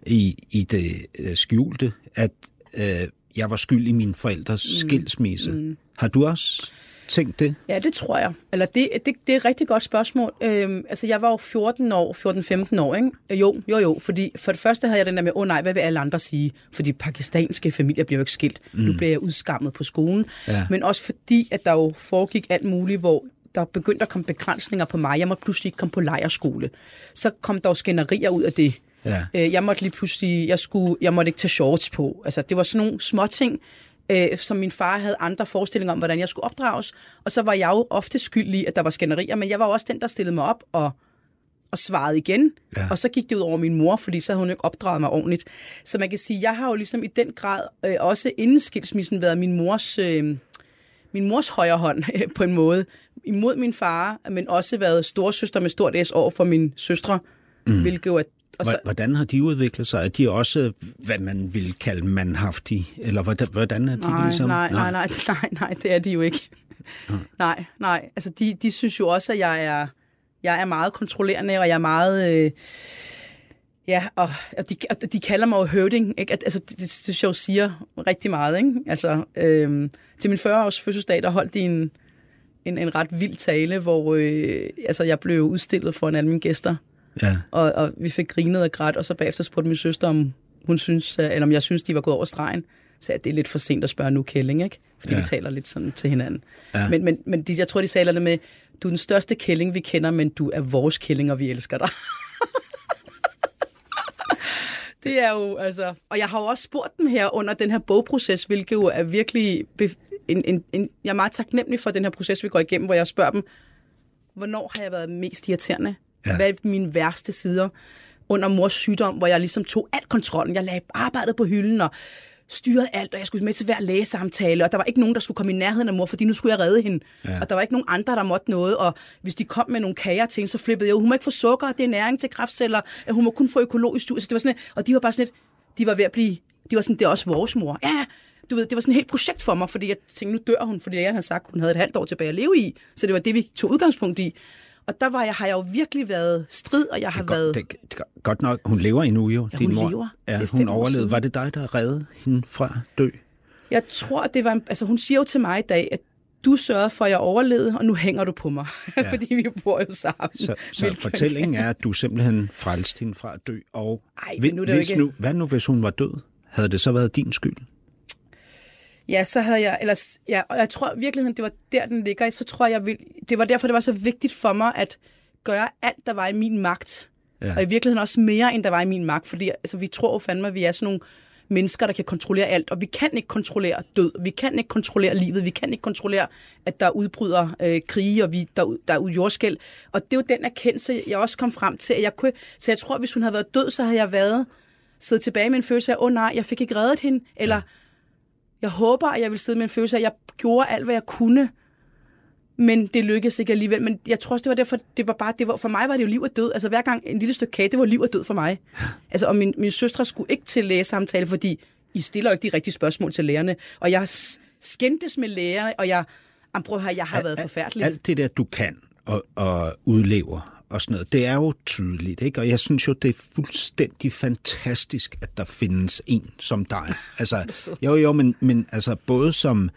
i, i det øh, skjulte, at øh, jeg var skyld i mine forældres mm. skilsmisse. Mm. Har du også tænkt det? Ja, det tror jeg. Eller det, det, det er et rigtig godt spørgsmål. Øhm, altså, jeg var jo fjorten år, fjorten femten år, ikke? Jo, jo, jo. Fordi for det første havde jeg den der med, åh oh, nej, hvad vil alle andre sige? Fordi pakistanske familier bliver jo ikke skilt. Mm. Nu bliver jeg udskammet på skolen. Ja. Men også fordi, at der jo foregik alt muligt, hvor der begyndte at komme begrænsninger på mig. Jeg måtte pludselig ikke komme på lejerskole. Så kom der jo skænderier ud af det. Ja. Øh, jeg måtte lige pludselig, jeg, skulle, jeg måtte ikke tage shorts på. Altså, det var sådan nogle småting, Øh, som min far havde andre forestillinger om, hvordan jeg skulle opdrages. Og så var jeg jo ofte skyldig, at der var skænderier, men jeg var også den, der stillede mig op og, og svarede igen. Ja. Og så gik det ud over min mor, fordi så havde hun ikke opdraget mig ordentligt. Så man kan sige, jeg har jo ligesom i den grad øh, også inden skilsmissen været min mors, øh, min mors højre hånd øh, på en måde. Imod min far, men også været storesøster med stort S over for mine søstre, mm. hvilket jo er Så, hvordan har de udviklet sig? Er de også, hvad man ville kalde mandhaftige? Eller hvordan, hvordan er de nej, ligesom? Nej, nej, nej, nej, nej, det er de jo ikke. Nej, nej. nej. Altså, de, de synes jo også, at jeg er, jeg er meget kontrollerende, og jeg er meget... Øh, ja, og, og, de, og de kalder mig jo høvding, ikke? Altså, det, det synes jeg jo siger rigtig meget, ikke? Altså, øh, til min fyrre-års fødselsdag, der holdt de en, en, en ret vild tale, hvor øh, altså, jeg blev udstillet for en af mine gæster. Ja. Og, og vi fik grinet og grædt, og så bagefter spurgte min søster, om hun synes, eller om jeg synes, de var gået over stregen. Så at det er lidt for sent at spørge nu, kælling, ikke? Fordi ja. vi taler lidt sådan til hinanden. Ja. Men, men, men de, jeg tror, de sagde det med, du er den største kælling, vi kender, men du er vores kælling, og vi elsker dig. Det er jo, altså... Og jeg har jo også spurgt dem her under den her bogproces, hvilket jo er virkelig... En, en, en, jeg er meget taknemmelig for den her proces, vi går igennem, hvor jeg spørger dem, hvornår har jeg været mest irriterende? Ja. Hvad er mine værste sider under mors sygdom, hvor jeg ligesom tog alt kontrollen. Jeg lagde arbejdet på hylden og styrede alt, og jeg skulle med til hver lægesamtale, og der var ikke nogen, der skulle komme i nærheden af mor, fordi nu skulle jeg redde hende. Ja. Og der var ikke nogen andre, der måtte noget, og hvis de kom med nogle kager til hende, så flippede jeg ud. Hun må ikke få sukker, det er næring til kræftceller, hun må kun få økologisk stue. Så det var sådan et, og de var bare sådan et, de var ved at blive, de var sådan, det er også vores mor. Ja, du ved, det var sådan et helt projekt for mig, fordi jeg tænkte, nu dør hun, fordi jeg havde sagt, hun havde et halvt år tilbage at leve i. Så det var det, vi tog udgangspunkt i. Og der var jeg, har jeg jo virkelig været strid, og jeg har godt, været... Det, det, godt nok, hun lever endnu jo, ja, din mor. Lever. Ja, hun overlevede. Var det dig, der reddede hende fra at dø? Jeg tror, det var... En, altså, hun siger jo til mig i dag, at du sørgede for, at jeg overlevede, og nu hænger du på mig. Ja. Fordi vi bor jo sammen. Så, så fortællingen er, at du simpelthen frelste hende fra at dø. Og Ej, men nu er det hvis ikke... nu, hvad nu, hvis hun var død? Havde det så været din skyld? Ja, så havde jeg, ellers, ja, og jeg tror i virkeligheden, det var der, den ligger. Så tror jeg, jeg det var derfor, det var så vigtigt for mig at gøre alt, der var i min magt. Ja. Og i virkeligheden også mere, end der var i min magt. Fordi altså, vi tror jo fandme, at vi er sådan nogle mennesker, der kan kontrollere alt. Og vi kan ikke kontrollere død. Vi kan ikke kontrollere livet. Vi kan ikke kontrollere, at der udbryder øh, krige, og vi, der, der er udjordskæld. Og det er jo den erkendelse, jeg også kom frem til. At jeg kunne, så jeg tror, hvis hun havde været død, så havde jeg været siddet tilbage med en følelse af, åh oh, nej, jeg fik ikke reddet hende. Eller... Ja. Jeg håber, at jeg vil sidde med en følelse af, at jeg gjorde alt, hvad jeg kunne, men det lykkedes ikke alligevel. Men jeg tror også, det var derfor, det var bare, det var, for mig var det jo liv og død. Altså hver gang en lille stykke kage, det var liv og død for mig. Altså, og min, min søstre skulle ikke til lægesamtale, fordi I stiller jo ikke de rigtige spørgsmål til lægerne. Og jeg skændtes med lægerne, og jeg, prøv her, jeg har al, været forfærdelig. Alt det der, du kan og, og udlever... og sådan noget. Det er jo tydeligt, ikke? Og jeg synes jo, det er fuldstændig fantastisk, at der findes en som dig. Altså, jo, jo, men, men altså, både som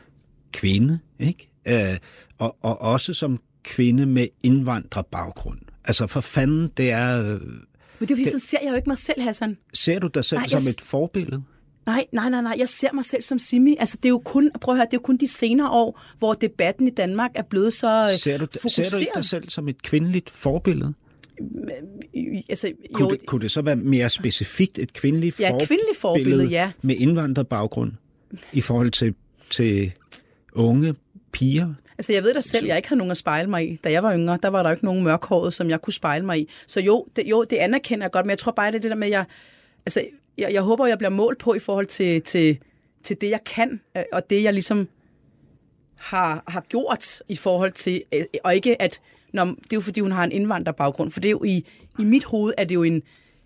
kvinde, ikke? Øh, og, og også som kvinde med indvandrerbaggrund. Altså, for fanden, det er... Øh, men det er fordi, det, så ser jeg jo ikke mig selv, Hassan. Ser du dig selv Nej, som jeg... et forbillede? Nej, nej, nej, nej. Jeg ser mig selv som Simi. Altså, det er jo kun, prøv at høre, det er jo kun de senere år, hvor debatten i Danmark er blevet så ser du, fokuseret. Ser du ikke dig selv som et kvindeligt forbillede? Altså, kunne, det, kunne det så være mere specifikt et kvindeligt, ja, forbillede, kvindeligt forbillede, ja, med indvandrerbaggrund i forhold til, til unge piger? Altså, jeg ved da selv, jeg ikke har nogen at spejle mig i. Da jeg var yngre, der var der jo ikke nogen mørkhåret, som jeg kunne spejle mig i. Så jo, det, jo, det anerkender jeg godt, men jeg tror bare, det er det der med, at jeg... Altså, jeg, jeg håber, jeg bliver målt på i forhold til, til, til det, jeg kan, og det, jeg ligesom har, har gjort i forhold til... Og ikke, at... Nå, det er jo, fordi hun har en indvandrerbaggrund, for det er jo i, i mit hoved, er det jo en...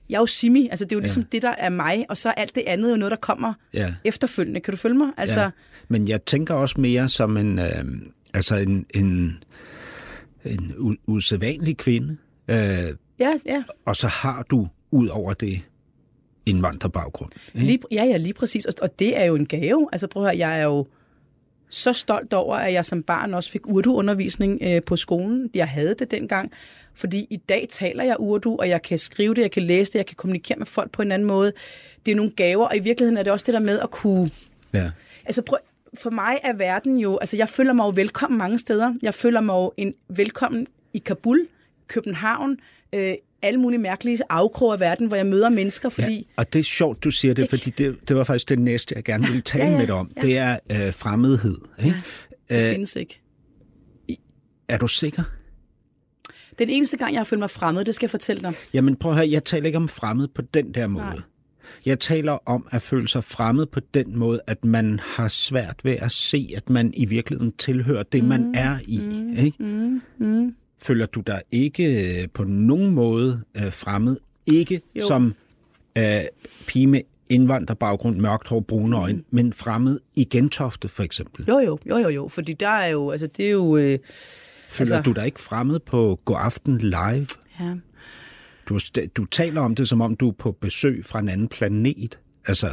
Jeg er jo Simi, altså det er jo ligesom, ja, det, der er mig, og så er alt det andet jo noget, der kommer, ja, efterfølgende. Kan du følge mig? Altså, ja. Men jeg tænker også mere som en... Øh... Altså en, en, en u- usædvanlig kvinde. Øh, ja, ja. Og så har du ud over det indvandrerbaggrund. Lige, ja, ja, lige præcis. Og, og det er jo en gave. Altså prøv at høre, jeg er jo så stolt over, at jeg som barn også fik urdu-undervisning øh, på skolen. Jeg havde det dengang. Fordi i dag taler jeg urdu, og jeg kan skrive det, jeg kan læse det, jeg kan kommunikere med folk på en anden måde. Det er nogle gaver, og i virkeligheden er det også det der med at kunne... Ja. Altså prøv... For mig er verden jo... Altså, jeg føler mig jo velkommen mange steder. Jeg føler mig jo en velkommen i Kabul, København, øh, alle mulige mærkelige afkroge af verden, hvor jeg møder mennesker, fordi... Ja, og det er sjovt, du siger det, ikke? Fordi det, det var faktisk det næste, jeg gerne ville tale ja, ja, med dig om. Ja. Det er øh, fremmedhed. Ikke? Ja, det øh, findes ikke. Er du sikker? Det er den eneste gang, jeg har følt mig fremmed, det skal jeg fortælle dig. Jamen, prøv at høre, jeg taler ikke om fremmed på den der måde. Nej. Jeg taler om at føle sig fremmed på den måde, at man har svært ved at se, at man i virkeligheden tilhører det, mm, man er i. Mm, ikke? Mm, mm. Føler du dig ikke på nogen måde øh, fremmed? Ikke jo, som øh, pige med indvandrerbaggrund, mørkt hår, brune øjne, mm, men fremmed i Gentofte for eksempel? Jo, jo, jo, jo, jo, fordi der er jo, altså det er jo... Øh, føler altså... du dig ikke fremmed på God Aften Live? Ja. Du, du taler om det, som om du er på besøg fra en anden planet. Altså...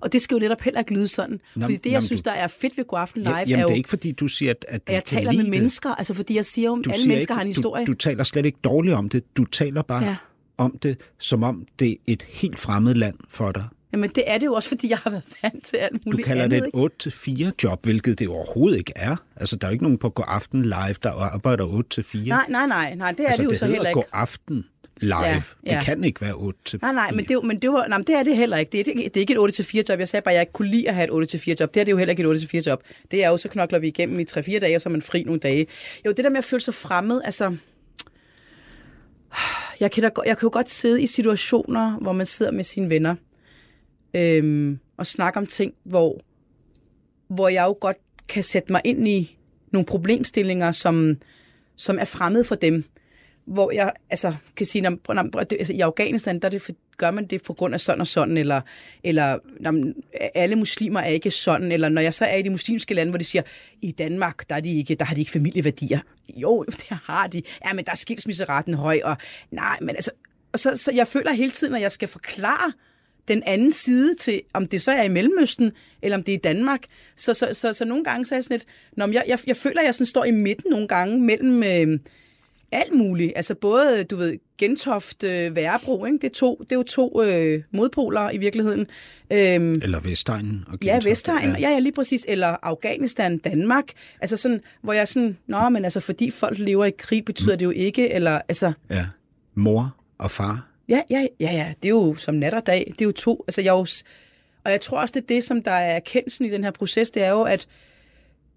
Og det skal jo netop heller ikke lyde sådan. Nå, fordi det, jeg jamen, synes, der er fedt ved God Aften Live, ja, jamen, er jo... det er ikke, fordi du siger, at, at du jeg taler med mennesker, altså fordi jeg siger jo, at alle mennesker ikke, har en historie. Du, du taler slet ikke dårligt om det. Du taler bare, ja, om det, som om det er et helt fremmed land for dig. Jamen, det er det jo også, fordi jeg har været vant til alt muligt. Du kalder andet, det et otte til fire job, hvilket det overhovedet ikke er. Altså, der er jo ikke nogen på God Aften Live, der arbejder otte til fire. Nej, nej, nej, nej, det er altså, det jo det så heller ikke. Altså, det hedder God Aften Live. Ja, ja. Det kan ikke være otte til fire. Nej, nej, men det, jo, men det, var, nej, det er det heller ikke. Det er, det, det er ikke et otte til fire job. Jeg sagde bare, at jeg ikke kunne lide at have et otte til fire job. Det er det jo heller ikke et otte til fire job. Det er jo, så knokler vi igennem i tre fire dage, og så er man fri nogle dage. Jo, det der med at føle sig fremmed, altså... Jeg kan, da, jeg kan jo godt sidde i situationer, hvor man sidder med sine venner, Øhm, og snakke om ting, hvor, hvor jeg jo godt kan sætte mig ind i nogle problemstillinger, som, som er fremmede for dem. Hvor jeg altså, kan sige, at altså, i Afghanistan, der det for, gør man det på grund af sådan og sådan, eller, eller når, alle muslimer er ikke sådan, eller når jeg så er i de muslimske lande, hvor de siger, i Danmark, der, er de ikke, der har de ikke familieværdier. Jo, det har de. Ja, men der er skilsmisseretten høj, og nej, men altså... Og så, så jeg føler hele tiden, at jeg skal forklare den anden side til, om det så er i Mellemøsten, eller om det er i Danmark. Så, så, så, så nogle gange så er jeg sådan lidt, når jeg, jeg, jeg føler, at jeg sådan står i midten nogle gange, mellem øh, alt muligt. Altså både, du ved, Gentofte, øh, Værebro, ikke? Det, er to, det er jo to øh, modpoler i virkeligheden. Øhm, eller Vestegnen og Gentofte. Ja, Vestegnen, ja, ja, lige præcis. Eller Afghanistan, Danmark. Altså sådan, hvor jeg sådan, nå, men altså, fordi folk lever i krig, betyder mm. det jo ikke, eller altså... Ja, mor og far. Ja, ja, ja, ja, det er jo som nat og dag, det er jo to, altså jeg jo, og jeg tror også, det er det, som der er erkendelsen i den her proces, det er jo, at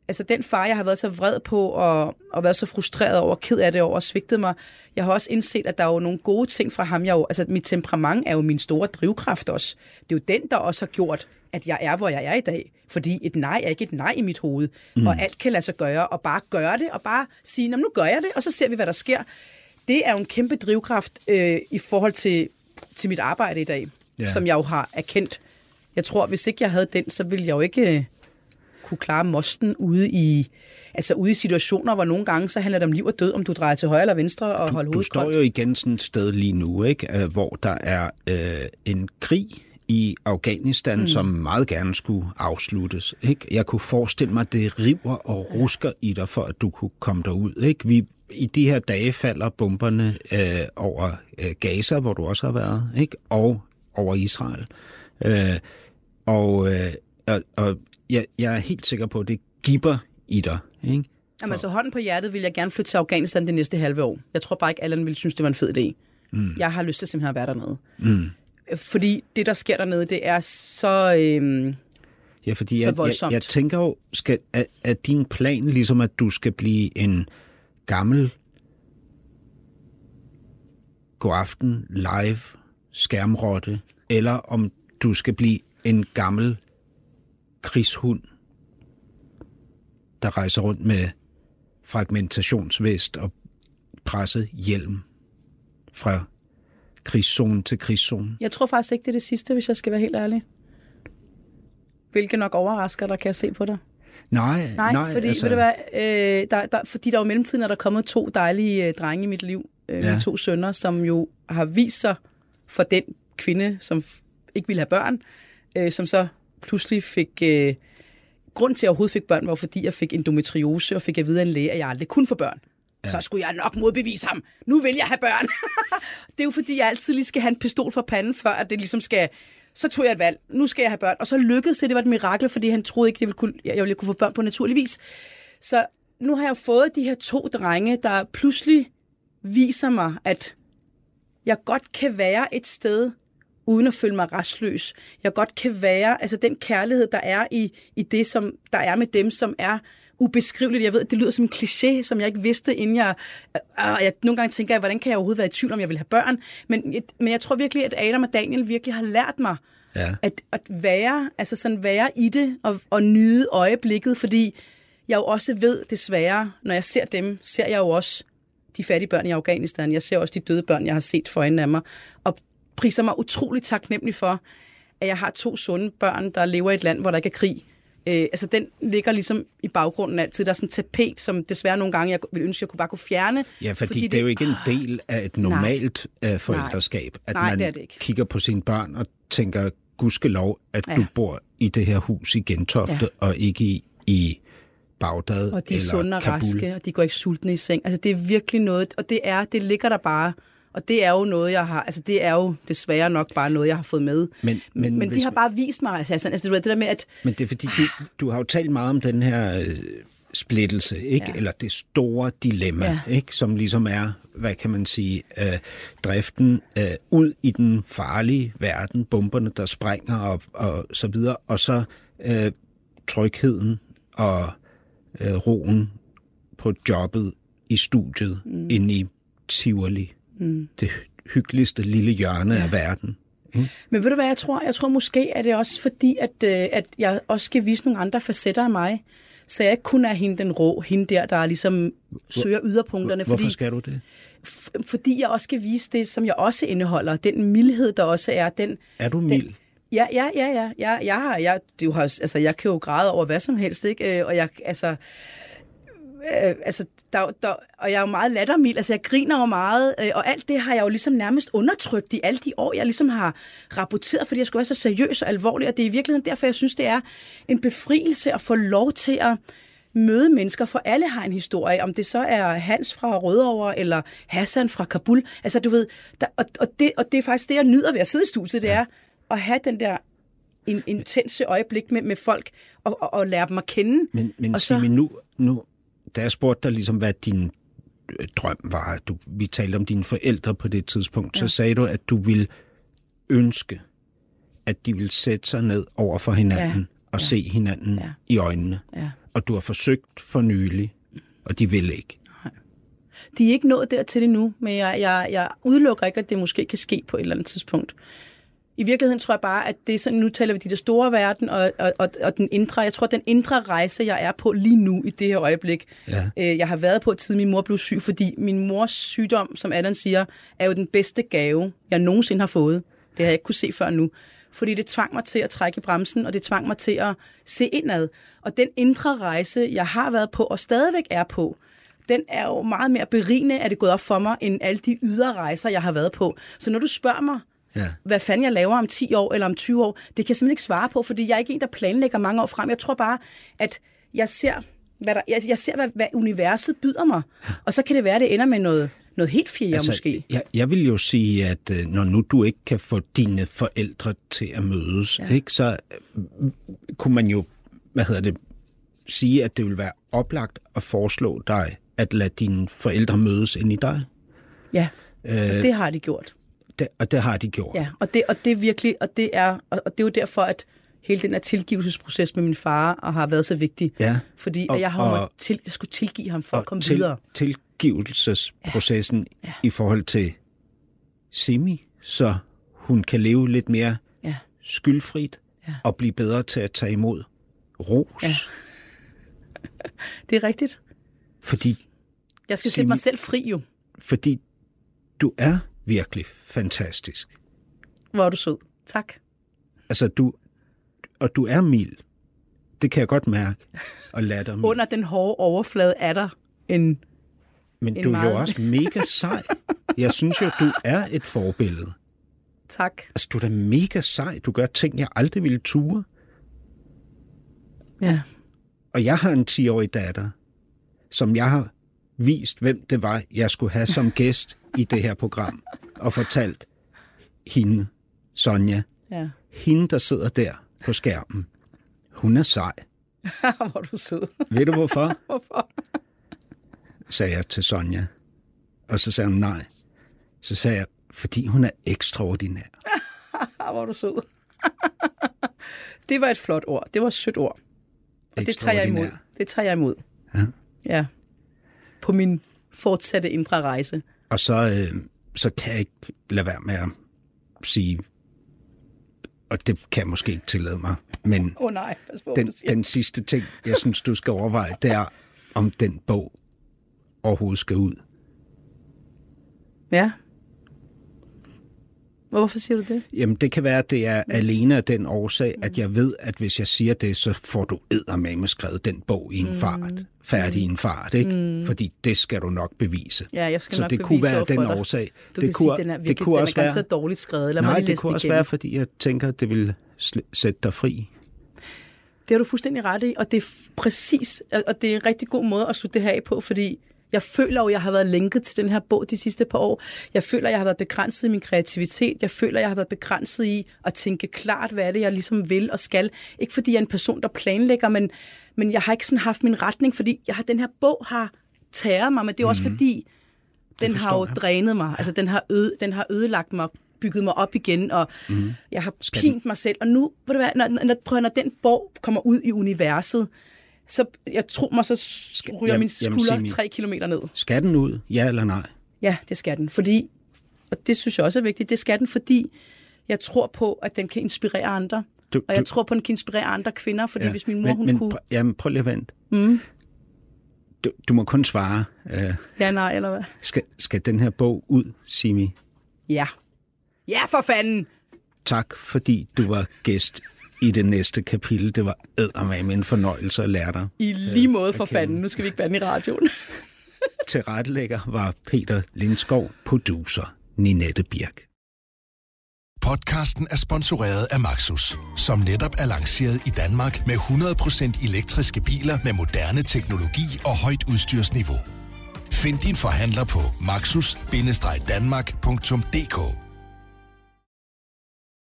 altså den far, jeg har været så vred på, og, og været så frustreret over, ked af det over, og svigtet mig, jeg har også indset, at der er jo nogle gode ting fra ham, jeg jo, altså mit temperament er jo min store drivkraft også, det er jo den, der også har gjort, at jeg er, hvor jeg er i dag, fordi et nej er ikke et nej i mit hoved, mm. og alt kan lade sig gøre, og bare gøre det, og bare sige, nu gør jeg det, og så ser vi, hvad der sker. Det er jo en kæmpe drivkraft øh, i forhold til, til mit arbejde i dag, ja. Som jeg jo har erkendt. Jeg tror, hvis ikke jeg havde den, så ville jeg jo ikke øh, kunne klare mosten ude i, altså ude i situationer, hvor nogle gange så handler det om liv og død, om du drejer til højre eller venstre og du, holder hovedet koldt. Du står jo igen sådan et sted lige nu, ikke? Hvor der er øh, en krig i Afghanistan, mm. som meget gerne skulle afsluttes. Ikke? Jeg kunne forestille mig, at det river og rusker i dig, for at du kunne komme derud. Ikke? Vi I de her dage falder bomberne øh, over øh, Gaza, hvor du også har været, ikke? Og over Israel. Øh, Og, øh, og, og jeg, jeg er helt sikker på, at det giver i dig, ikke? For... Jamen, så hånden på hjertet vil jeg gerne flytte til Afghanistan det næste halve år. Jeg tror bare ikke, Allan ville synes, det var en fed idé. Mm. Jeg har lyst til simpelthen at være dernede. Mm. Fordi det, der sker dernede, det er så, øhm, ja, fordi så jeg, voldsomt. Jeg, jeg tænker jo, skal, er, er din plan ligesom, at du skal blive en gammel God Aften Live skærmrotte, eller om du skal blive en gammel krigshund, der rejser rundt med fragmentationsvest og presset hjelm fra krigszone til krigszone? Jeg tror faktisk ikke, det er det sidste, hvis jeg skal være helt ærlig. Hvilket nok overrasker dig, kan jeg se på dig. Nej, nej. nej fordi, altså... ved du hvad, øh, der, der, fordi der jo i mellemtiden er der kommet to dejlige øh, drenge i mit liv. Øh, ja. Mine to sønner, som jo har vist sig for den kvinde, som ikke ville have børn, øh, som så pludselig fik... Øh, grund til, at jeg overhovedet fik børn, var fordi jeg fik endometriose, og fik jeg videre en læge, at jeg aldrig kunne få børn. Ja. Så skulle jeg nok modbevise ham. Nu vil jeg have børn. Det er jo fordi, jeg altid lige skal have en pistol for panden, før at det ligesom skal... Så tog jeg et valg. Nu skal jeg have børn. Og så lykkedes det. Det var et mirakel, fordi han troede ikke, at jeg ville kunne få børn på naturlig vis. Så nu har jeg fået de her to drenge, der pludselig viser mig, at jeg godt kan være et sted, uden at føle mig restløs. Jeg godt kan være, altså den kærlighed, der er i, i det, som der er med dem, som er ubeskriveligt. Jeg ved, det lyder som en kliché, som jeg ikke vidste, inden jeg... Øh, jeg nogle gange tænker jeg, hvordan kan jeg overhovedet være i tvivl, om jeg vil have børn? Men, men jeg tror virkelig, at Adam og Daniel virkelig har lært mig, ja, at, at være, altså sådan være i det, og, og nyde øjeblikket, fordi jeg jo også ved, desværre, når jeg ser dem, ser jeg jo også de fattige børn i Afghanistan. Jeg ser også de døde børn, jeg har set foran af mig. Og priser mig utrolig taknemmelig for, at jeg har to sunde børn, der lever i et land, hvor der ikke er krig. Øh, altså, den ligger ligesom i baggrunden altid. Der er sådan en tapet, som desværre nogle gange, jeg ville ønske, jeg kunne bare kunne fjerne. Ja, fordi, fordi det, det er jo ikke en del af et normalt nej, forældreskab, at nej, man det det kigger på sine børn og tænker, gudskelov, at ja. du bor i det her hus i Gentofte, ja. og ikke i, i Bagdad eller Kabul. Og de er sunde og raske, og de går ikke sultne i seng. Altså, det er virkelig noget, og det er, det ligger der bare... Og det er jo noget, jeg har... Altså, det er jo desværre nok bare noget, jeg har fået med. Men, men, men de har bare vist mig, altså, altså det, det der med, at... Men det er fordi, du, du har jo talt meget om den her øh, splittelse, ikke? Ja. Eller det store dilemma, ja. ikke? Som ligesom er, hvad kan man sige, øh, driften øh, ud i den farlige verden, bomberne, der sprænger og, og så videre, og så øh, trygheden og øh, roen på jobbet i studiet mm. inde i Tivoli. Mm. Det hyggeligste lille hjørne ja. af verden. Mm. Men ved du hvad, jeg tror? Jeg tror måske, at det er også fordi, at, at jeg også skal vise nogle andre facetter af mig, så jeg ikke kun er hende den rå, hende der, der ligesom søger yderpunkterne. Hvorfor fordi, skal du det? F- fordi jeg også skal vise det, som jeg også indeholder. Den mildhed, der også er. Den, er du mild? Den, ja, ja, ja. ja, ja jeg, har, jeg, du har, altså, jeg kan jo græde over hvad som helst, ikke? Og jeg, altså... Øh, altså, der, der, og jeg er jo meget lattermild, altså jeg griner jo meget, øh, og alt det har jeg jo ligesom nærmest undertrykt i alle de år, jeg ligesom har rapporteret, fordi jeg skulle være så seriøs og alvorlig, og det er i virkeligheden derfor, jeg synes, det er en befrielse at få lov til at møde mennesker, for alle har en historie, om det så er Hans fra Rødovre, eller Hassan fra Kabul, altså du ved, der, og, og, det, og det er faktisk det, jeg nyder ved at sidde i studiet, det er at have den der in, intense øjeblik med, med folk, og, og, og lære dem at kende. Men, men så, Simi, nu... nu da jeg spurgte dig ligesom, hvad din drøm var, du, vi talte om dine forældre på det tidspunkt, ja. så sagde du, at du ville ønske, at de ville sætte sig ned over for hinanden ja. og ja. se hinanden ja. i øjnene. Ja. Og du har forsøgt for nylig, og de vil ikke. Nej. De er ikke nået dertil endnu, men jeg, jeg, jeg udelukker ikke, at det måske kan ske på et eller andet tidspunkt. I virkeligheden tror jeg bare, at det er sådan, nu taler vi de der store verden, og, og, og, og den indre, jeg tror, den indre rejse, jeg er på lige nu, i det her øjeblik, ja. øh, jeg har været på, siden min mor blev syg, fordi min mors sygdom, som Allan siger, er jo den bedste gave, jeg nogensinde har fået. Det har jeg ikke kunne se før nu. Fordi det tvang mig til at trække i bremsen, og det tvang mig til at se indad. Og den indre rejse, jeg har været på, og stadigvæk er på, den er jo meget mere berigende, at det er gået op for mig, end alle de ydre rejser, jeg har været på. Så når du spørger mig, ja. hvad fanden jeg laver om ti år eller om tyve år, det kan jeg simpelthen ikke svare på, fordi jeg er ikke en, der planlægger mange år frem. Jeg tror bare, at jeg ser, hvad, der, jeg, jeg ser, hvad, hvad universet byder mig, og så kan det være, at det ender med noget noget helt fjerde altså, måske. Jeg, jeg vil jo sige, at når nu du ikke kan få dine forældre til at mødes, ja. ikke, så kunne man jo, hvad hedder det, sige, at det vil være oplagt at foreslå dig at lade dine forældre mødes ind i dig. Ja, øh, det har de gjort. Det, og det har de gjort. Ja, og det, og det virkelig, og det er, og det er jo derfor, at hele den her tilgivelsesproces med min far og har været så vigtig, ja, fordi og, jeg har til, jeg skulle tilgive ham for at komme til, videre. Tilgivelsesprocessen ja. Ja. I forhold til Simi, så hun kan leve lidt mere ja. Skyldfrit ja. Og blive bedre til at tage imod ros. Ja. Det er rigtigt. Fordi jeg skal Simi, sætte mig selv fri jo. Fordi du er virkelig fantastisk. Hvor er du sød. Tak. Altså du og du er mild. Det kan jeg godt mærke. Og latter mild. Under den hårde overflade er der en. Men en du meget... er jo også mega sej. Jeg synes jo, du er et forbillede. Tak. Altså du er da mega sej. Du gør ting, jeg aldrig ville ture. Ja. Og jeg har en ti-årig datter, som jeg har vist, hvem det var, jeg skulle have som gæst i det her program, og fortalt hende, Sonja, ja. Hende, der sidder der på skærmen, hun er sej. Hvor du sød. Ved du hvorfor? Hvorfor? Sagde jeg til Sonja. Og så sagde hun nej. Så sagde jeg, fordi hun er ekstraordinær. Hvor du sød. Det var et flot ord. Det var et sødt ord. Og det tager jeg imod. Det tager jeg imod. Ja. Ja. På min fortsatte indre rejse. Og så, øh, så kan jeg ikke lade være med at sige, og det kan jeg måske ikke tillade mig, men oh, nej. Pas på, den, den sidste ting, jeg synes, du skal overveje, det er, om den bog overhovedet skal ud. Ja. Hvorfor siger du det? Jamen, det kan være, at det er alene af den årsag, mm. at jeg ved, at hvis jeg siger det, så får du eddermame skrevet den bog i en mm. fart. Færdig i en fart, ikke? Mm. Fordi det skal du nok bevise. Ja, jeg skal så nok det bevise kunne være den dig. Årsag. Du det kan kunne, sige, den er virkelig, det kunne den også er ganske være, dårligt skrevet. Nej, det kunne også igennem. Være, fordi jeg tænker, at det ville sl- sætte dig fri. Det har du fuldstændig ret i, og det er præcis, og det er en rigtig god måde at slutte det her af på, fordi jeg føler jo, at jeg har været lænket til den her bog de sidste par år. Jeg føler, at jeg har været begrænset i min kreativitet. Jeg føler, at jeg har været begrænset i at tænke klart, hvad er det, jeg ligesom vil og skal. Ikke fordi jeg er en person, der planlægger, men, men jeg har ikke sådan haft min retning, fordi jeg har, den her bog har tæret mig, men det er jo også mm-hmm. fordi, den har jo jeg. Drænet mig. Altså, den har, øde, den har ødelagt mig, bygget mig op igen, og mm-hmm. jeg har skal pint den? Mig selv. Og nu, ved du hvad, når, når, når den bog kommer ud i universet, så jeg tror mig, så ryger min skulder jamen, tre kilometer ned. Skal den ud? Ja eller nej? Ja, det skal den. Fordi, og det synes jeg også er vigtigt, det skal den, fordi jeg tror på, at den kan inspirere andre. Du, og jeg du, tror på, at den kan inspirere andre kvinder, fordi ja, hvis min mor, men, hun men, kunne... Pr- jamen, prøv lige at vente. Mm. Du, du må kun svare. Øh, ja, nej, eller hvad? Skal, skal den her bog ud, Simi? Ja. Ja, for fanden! Tak, fordi du var gæst i det næste kapitel. Det var eddermame en fornøjelse at lære dig. I lige måde for fanden. Nu skal vi ikke bande i radioen. Tilrettelægger var Peter Lindskov, producer Ninette Birk. Podcasten er sponsoreret af Maxus, som netop er lanceret i Danmark med hundrede procent elektriske biler med moderne teknologi og højt udstyrsniveau. Find din forhandler på maxus bindestreg danmark punktum d k.